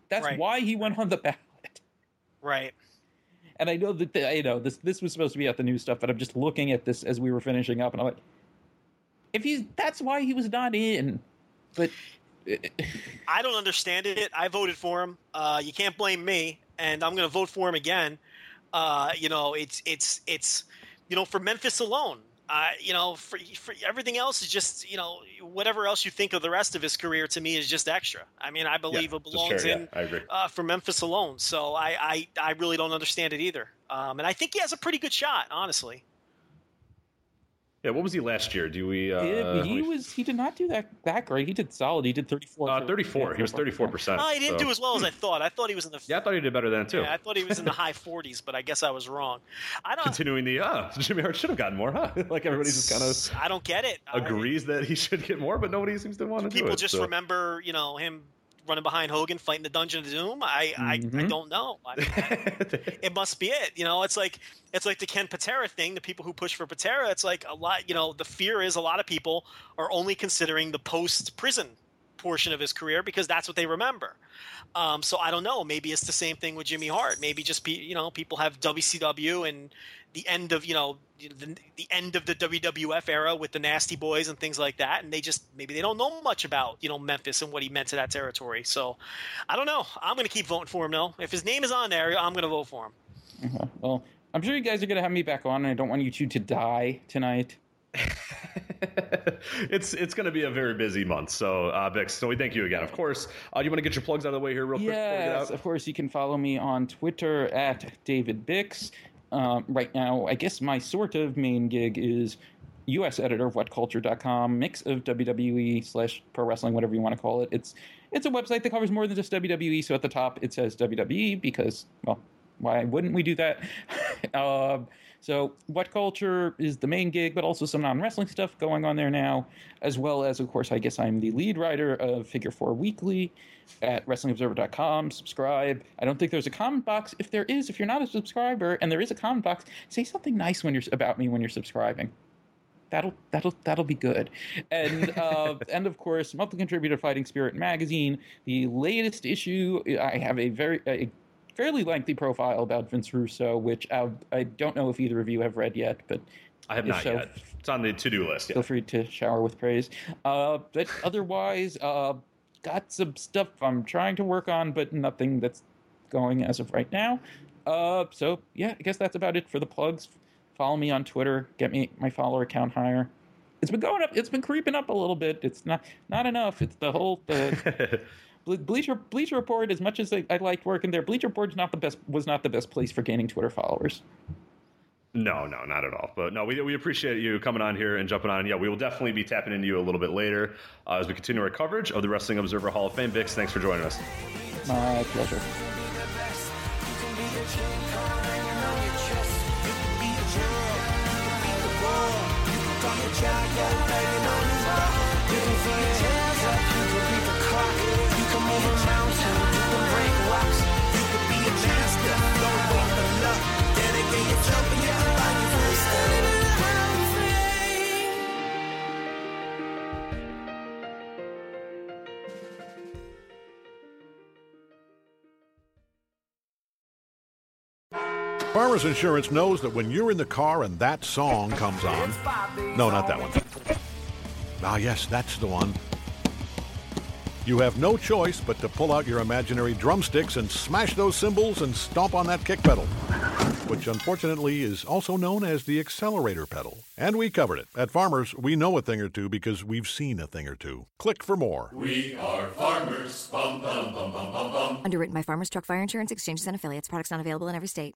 That's right. Why he went on the ballot. Right. And I know that this was supposed to be out the new stuff, but I'm just looking at this as we were finishing up, and I'm like. That's why he was not in. But I don't understand it. I voted for him. You can't blame me, and I'm going to vote for him again. It's for Memphis alone. For everything else is just whatever else you think of the rest of his career to me is just extra. I mean, I believe it belongs in for Memphis alone. So I really don't understand it either. And I think he has a pretty good shot, honestly. Yeah, what was he last year? Do we? He did not do that great. He did solid. He did 34. 34. He was 34%. He didn't do as well as I thought. I thought he was in the. Yeah, I thought he did better than too. Yeah, I thought he was in the high 40s, but I guess I was wrong. I don't. Continuing the Jimmy Hart should have gotten more, huh? Like everybody just kind of. I don't get it. Agrees that he should get more, but nobody seems to want to do it. People just remember, him. Running behind Hogan, fighting the Dungeon of Doom. I don't know. It must be it. It's like the Ken Patera thing. The people who push for Patera, it's like a lot. The fear is a lot of people are only considering the post-prison portion of his career because that's what they remember. So I don't know. Maybe it's the same thing with Jimmy Hart. Maybe just people have WCW and the end of the end of the WWF era with the Nasty Boys and things like that, and they just maybe they don't know much about Memphis and what he meant to that territory. So I don't know. I'm going to keep voting for him though. If his name is on there, I'm going to vote for him. Uh-huh. Well, I'm sure you guys are going to have me back on, and I don't want you two to die tonight. It's going to be a very busy month. So, Bix, so we thank you again. Of course, you want to get your plugs out of the way here real quick? Yes, of course. You can follow me on Twitter at David Bix. Right now, I guess my sort of main gig is U.S. editor of WhatCulture.com, mix of WWE / pro wrestling, whatever you want to call it. It's a website that covers more than just WWE. So at the top, it says WWE because, well, why wouldn't we do that? So What Culture is the main gig, but also some non-wrestling stuff going on there now, as well as, of course, I guess I'm the lead writer of Figure 4 Weekly at WrestlingObserver.com. Subscribe. I don't think there's a comment box. If there is, if you're not a subscriber and there is a comment box, say something nice about me when you're subscribing. That'll be good. And and of course, monthly contributor Fighting Spirit Magazine. The latest issue, I have a fairly lengthy profile about Vince Russo, which I don't know if either of you have read yet, but I have not yet. It's on the to-do list. Feel free to shower with praise. But otherwise, got some stuff I'm trying to work on, but nothing that's going as of right now. So yeah, I guess that's about it for the plugs. Follow me on Twitter. Get me my follower count higher. It's been going up. It's been creeping up a little bit. It's not enough. It's the whole. Bleacher Report, as much as I liked working there, Bleacher Report was not the best place for gaining Twitter followers. No, not at all. But no, we appreciate you coming on here and jumping on. Yeah, we will definitely be tapping into you a little bit later as we continue our coverage of the Wrestling Observer Hall of Fame. Bix, thanks for joining us. My pleasure. Farmers Insurance knows that when you're in the car and that song comes on, no, not that one. Ah, yes, that's the one. You have no choice but to pull out your imaginary drumsticks and smash those cymbals and stomp on that kick pedal, which unfortunately is also known as the accelerator pedal. And we covered it. At Farmers, we know a thing or two because we've seen a thing or two. Click for more. We are Farmers. Bum, bum, bum, bum, bum, bum. Underwritten by Farmers, Truck, Fire Insurance, Exchanges, and Affiliates. Products not available in every state.